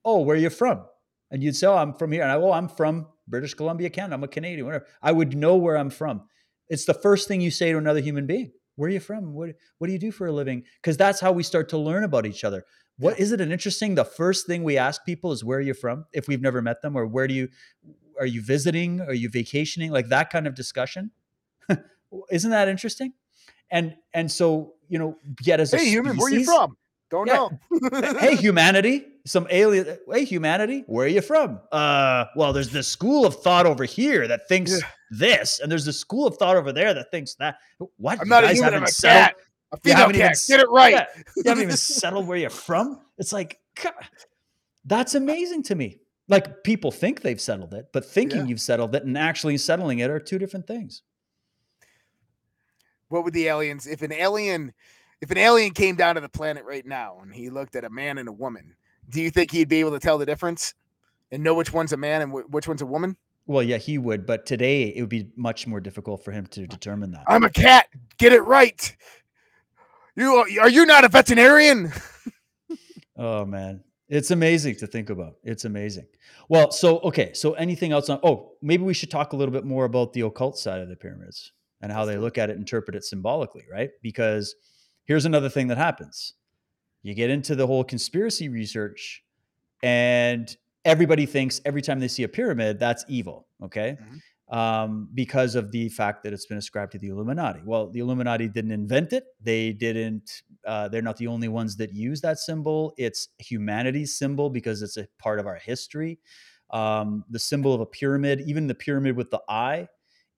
oh, where are you from? And you'd say, oh, I'm from here. And I, oh, I'm from British Columbia, Canada. I'm a Canadian, whatever. I would know where I'm from. It's the first thing you say to another human being. Where are you from? What, what do you do for a living? Because that's how we start to learn about each other. What yeah. isn't it interesting? The first thing we ask people is where are you from, if we've never met them, or where do you, are you visiting? Are you vacationing? Like that kind of discussion. Isn't that interesting? And, and so, you know, yet as a hey, human, where are you from? Don't yeah. know. Hey, humanity, some alien, hey, humanity, where are you from? Uh, well, there's this school of thought over here that thinks yeah. this, and there's this school of thought over there that thinks that. What? I'm you not guys a human, I'm a cat. A female cat. Even, get it right. Yeah, you haven't even settled where you're from. It's like, God, that's amazing to me. Like people think they've settled it, but thinking yeah. you've settled it and actually settling it are two different things. What would the aliens, if an alien, if an alien came down to the planet right now and he looked at a man and a woman, do you think he'd be able to tell the difference and know which one's a man and which one's a woman? Well, yeah, he would, but today it would be much more difficult for him to determine that. I'm a cat. Get it right. You are, are you not a veterinarian? Oh man, it's amazing to think about. It's amazing. Well, so okay, so anything else on? Oh, maybe we should talk a little bit more about the occult side of the pyramids and how they look at it, interpret it symbolically, right? Because here's another thing that happens: you get into the whole conspiracy research, and everybody thinks every time they see a pyramid, that's evil. Okay. Mm-hmm. Um, because of the fact that it's been ascribed to the Illuminati. Well, the Illuminati didn't invent it. They didn't, uh, they're not the only ones that use that symbol. It's humanity's symbol because it's a part of our history. Um, the symbol of a pyramid, even the pyramid with the eye,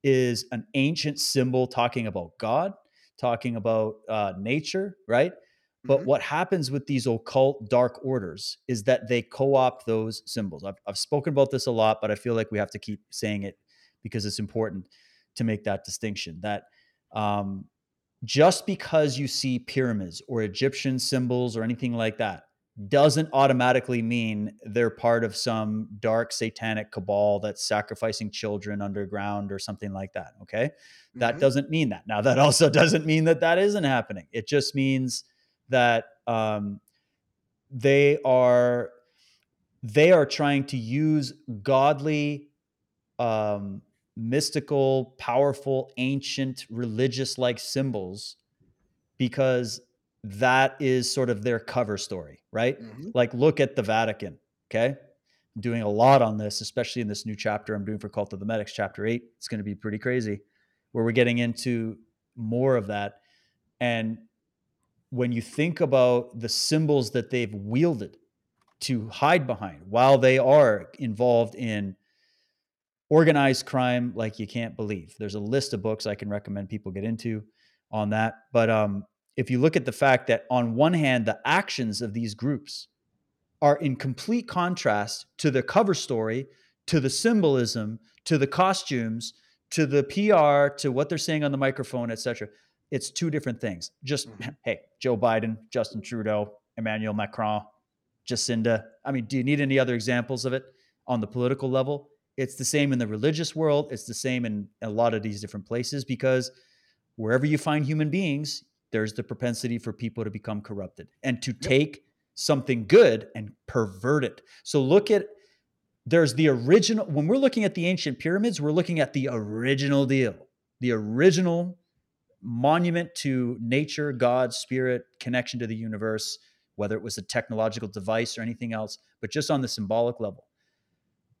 is an ancient symbol talking about God, talking about uh, nature, right? Mm-hmm. But what happens with these occult dark orders is that they co-opt those symbols. I've, I've spoken about this a lot, but I feel like we have to keep saying it, because it's important to make that distinction that um, just because you see pyramids or Egyptian symbols or anything like that doesn't automatically mean they're part of some dark satanic cabal that's sacrificing children underground or something like that. Okay. Mm-hmm. That doesn't mean that. Now that also doesn't mean that that isn't happening. It just means that um, they are, they are trying to use godly, um, mystical, powerful, ancient, religious-like symbols, because that is sort of their cover story, right? Mm-hmm. Like, look at the Vatican, okay? I'm doing a lot on this, especially in this new chapter I'm doing for Cult of the Medics, chapter eight. It's going to be pretty crazy, where we're getting into more of that. And when you think about the symbols that they've wielded to hide behind while they are involved in organized crime like you can't believe. There's a list of books I can recommend people get into on that. But um, if you look at the fact that on one hand, the actions of these groups are in complete contrast to the cover story, to the symbolism, to the costumes, to the P R, to what they're saying on the microphone, et cetera. It's two different things. Just, hey, Joe Biden, Justin Trudeau, Emmanuel Macron, Jacinda. I mean, do you need any other examples of it on the political level? It's the same in the religious world. It's the same in a lot of these different places, because wherever you find human beings, there's the propensity for people to become corrupted and to take something good and pervert it. So look at, there's the original, when we're looking at the ancient pyramids, we're looking at the original deal, the original monument to nature, God, spirit, connection to the universe, whether it was a technological device or anything else, but just on the symbolic level.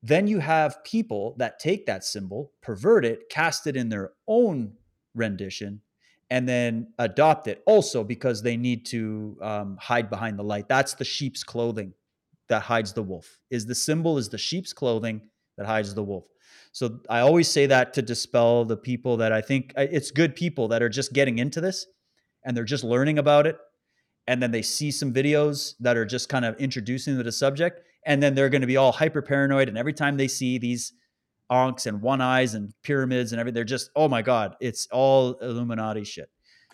Then you have people that take that symbol, pervert it, cast it in their own rendition, and then adopt it also because they need to um, hide behind the light. That's the sheep's clothing that hides the wolf. Is the symbol is the sheep's clothing that hides the wolf. So I always say that to dispel the people that I think it's good people that are just getting into this and they're just learning about it. And then they see some videos that are just kind of introducing to the subject. And then they're going to be all hyper paranoid. And every time they see these onks and one eyes and pyramids and everything, they're just, oh my God, it's all Illuminati shit.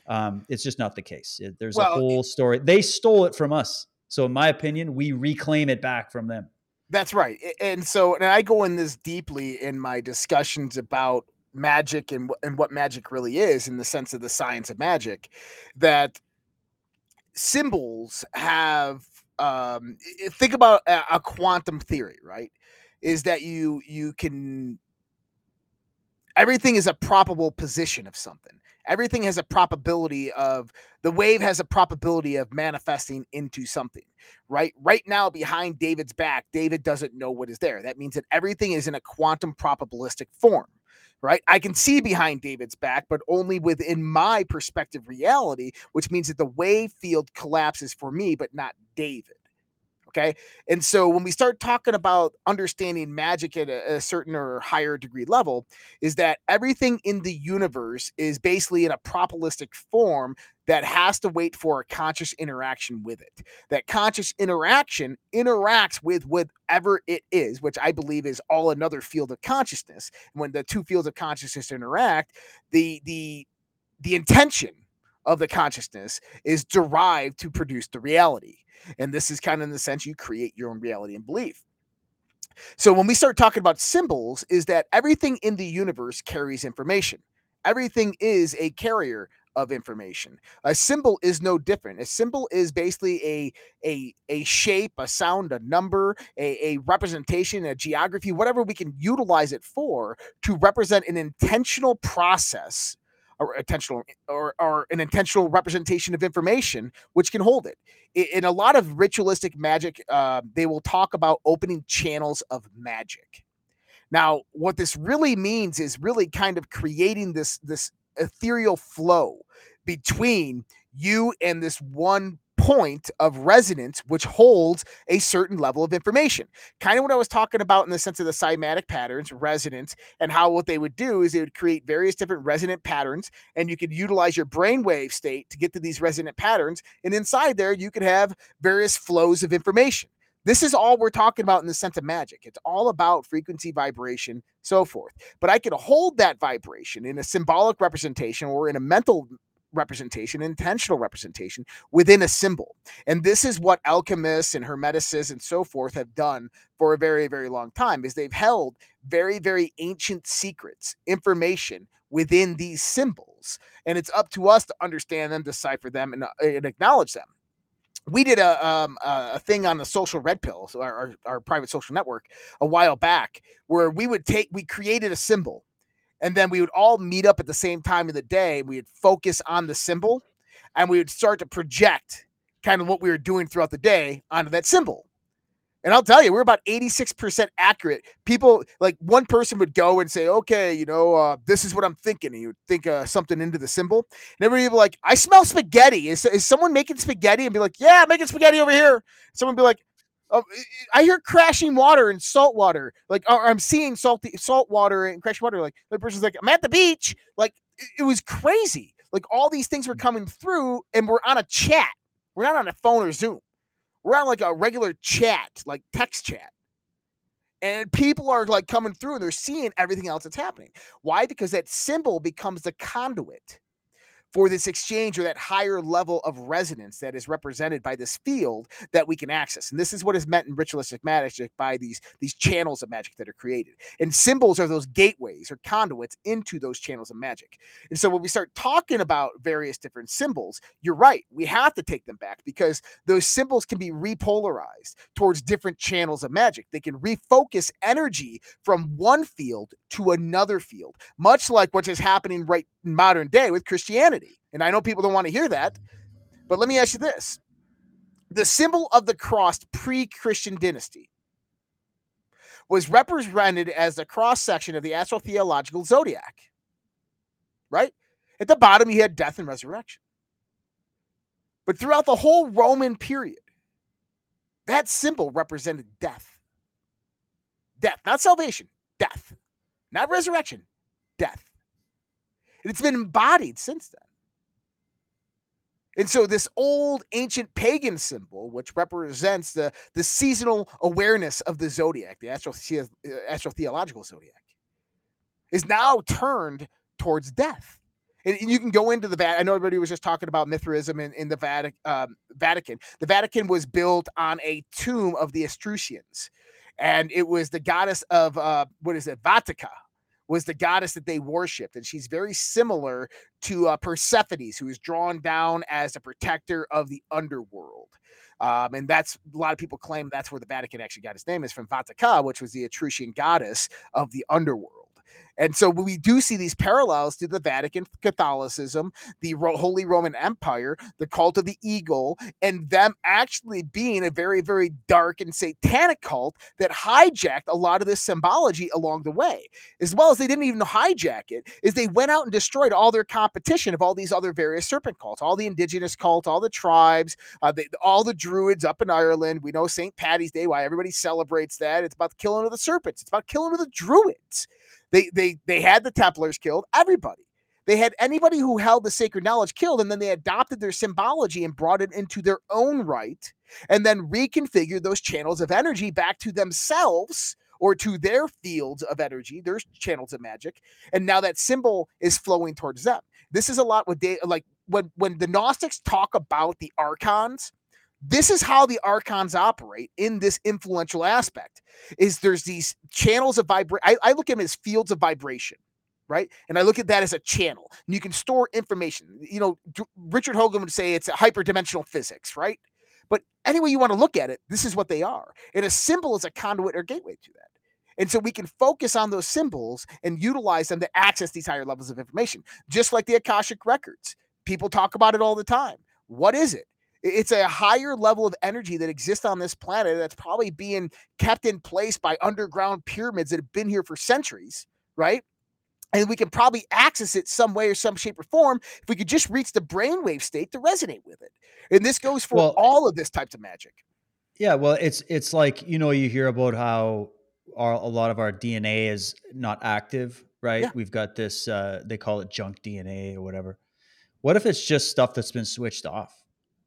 Um, it's just not the case. It, there's well, a whole story. They stole it from us. So in my opinion, we reclaim it back from them. That's right. And so, and I go in this deeply in my discussions about magic and, and what magic really is in the sense of the science of magic, that symbols have, Um, think about a, a quantum theory, right? Is that you you can everything is a probable position of something. Everything has a probability of, the wave has a probability of manifesting into something, right? Right now, behind David's back, David doesn't know what is there. That means that everything is in a quantum probabilistic form, right? I can see behind David's back, but only within my perspective reality, which means that the wave field collapses for me, but not David. Okay. And so when we start talking about understanding magic at a, a certain or higher degree level, is that everything in the universe is basically in a probabilistic form that has to wait for a conscious interaction with it. That conscious interaction interacts with whatever it is, which I believe is all another field of consciousness. When the two fields of consciousness interact, the, the, the intention of the consciousness is derived to produce the reality. And this is kind of in the sense you create your own reality and belief. So when we start talking about symbols, is that everything in the universe carries information. Everything is a carrier of information. A symbol is no different. A symbol is basically a a a shape, a sound, a number, a, a representation, a geography, whatever we can utilize it for to represent an intentional process. Or intentional, or, or an intentional representation of information, which can hold it. In a lot of ritualistic magic, uh, they will talk about opening channels of magic. Now, what this really means is really kind of creating this this ethereal flow between you and this one point of resonance, which holds a certain level of information. Kind of what I was talking about in the sense of the cymatic patterns, resonance, and how what they would do is they would create various different resonant patterns, and you could utilize your brainwave state to get to these resonant patterns. And inside there, you could have various flows of information. This is all we're talking about in the sense of magic. It's all about frequency, vibration, so forth. But I could hold that vibration in a symbolic representation or in a mental representation, intentional representation within a symbol. And this is what alchemists and hermeticists and so forth have done for a very, very long time, is they've held very, very ancient secrets, information within these symbols. And it's up to us to understand them, decipher them, and, uh, and acknowledge them. We did a um, a thing on the social Red Pill, so our, our, our private social network, a while back, where we would take, we created a symbol. And then we would all meet up at the same time of the day. We would focus on the symbol, and we would start to project kind of what we were doing throughout the day onto that symbol. And I'll tell you, we're about eighty-six percent accurate. People, like one person would go and say, okay, you know, uh, this is what I'm thinking. And you would think uh, something into the symbol. And everybody would be like, I smell spaghetti. Is, is someone making spaghetti? And be like, yeah, I'm making spaghetti over here. Someone would be like, oh, I hear crashing water and salt water. Like, or I'm seeing salty salt water and crashing water. Like, the person's like, I'm at the beach. Like, it, it was crazy. Like, all these things were coming through, and we're on a chat. We're not on a phone or Zoom. We're on like a regular chat, like text chat. And people are like coming through, and they're seeing everything else that's happening. Why? Because that symbol becomes the conduit for this exchange, or that higher level of resonance that is represented by this field that we can access. And this is what is meant in ritualistic magic by these, these channels of magic that are created. And symbols are those gateways or conduits into those channels of magic. And so when we start talking about various different symbols, you're right, we have to take them back, because those symbols can be repolarized towards different channels of magic. They can refocus energy from one field to another field, much like what is happening right in modern day with Christianity. And I know people don't want to hear that, but let me ask you this. The symbol of the cross pre-Christian dynasty was represented as the cross-section of the astrotheological zodiac, right? At the bottom, you had death and resurrection. But throughout the whole Roman period, that symbol represented death. Death, not salvation, death. Not resurrection, death. And it's been embodied since then. And so this old ancient pagan symbol, which represents the, the seasonal awareness of the zodiac, the astro, astrotheological zodiac, is now turned towards death. And, and you can go into the Vatican. I know everybody was just talking about Mithraism in, in the Vatican, um, Vatican. The Vatican was built on a tomb of the Etruscans. And it was the goddess of, uh, what is it, Vatica. Was the goddess that they worshipped. And she's very similar to uh, Persephone's, who is drawn down as a protector of the underworld. Um, and that's, a lot of people claim that's where the Vatican actually got its name, is from Vatica, which was the Etruscan goddess of the underworld. And so we do see these parallels to the Vatican Catholicism, the Ro- Holy Roman Empire, the cult of the eagle, and them actually being a very, very dark and satanic cult that hijacked a lot of this symbology along the way. As well as they didn't even hijack it, is they went out and destroyed all their competition of all these other various serpent cults, all the indigenous cults, all the tribes, uh, they, all the Druids up in Ireland. We know Saint Paddy's Day, why everybody celebrates that. It's about the killing of the serpents. It's about killing of the Druids. They they they had the Templars killed, everybody. They had anybody who held the sacred knowledge killed, and then they adopted their symbology and brought it into their own right, and then reconfigured those channels of energy back to themselves or to their fields of energy, their channels of magic. And now that symbol is flowing towards them. This is a lot with they, like when, when the Gnostics talk about the archons, this is how the archons operate in this influential aspect. Is there's these channels of vibration. I, I look at them as fields of vibration, right? And I look at that as a channel. And you can store information. You know, D- Richard Hogan would say it's a hyperdimensional physics, right? But any way you want to look at it, this is what they are. And a symbol is a conduit or gateway to that. And so we can focus on those symbols and utilize them to access these higher levels of information. Just like the Akashic records. People talk about it all the time. What is it? It's a higher level of energy that exists on this planet that's probably being kept in place by underground pyramids that have been here for centuries, right? And we can probably access it some way or some shape or form if we could just reach the brainwave state to resonate with it. And this goes for well, all of this types of magic. Yeah, well, it's it's like, you know, you hear about how our, a lot of our D N A is not active, right? Yeah. We've got this, uh, they call it junk D N A or whatever. What if it's just stuff that's been switched off?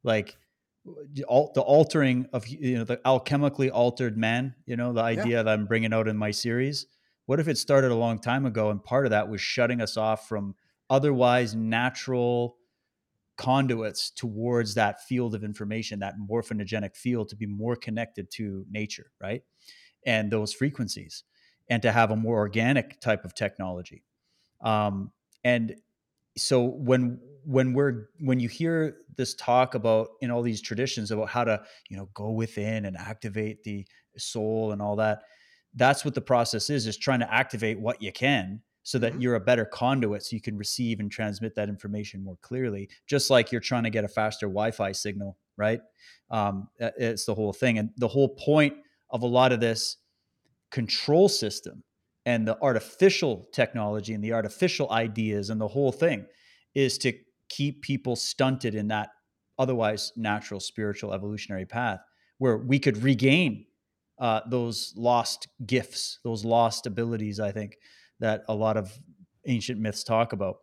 Like the altering of, you know, the alchemically altered man, you know, the idea yeah. that I'm bringing out in my series. What if it started a long time ago? And part of that was shutting us off from otherwise natural conduits towards that field of information, that morphinogenic field, to be more connected to nature, right? And those frequencies, and to have a more organic type of technology. Um, and so when, when we're, when you hear this talk about in all these traditions about how to, you know, go within and activate the soul and all that, that's what the process is, is trying to activate what you can so that you're a better conduit, so you can receive and transmit that information more clearly, just like you're trying to get a faster Wi-Fi signal, right? Um, it's the whole thing. And the whole point of a lot of this control system and the artificial technology and the artificial ideas and the whole thing is to keep people stunted in that otherwise natural spiritual evolutionary path, where we could regain uh, those lost gifts, those lost abilities, I think, that a lot of ancient myths talk about.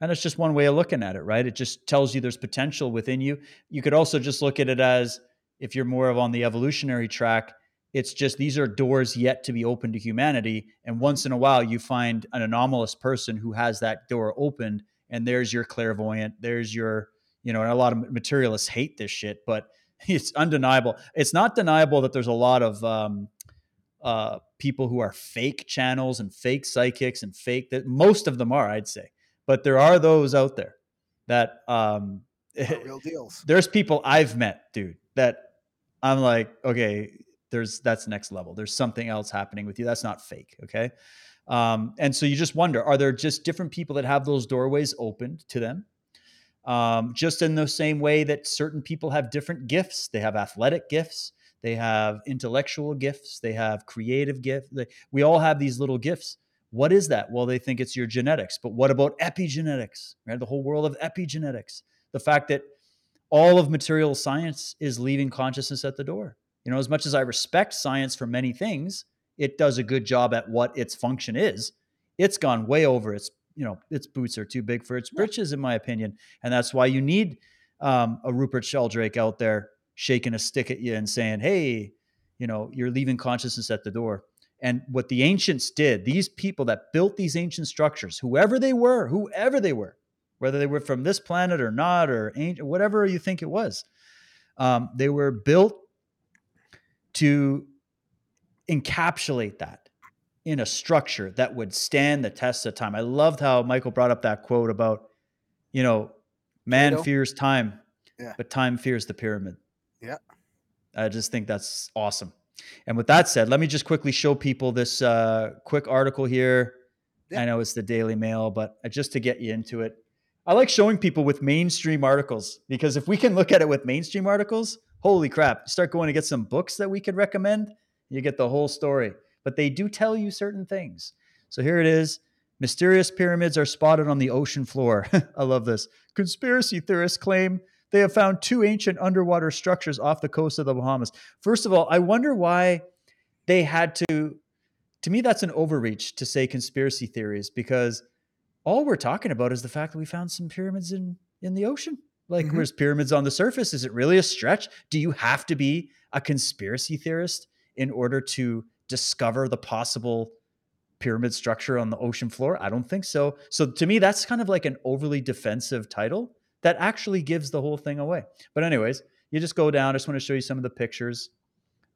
And it's just one way of looking at it, right? It just tells you there's potential within you. You could also just look at it as, if you're more of on the evolutionary track, it's just these are doors yet to be opened to humanity. And once in a while, you find an anomalous person who has that door opened. And there's your clairvoyant, there's your, you know, and a lot of materialists hate this shit, but it's undeniable. It's not deniable that there's a lot of um, uh, people who are fake channels and fake psychics and fake, that most of them are, I'd say. But there are those out there that um, real deals. There's people I've met, dude, that I'm like, okay, there's that's next level. There's something else happening with you. That's not fake. Okay. Um, and so you just wonder, are there just different people that have those doorways opened to them? Um, just in the same way that certain people have different gifts. They have athletic gifts. They have intellectual gifts. They have creative gifts. We all have these little gifts. What is that? Well, they think it's your genetics, but what about epigenetics, right? The whole world of epigenetics, the fact that all of material science is leaving consciousness at the door. You know, as much as I respect science for many things, it does a good job at what its function is. It's gone way over its, you know, its boots are too big for its britches, in my opinion. And that's why you need um, a Rupert Sheldrake out there shaking a stick at you and saying, hey, you know, you're leaving consciousness at the door. And what the ancients did, these people that built these ancient structures, whoever they were, whoever they were, whether they were from this planet or not, or whatever you think it was, um, they were built to encapsulate that in a structure that would stand the test of time. I loved how Michael brought up that quote about, you know, man Plato. fears time, yeah. but time fears the pyramid. Yeah. I just think that's awesome. And with that said, let me just quickly show people this uh, quick article here Yeah. I know it's the Daily Mail, but just to get you into it, I like showing people with mainstream articles, because if we can look at it with mainstream articles, holy crap, start going to get some books that we could recommend, you get the whole story. But they do tell you certain things. So here it is. Mysterious pyramids are spotted on the ocean floor. I love this. Conspiracy theorists claim they have found two ancient underwater structures off the coast of the Bahamas. First of all, I wonder why they had to, to me, that's an overreach to say conspiracy theories, because all we're talking about is the fact that we found some pyramids in, in the ocean. Like, mm-hmm. There's pyramids on the surface. Is it really a stretch? Do you have to be a conspiracy theorist in order to discover the possible pyramid structure on the ocean floor? I don't think so. So to me, that's kind of like an overly defensive title that actually gives the whole thing away. But anyways, you just go down. I just want to show you some of the pictures.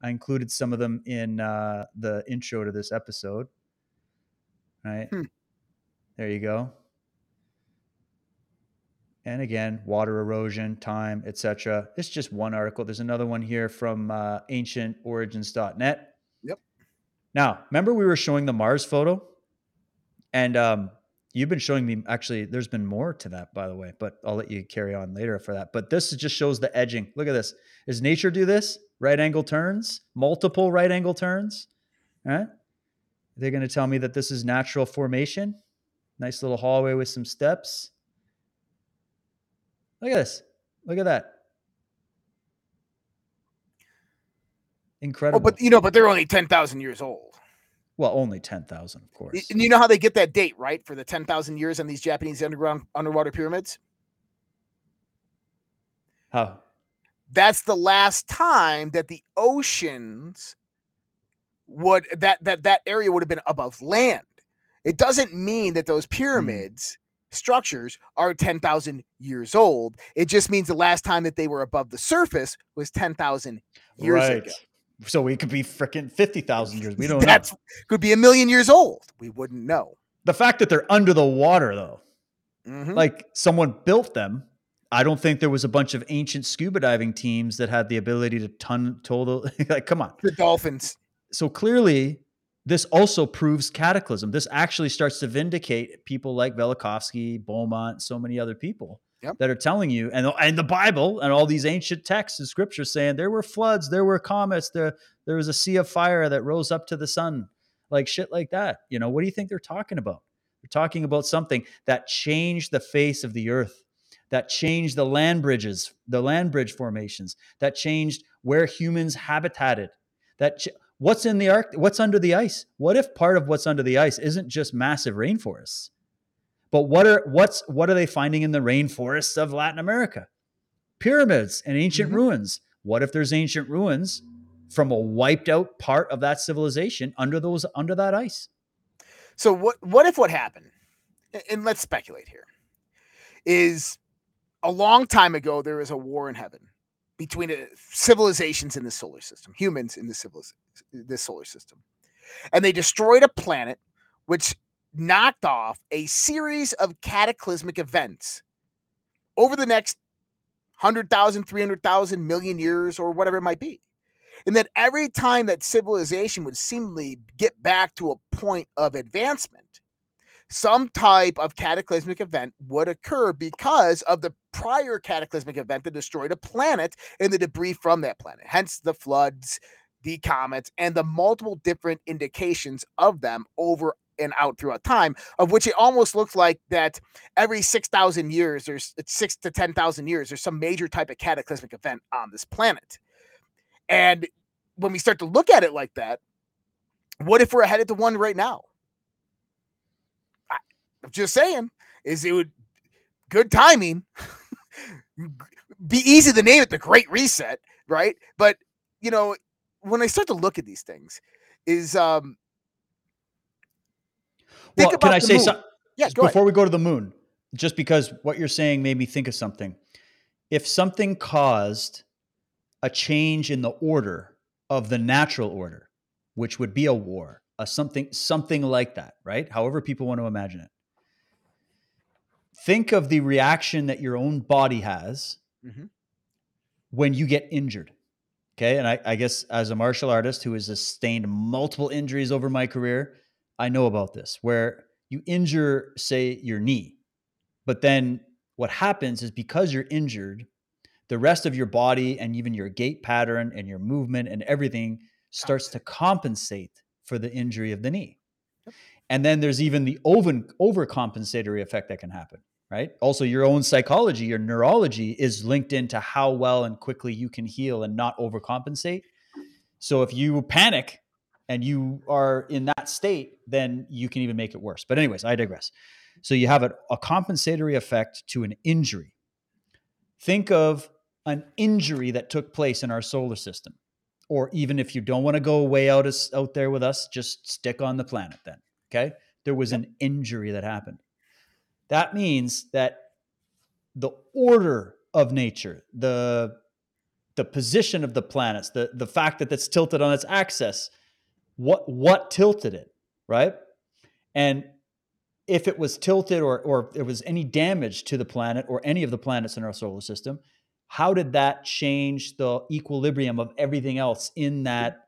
I included some of them in uh, the intro to this episode. All right. Hmm. There you go. And again, water erosion, time, et cetera. It's just one article. There's another one here from uh, ancient origins dot net. Yep. Now, remember we were showing the Mars photo? And um, you've been showing me, actually, there's been more to that, by the way, but I'll let you carry on later for that. But this just shows the edging. Look at this. Does nature do this? Right angle turns, multiple right angle turns. All right. They're going to tell me that this is natural formation. Nice little hallway with some steps. Look at this. Look at that. Incredible. Oh, but you know, but they're only ten thousand years old. Well, only ten thousand, of course. And you know how they get that date, right? For the ten thousand years on these Japanese underground underwater pyramids? How? That's the last time that the oceans would, that, that, that area would have been above land. It doesn't mean that those pyramids structures are ten thousand years old. It just means the last time that they were above the surface was ten thousand years right. ago. So we could be freaking fifty thousand years. We don't That's, know. Could be a million years old. We wouldn't know. The fact that they're under the water, though, mm-hmm. like someone built them. I don't think there was a bunch of ancient scuba diving teams that had the ability to ton total. Like, come on. The dolphins. So clearly, this also proves cataclysm. This actually starts to vindicate people like Velikovsky, Beaumont, so many other people yep. that are telling you, and, and the Bible and all these ancient texts and scripture saying there were floods, there were comets, there, there was a sea of fire that rose up to the sun, like shit like that. You know, what do you think they're talking about? They're talking about something that changed the face of the earth, that changed the land bridges, the land bridge formations, that changed where humans habitated, that ch- What's in the Arctic? What's under the ice? What if part of what's under the ice isn't just massive rainforests? But what are what's what are they finding in the rainforests of Latin America? Pyramids and ancient mm-hmm. ruins. What if there's ancient ruins from a wiped out part of that civilization under those under that ice? So what what if what happened? And let's speculate here. Is a long time ago there was a war in heaven between civilizations in the solar system, humans in the civil, this solar system. And they destroyed a planet which knocked off a series of cataclysmic events over the next one hundred thousand, three hundred thousand, million years, or whatever it might be. And that every time that civilization would seemingly get back to a point of advancement, some type of cataclysmic event would occur because of the prior cataclysmic event that destroyed a planet and the debris from that planet, hence the floods, the comets, and the multiple different indications of them over and out throughout time, of which it almost looks like that every six thousand years, there's six to ten thousand years, there's some major type of cataclysmic event on this planet. And when we start to look at it like that, what if we're headed to one right now? I'm just saying, is it would good timing be easy to name it the Great Reset, right? But you know, when I start to look at these things, is um, think well, about can I the say moon. Some, yeah, go before ahead. We go to the moon, just because what you're saying made me think of something. If something caused a change in the order of the natural order, which would be a war, a something, something like that, right? However people want to imagine it. Think of the reaction that your own body has mm-hmm. when you get injured. Okay. And I, I guess as a martial artist who has sustained multiple injuries over my career, I know about this, where you injure, say, your knee, but then what happens is because you're injured, the rest of your body and even your gait pattern and your movement and everything starts to compensate for the injury of the knee. Yep. And then there's even the over, overcompensatory effect that can happen, right? Also, your own psychology, your neurology is linked into how well and quickly you can heal and not overcompensate. So if you panic and you are in that state, then you can even make it worse. But anyways, I digress. So you have a, a compensatory effect to an injury. Think of an injury that took place in our solar system. Or even if you don't want to go way out, as, out there with us, just stick on the planet then, okay? There was an injury that happened. That means that the order of nature, the, the position of the planets, the, the fact that it's tilted on its axis, what, what tilted it, right? And if it was tilted or, or if there was any damage to the planet or any of the planets in our solar system, how did that change the equilibrium of everything else in that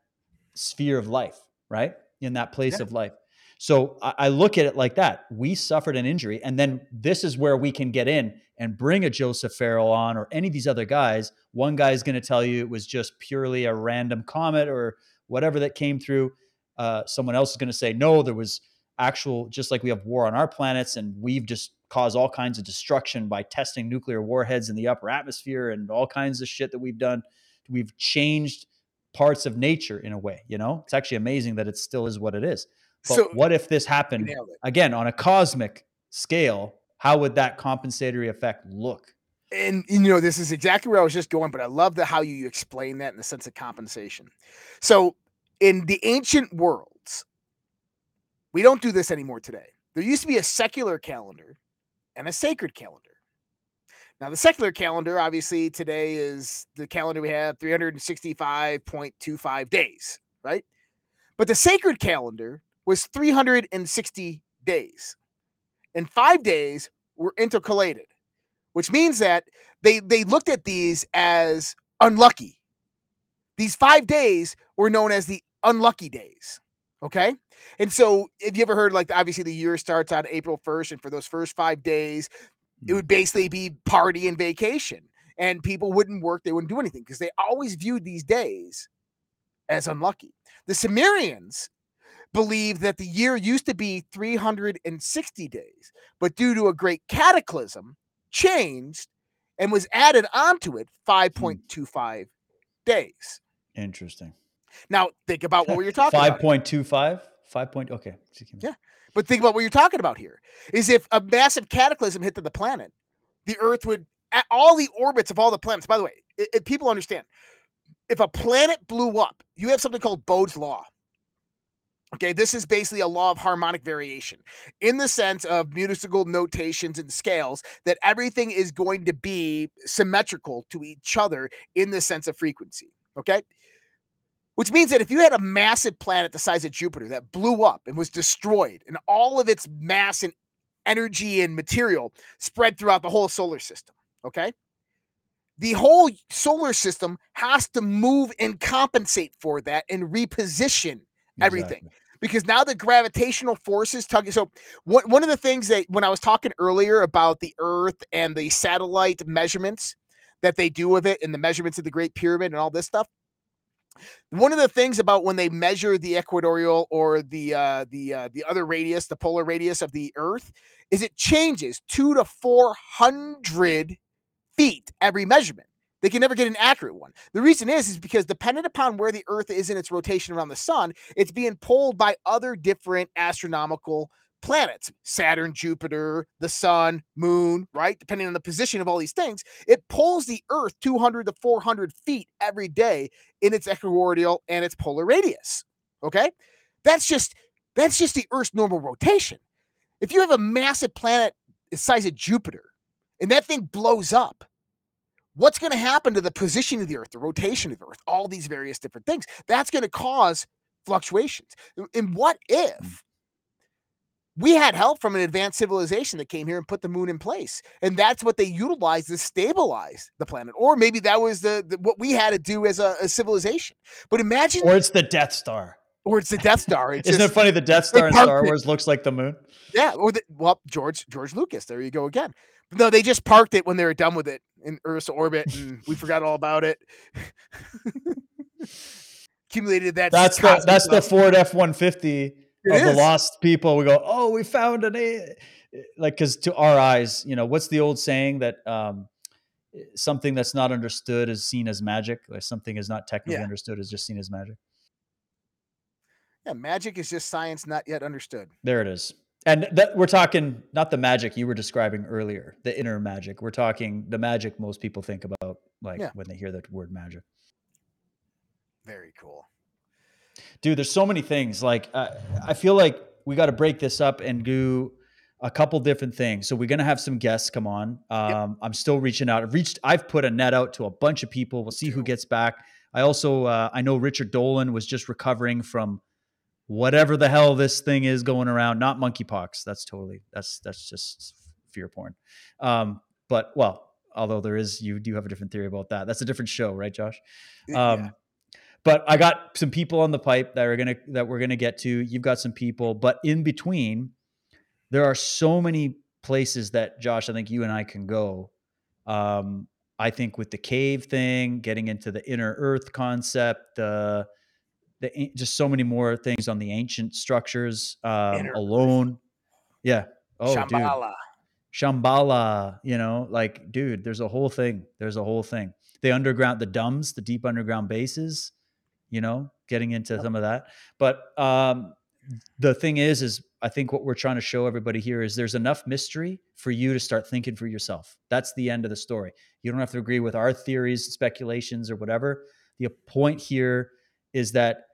sphere of life, right? In that place yeah. of life. So I, I look at it like that. We suffered an injury, and then this is where we can get in and bring a Joseph Farrell on or any of these other guys. One guy is going to tell you it was just purely a random comet or whatever that came through. Uh, someone else is going to say, no, there was actual, just like we have war on our planets and we've just caused all kinds of destruction by testing nuclear warheads in the upper atmosphere and all kinds of shit that we've done. We've changed parts of nature in a way, you know, it's actually amazing that it still is what it is. But so, what if this happened again on a cosmic scale? How would that compensatory effect look? And, you know, this is exactly where I was just going, but I love the, how you explain that in the sense of compensation. So in the ancient worlds, we don't do this anymore today. There used to be a secular calendar and a sacred calendar. Now, the secular calendar, obviously, today is the calendar we have, three hundred sixty-five point two five days, right? But the sacred calendar was three hundred sixty days. And five days were intercalated, which means that they, they looked at these as unlucky. These five days were known as the unlucky days. Okay. And so if you ever heard, like, obviously the year starts on April first. And for those first five days, it would basically be party and vacation, and people wouldn't work. They wouldn't do anything because they always viewed these days as unlucky. The Sumerians believed that the year used to be three hundred sixty days, but due to a great cataclysm changed and was added onto it five point two five days. Interesting. Now, think about what you're talking five. about. five point two five? five point, okay. Yeah. But think about what you're talking about here is if a massive cataclysm hit to the planet, the Earth would, at all the orbits of all the planets, by the way, if people understand, if a planet blew up, you have something called Bode's Law. Okay, this is basically a law of harmonic variation in the sense of musical notations and scales that everything is going to be symmetrical to each other in the sense of frequency. Okay. Which means that if you had a massive planet the size of Jupiter that blew up and was destroyed, and all of its mass and energy and material spread throughout the whole solar system, okay? The whole solar system has to move and compensate for that and reposition everything. Exactly. Because now the gravitational forces tugging. So what, one of the things that when I was talking earlier about the Earth and the satellite measurements that they do with it and the measurements of the Great Pyramid and all this stuff, one of the things about when they measure the equatorial or the uh, the uh, the other radius, the polar radius of the Earth, is it changes two to four hundred feet every measurement. They can never get an accurate one. The reason is is because dependent upon where the Earth is in its rotation around the sun, it's being pulled by other different astronomical planets: Saturn, Jupiter, the sun, moon, right? Depending on the position of all these things, it pulls the Earth two hundred to four hundred feet every day in its equatorial and its polar radius. Okay. That's just, that's just the Earth's normal rotation. If you have a massive planet the size of Jupiter and that thing blows up, what's going to happen to the position of the Earth, the rotation of the Earth, all these various different things? That's going to cause fluctuations. And what if we had help from an advanced civilization that came here and put the moon in place? And that's what they utilized to stabilize the planet. Or maybe that was the, the what we had to do as a, a civilization. But imagine. Or it's the Death Star. or it's the Death Star. It's Isn't just, it funny? The Death Star in Star Wars it. looks like the moon. Yeah. Or the, well, George George Lucas. There you go again. But no, they just parked it when they were done with it in Earth's orbit, and we forgot all about it. Accumulated that. That's the that's the Ford F one fifty of the lost people. We go, oh, we found an a like because to our eyes, you know, what's the old saying that um, something that's not understood is seen as magic, or something is not technically yeah. understood is just seen as magic. Yeah, magic is just science not yet understood. There it is. And that we're talking not the magic you were describing earlier, the inner magic. We're talking the magic most people think about, like yeah. when they hear that word magic. Very cool. Dude, there's so many things. Like, uh, I feel like we got to break this up and do a couple different things. So we're going to have some guests come on. Um, yep. I'm still reaching out. I've reached, I've put a net out to a bunch of people. We'll see who gets back. I also, uh, I know Richard Dolan was just recovering from whatever the hell this thing is going around. Not monkeypox. That's totally, that's, that's just fear porn. Um, but well, although there is, you do have a different theory about that. That's a different show, right, Josh? Um, yeah. But I got some people on the pipe that are gonna that we're gonna get to. You've got some people, but in between, there are so many places that Josh, I think you and I can go. Um, I think with the cave thing, getting into the inner earth concept, uh, the just so many more things on the ancient structures um, alone. Yeah. Oh, Shambhala. Dude. Shambhala. You know, like, dude, there's a whole thing. There's a whole thing. The underground, the dumbs, the deep underground bases. You know, getting into some of that. But um, the thing is, is I think what we're trying to show everybody here is there's enough mystery for you to start thinking for yourself. That's the end of the story. You don't have to agree with our theories, speculations, or whatever. The point here is that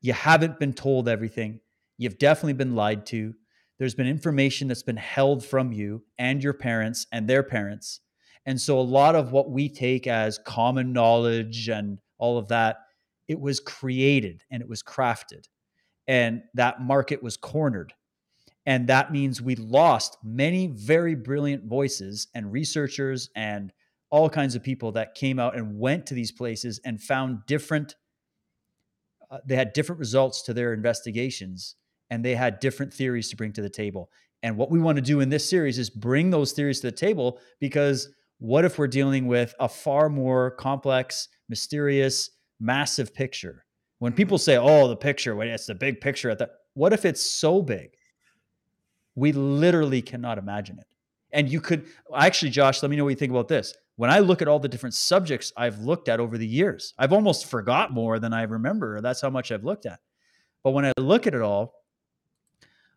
you haven't been told everything. You've definitely been lied to. There's been information that's been held from you and your parents and their parents. And so a lot of what we take as common knowledge and all of that, it was created and it was crafted, and that market was cornered. And that means we lost many very brilliant voices and researchers and all kinds of people that came out and went to these places and found different, uh, they had different results to their investigations, and they had different theories to bring to the table. And what we want to do in this series is bring those theories to the table, because what if we're dealing with a far more complex, mysterious, massive picture? When people say, oh, the picture, when it's the big picture at the, what if it's so big we literally cannot imagine it? And you could actually, Josh, let me know what you think about this. When I look at all the different subjects I've looked at over the years, I've almost forgot more than I remember. That's how much I've looked at. But when I look at it all,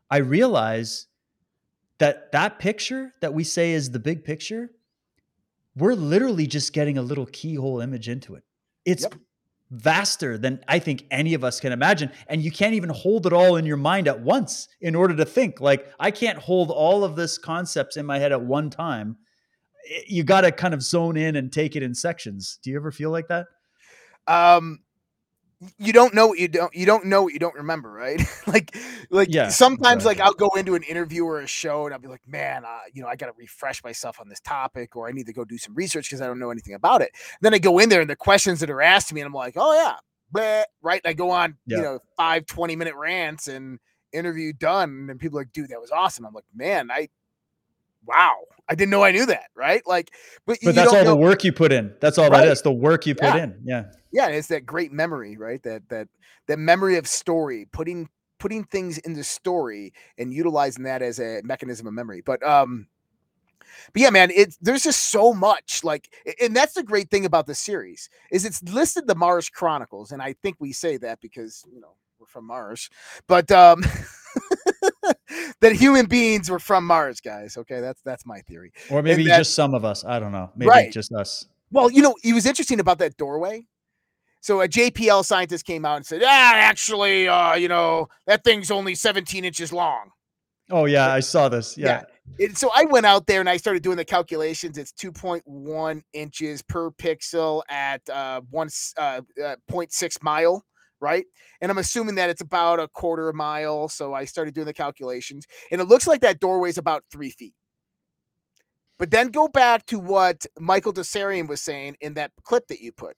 I realize that that picture that we say is the big picture, we're literally just getting a little keyhole image into it. It's yep. vaster than I think any of us can imagine. And you can't even hold it all in your mind at once in order to think. Like, I can't hold all of this concepts in my head at one time. You got to kind of zone in and take it in sections. Do you ever feel like that? Um, you don't know what you don't, you don't know what you don't remember, right? like, like yeah, sometimes exactly. like I'll go into an interview or a show and I'll be like, man, uh, you know, I got to refresh myself on this topic, or I need to go do some research because I don't know anything about it. And then I go in there and the questions that are asked me and I'm like, oh yeah, bleh, right. And I go on, yeah. you know, five, twenty minute rants and interview done. And people are like, dude, that was awesome. I'm like, man, I, wow, I didn't know I knew that. Right. Like, but, but you that's don't all know. The work you put in. That's all right. that is the work you put yeah. in. Yeah. Yeah, it's that great memory, right? That that that memory of story, putting putting things into story and utilizing that as a mechanism of memory. But um, but yeah, man, it there's just so much. Like, and that's the great thing about this series is it's listed the Mars Chronicles, and I think we say that because you know we're from Mars, but um, that human beings were from Mars, guys. Okay, that's that's my theory. Or maybe that, just some of us. I don't know. Maybe right. just us. Well, you know, it was interesting about that doorway. So a J P L scientist came out and said, ah, actually, uh, you know, that thing's only seventeen inches long. Oh, yeah, I saw this. Yeah. yeah. And so I went out there and I started doing the calculations. It's two point one inches per pixel at uh, one, uh, uh, zero point six mile, right? And I'm assuming that it's about a quarter mile. So I started doing the calculations. And it looks like that doorway is about three feet. But then go back to what Michael DeSarian was saying in that clip that you put.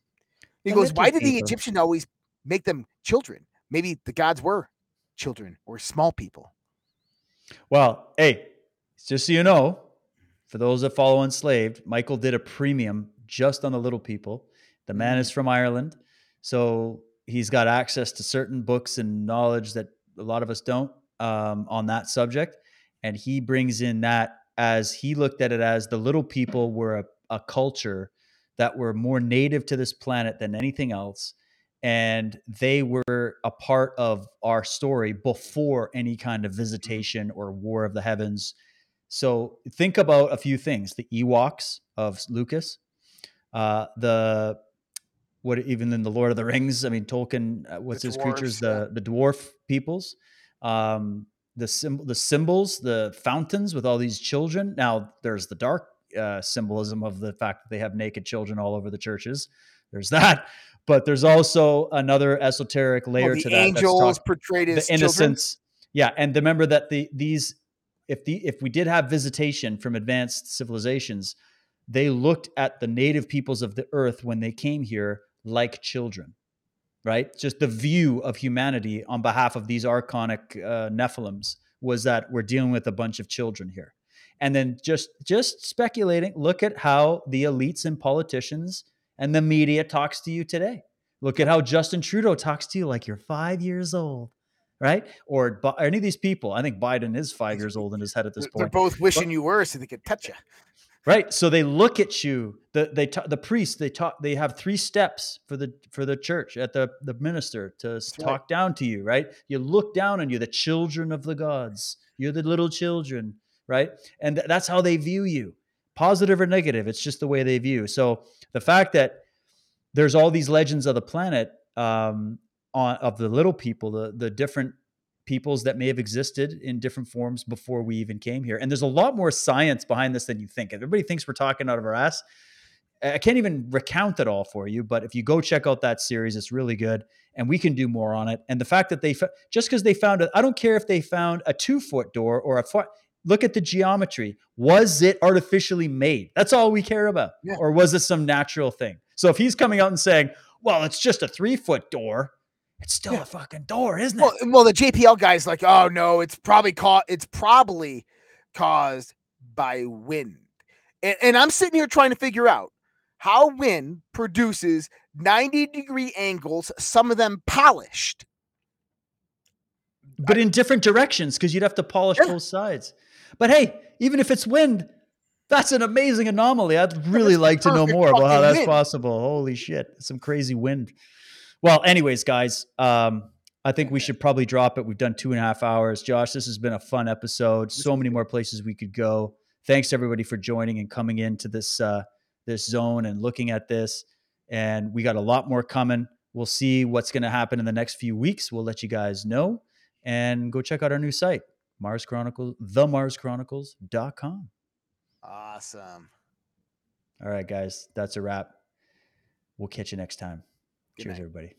He goes, why did the Egyptian always make them children? maybe the gods were children or small people. Well, hey, just so you know, for those that follow Enslaved, Michael did a premium just on the little people. The man is from Ireland, so he's got access to certain books and knowledge that a lot of us don't um, on that subject. And he brings in that as he looked at it as the little people were a, a culture that were more native to this planet than anything else. And they were a part of our story before any kind of visitation or war of the heavens. So think about a few things: the Ewoks of Lucas, uh, the what even in the Lord of the Rings. I mean, Tolkien, uh, what's the his dwarves, creatures? Yeah. The the dwarf peoples, um, the symbol, the symbols, the fountains with all these children. Now there's the dark uh, symbolism of the fact that they have naked children all over the churches. There's that. But there's also another esoteric layer oh, to that. The angels portrayed as the innocence. Children. Yeah. And remember that the these, if the if we did have visitation from advanced civilizations, they looked at the native peoples of the earth when they came here like children, right? Just the view of humanity on behalf of these archonic uh, Nephilims was that we're dealing with a bunch of children here. And then just just speculating, look at how the elites and politicians and the media talks to you today. Look at how Justin Trudeau talks to you like you're five years old, right? Or, or any of these people. I think Biden is five years old in his head at this point. They're both wishing but, you were so they could touch you. Right. So they look at you. The they ta- the priests they talk. They have three steps for the for the church at the the minister to That's talk right. down to you. Right. You look down on you. The children of the gods. You're the little children. Right. And th- that's how they view you. Positive or negative, it's just the way they view. So the fact that there's all these legends of the planet, um, on, of the little people, the, the different peoples that may have existed in different forms before we even came here. And there's a lot more science behind this than you think. Everybody thinks we're talking out of our ass. I can't even recount it all for you, but if you go check out that series, it's really good and we can do more on it. And the fact that they, just because they found it, I don't care if they found a two foot door or a foot. Look at the geometry. Was it artificially made? That's all we care about. Yeah. Or was it some natural thing? So if he's coming out and saying, well, it's just a three foot door, it's still yeah. a fucking door, isn't well, it? Well, the J P L guy's like, oh no, it's probably caught. It's probably caused by wind. And, and I'm sitting here trying to figure out how wind produces ninety degree angles, some of them polished, but I, in different directions. Cause you'd have to polish yeah. both sides. But hey, even if it's wind, that's an amazing anomaly. I'd really like to know more about how that's wind. possible. Holy shit. Some crazy wind. Well, anyways, guys, um, I think we should probably drop it. We've done two and a half hours. Josh, this has been a fun episode. So many more places we could go. Thanks everybody for joining and coming into this, uh, this zone and looking at this. And we got a lot more coming. We'll see what's going to happen in the next few weeks. We'll let you guys know and go check out our new site. Mars Chronicles, the marsch chronicles dot com. Awesome. All right, guys, that's a wrap. We'll catch you next time. Good Cheers, night. everybody.